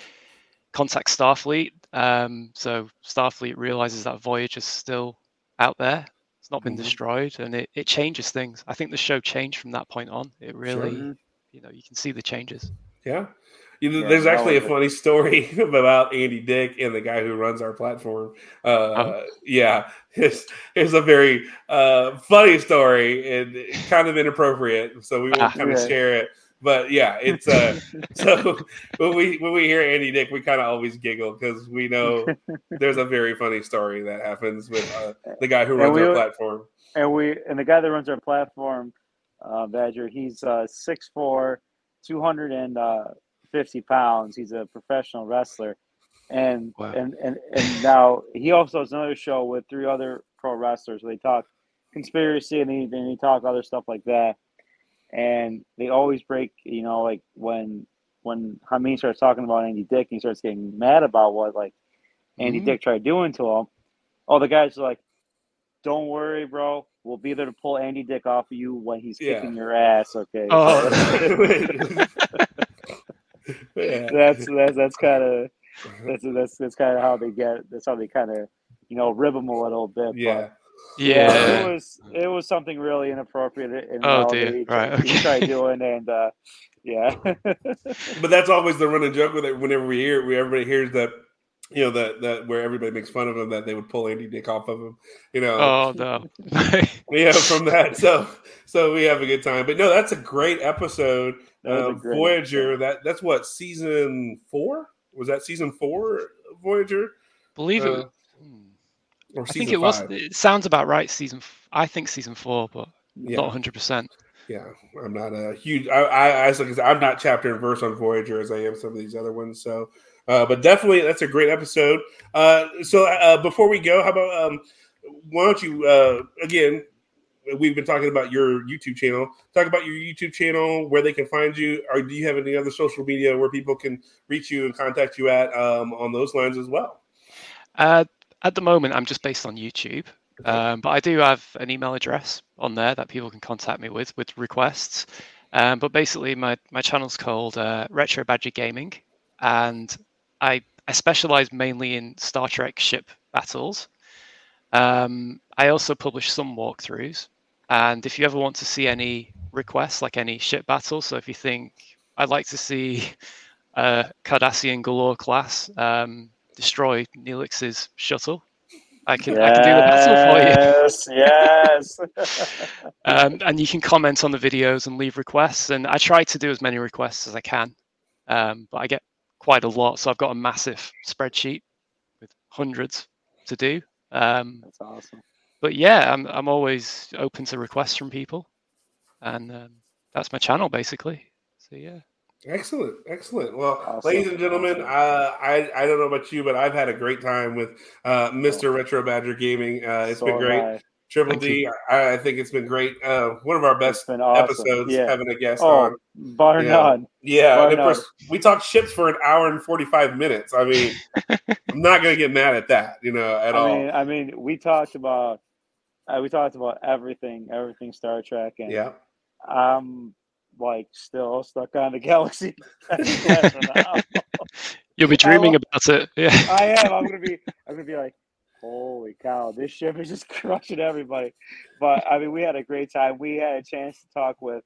contact Starfleet. Um, so Starfleet realizes that Voyager is still out there. It's not been mm-hmm. destroyed, and it, it changes things. I think the show changed from that point on. It really, sure. you know, you can see the changes. Yeah. You know, yeah there's actually a funny story about Andy Dick and the guy who runs our platform. Uh, um, yeah, it's, it's a very uh, funny story and kind of inappropriate. So we won't kind of share it. But yeah, it's uh, so when we when we hear Andy Dick, we kind of always giggle because we know there's a very funny story that happens with uh, the guy who runs we, our platform. And we and the guy that runs our platform, uh, Badger, he's uh, six foot four, two hundred fifty pounds. He's a professional wrestler, and wow. and, and and now he also has another show with three other pro wrestlers. They talk conspiracy and he and he talk other stuff like that. And they always break, you know, like when when Hameen starts talking about Andy Dick, he starts getting mad about what like Andy mm-hmm. Dick tried doing to him. All the guys are like, "Don't worry, bro. We'll be there to pull Andy Dick off of you when he's yeah. kicking your ass." Okay. Oh. yeah. That's that's that's kind of that's that's that's kind of how they get. That's how they kind of you know rib him a little bit. Yeah. But, Yeah. yeah, it was it was something really inappropriate. In oh, dude, right? Okay. He tried doing, and uh, yeah. But that's always the running joke with it. Whenever we hear, we everybody hears that, you know, that that where everybody makes fun of him that they would pull Andy Dick off of him, you know. Oh no, yeah, from that. So so we have a good time. But no, that's a great episode. Um, a great Voyager. Episode. That that's what season four was. That season four Voyager. Believe uh, it. I think it five. was. It sounds about right. Season, I think season four, but yeah. not one hundred percent. yeah, I'm not a huge. I, I, I like I'm not chapter and verse on Voyager as I am some of these other ones. So, uh, but definitely that's a great episode. Uh, so uh, before we go, how about um, why don't you uh, again? We've been talking about your YouTube channel. Talk about your YouTube channel, where they can find you, or do you have any other social media where people can reach you and contact you at um, on those lines as well? Uh, at the moment, I'm just based on YouTube. Um, but I do have an email address on there that people can contact me with, with requests. Um, but basically, my, my channel's called uh, Retro Badger Gaming. And I, I specialize mainly in Star Trek ship battles. Um, I also publish some walkthroughs. And if you ever want to see any requests, like any ship battles, so if you think, I'd like to see uh, Cardassian Galore class um, destroy Neelix's shuttle, I can, yes, I can do the battle for you. Yes, yes. um, and you can comment on the videos and leave requests. And I try to do as many requests as I can, um, but I get quite a lot. So I've got a massive spreadsheet with hundreds to do. Um, That's awesome. But yeah, I'm I'm always open to requests from people, and um, that's my channel basically. So yeah. Excellent, excellent. Well, awesome. Ladies and gentlemen, uh, I I don't know about you, but I've had a great time with uh, Mister Retro Badger Gaming. Uh, it's so been great. Nice. Triple Thank D, I, I think it's been great. Uh, one of our best awesome. episodes yeah. having a guest oh, on. Bar yeah. none. Yeah, bar and none. Of course, we talked ships for an hour and forty-five minutes. I mean, I'm not going to get mad at that, you know, at I all. Mean, I mean, we talked about uh, we talked about everything, everything Star Trek, and yeah, um. like still stuck on the Galaxy class now. You'll be dreaming I'll, about it. Yeah. I am. I'm gonna be I'm gonna be like, holy cow, this ship is just crushing everybody. But I mean, we had a great time. We had a chance to talk with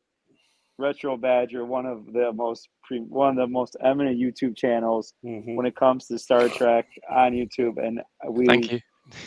Retro Badger, one of the most pre, one of the most eminent YouTube channels mm-hmm. when it comes to Star Trek on YouTube. And we Thank you.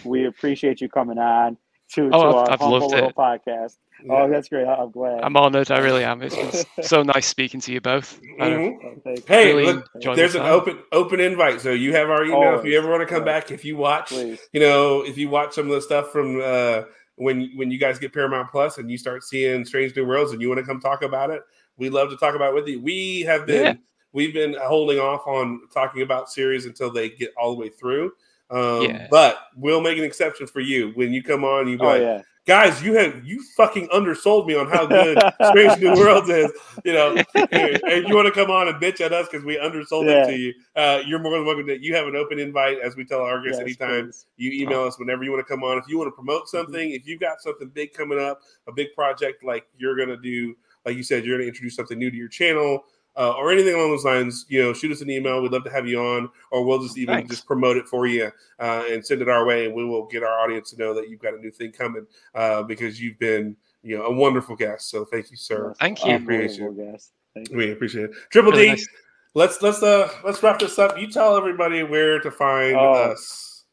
we appreciate you coming on to, oh, to our I've humble loved little it. podcast. Yeah. Oh, that's great. I'm glad. I'm honored. I really am. It's been so nice speaking to you both. Mm-hmm. Hey, really look, there's an time. open open invite. So you have our email. Always. If you ever want to come Always. back, if you watch, Please. you know, if you watch some of the stuff from uh, when when you guys get Paramount Plus and you start seeing Strange New Worlds and you want to come talk about it, we'd love to talk about it with you. We have been yeah. we've been holding off on talking about series until they get all the way through. Um, yeah. But we'll make an exception for you when you come on. You oh, like, yeah. Guys, you have you fucking undersold me on how good Strange New Worlds is. You know, if you want to come on and bitch at us because we undersold yeah. it to you, uh, you're more than welcome to. You have an open invite, as we tell our guests yes, anytime. Please. You email us whenever you want to come on. If you want to promote something, mm-hmm. if you've got something big coming up, a big project like you're going to do, like you said, you're going to introduce something new to your channel. Uh, or anything along those lines, you know, shoot us an email. We'd love to have you on, or we'll just even Thanks. just promote it for you uh, and send it our way, and we will get our audience to know that you've got a new thing coming uh, because you've been, you know, a wonderful guest. So thank you, sir. Thank you. I appreciate you. Thank you. We appreciate it. Triple really D, nice. let's let's uh let's wrap this up. You tell everybody where to find oh. us.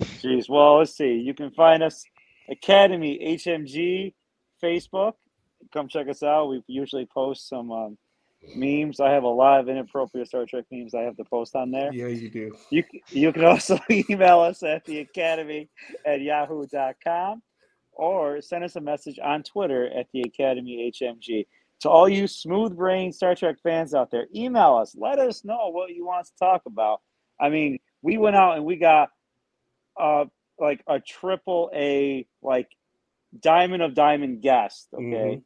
Jeez, well, let's see. You can find us Academy H M G Facebook. Come check us out. We usually post some. Um, memes. I have a lot of inappropriate Star Trek memes I have to post on there. Yeah, you do. You you can also email us at the academy at yahoo dot com or send us a message on Twitter at the academy H M G. To all you smooth-brained Star Trek fans out there, email us. Let us know what you want to talk about. I mean, we went out and we got uh like a triple A, like diamond of diamond guest, okay? Mm-hmm.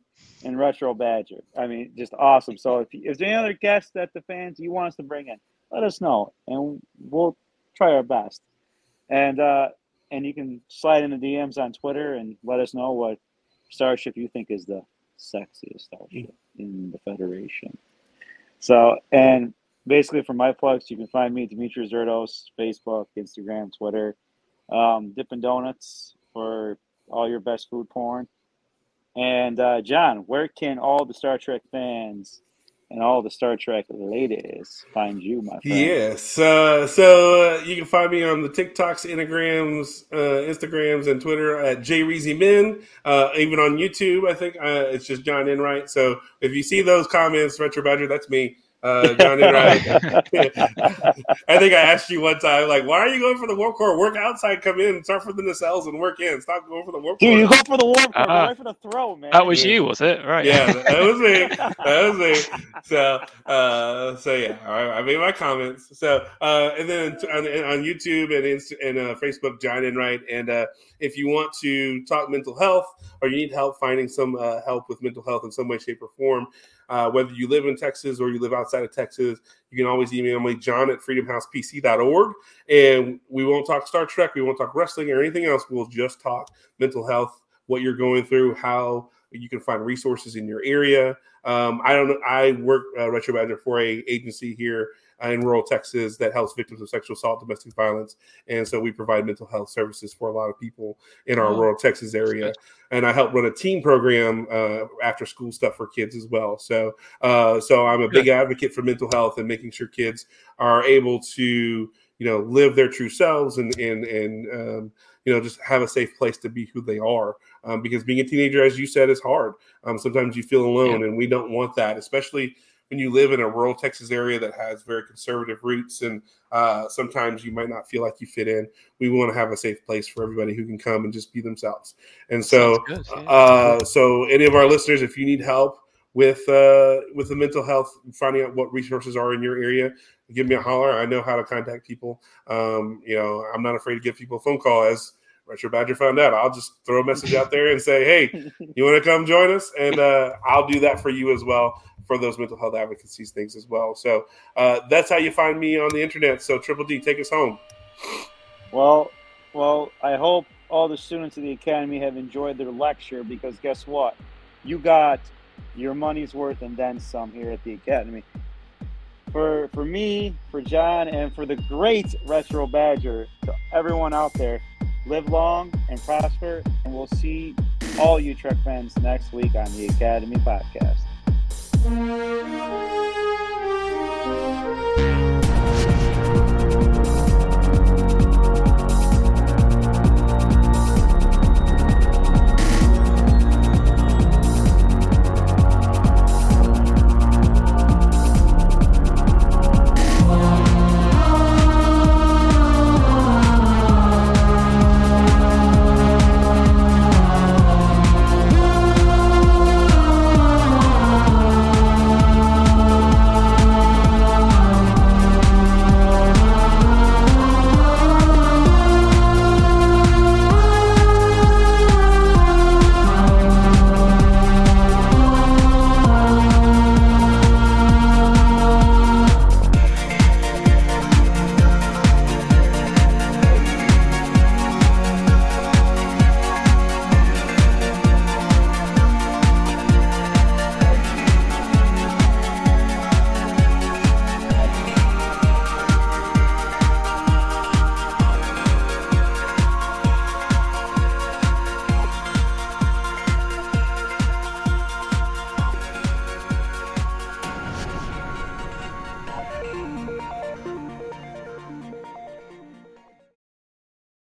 And Retro Badger. I mean, just awesome. So if, if there's any other guests that the fans you want us to bring in, let us know, and we'll try our best. And uh, and you can slide in the D Ms on Twitter and let us know what starship you think is the sexiest starship in the Federation. So, and basically for my plugs, you can find me at Demetrius Zverdo, Facebook, Instagram, Twitter. Um, Dippin' Donuts for all your best food porn. And uh, John, where can all the Star Trek fans and all the Star Trek ladies find you, my friend? Yes. Uh, so uh, you can find me on the TikToks, Instagrams, uh, Instagrams, and Twitter at jreezymen. Uh, even on YouTube, I think uh, it's just John Enright. So if you see those comments, Retro Badger, that's me. Uh, John Enright. I think I asked you one time, like, why are you going for the warp core? Work outside, come in, start from the nacelles, and work in. Stop going for the warp core. Dude, you go for the warp core, uh-huh. Go for the throw, man. That was you, was it? Right. Yeah, that was me. That was me. So, uh, so yeah, right, I made my comments. So, uh, and then on, on YouTube and Inst- and uh, Facebook, John Enright. And uh, if you want to talk mental health or you need help finding some uh, help with mental health in some way, shape, or form, Uh, whether you live in Texas or you live outside of Texas, you can always email me, John at freedom house p c dot org. And we won't talk Star Trek. We won't talk wrestling or anything else. We'll just talk mental health, what you're going through, how you can find resources in your area. Um, I don't know. I work uh, Retro Badger for a agency here in rural Texas that helps victims of sexual assault, domestic violence. And so we provide mental health services for a lot of people in our oh, rural Texas area. And I help run a teen program, uh, after school stuff for kids as well. So, uh, so I'm a big advocate for mental health and making sure kids are able to, you know, live their true selves and, and, and, um, you know, just have a safe place to be who they are. Um, because being a teenager, as you said, is hard. Um, sometimes you feel alone, yeah. and we don't want that, especially when you live in a rural Texas area that has very conservative roots, and uh, sometimes you might not feel like you fit in. We want to have a safe place for everybody who can come and just be themselves. And so, good, yeah. uh, so any of our listeners, if you need help with uh, with the mental health, finding out what resources are in your area, give me a holler. I know how to contact people. Um, you know, I'm not afraid to give people a phone call, as Retro Badger found out. I'll just throw a message out there and say, hey, you want to come join us? And uh, I'll do that for you as well, for those mental health advocacy things as well. So uh, that's how you find me on the internet. So Triple D, take us home. Well, well, I hope all the students of the Academy have enjoyed their lecture, because guess what? You got your money's worth and then some here at the Academy. For, for me, for John, and for the great Retro Badger, to everyone out there, live long and prosper, and we'll see all you Trek fans next week on the Academy Podcast.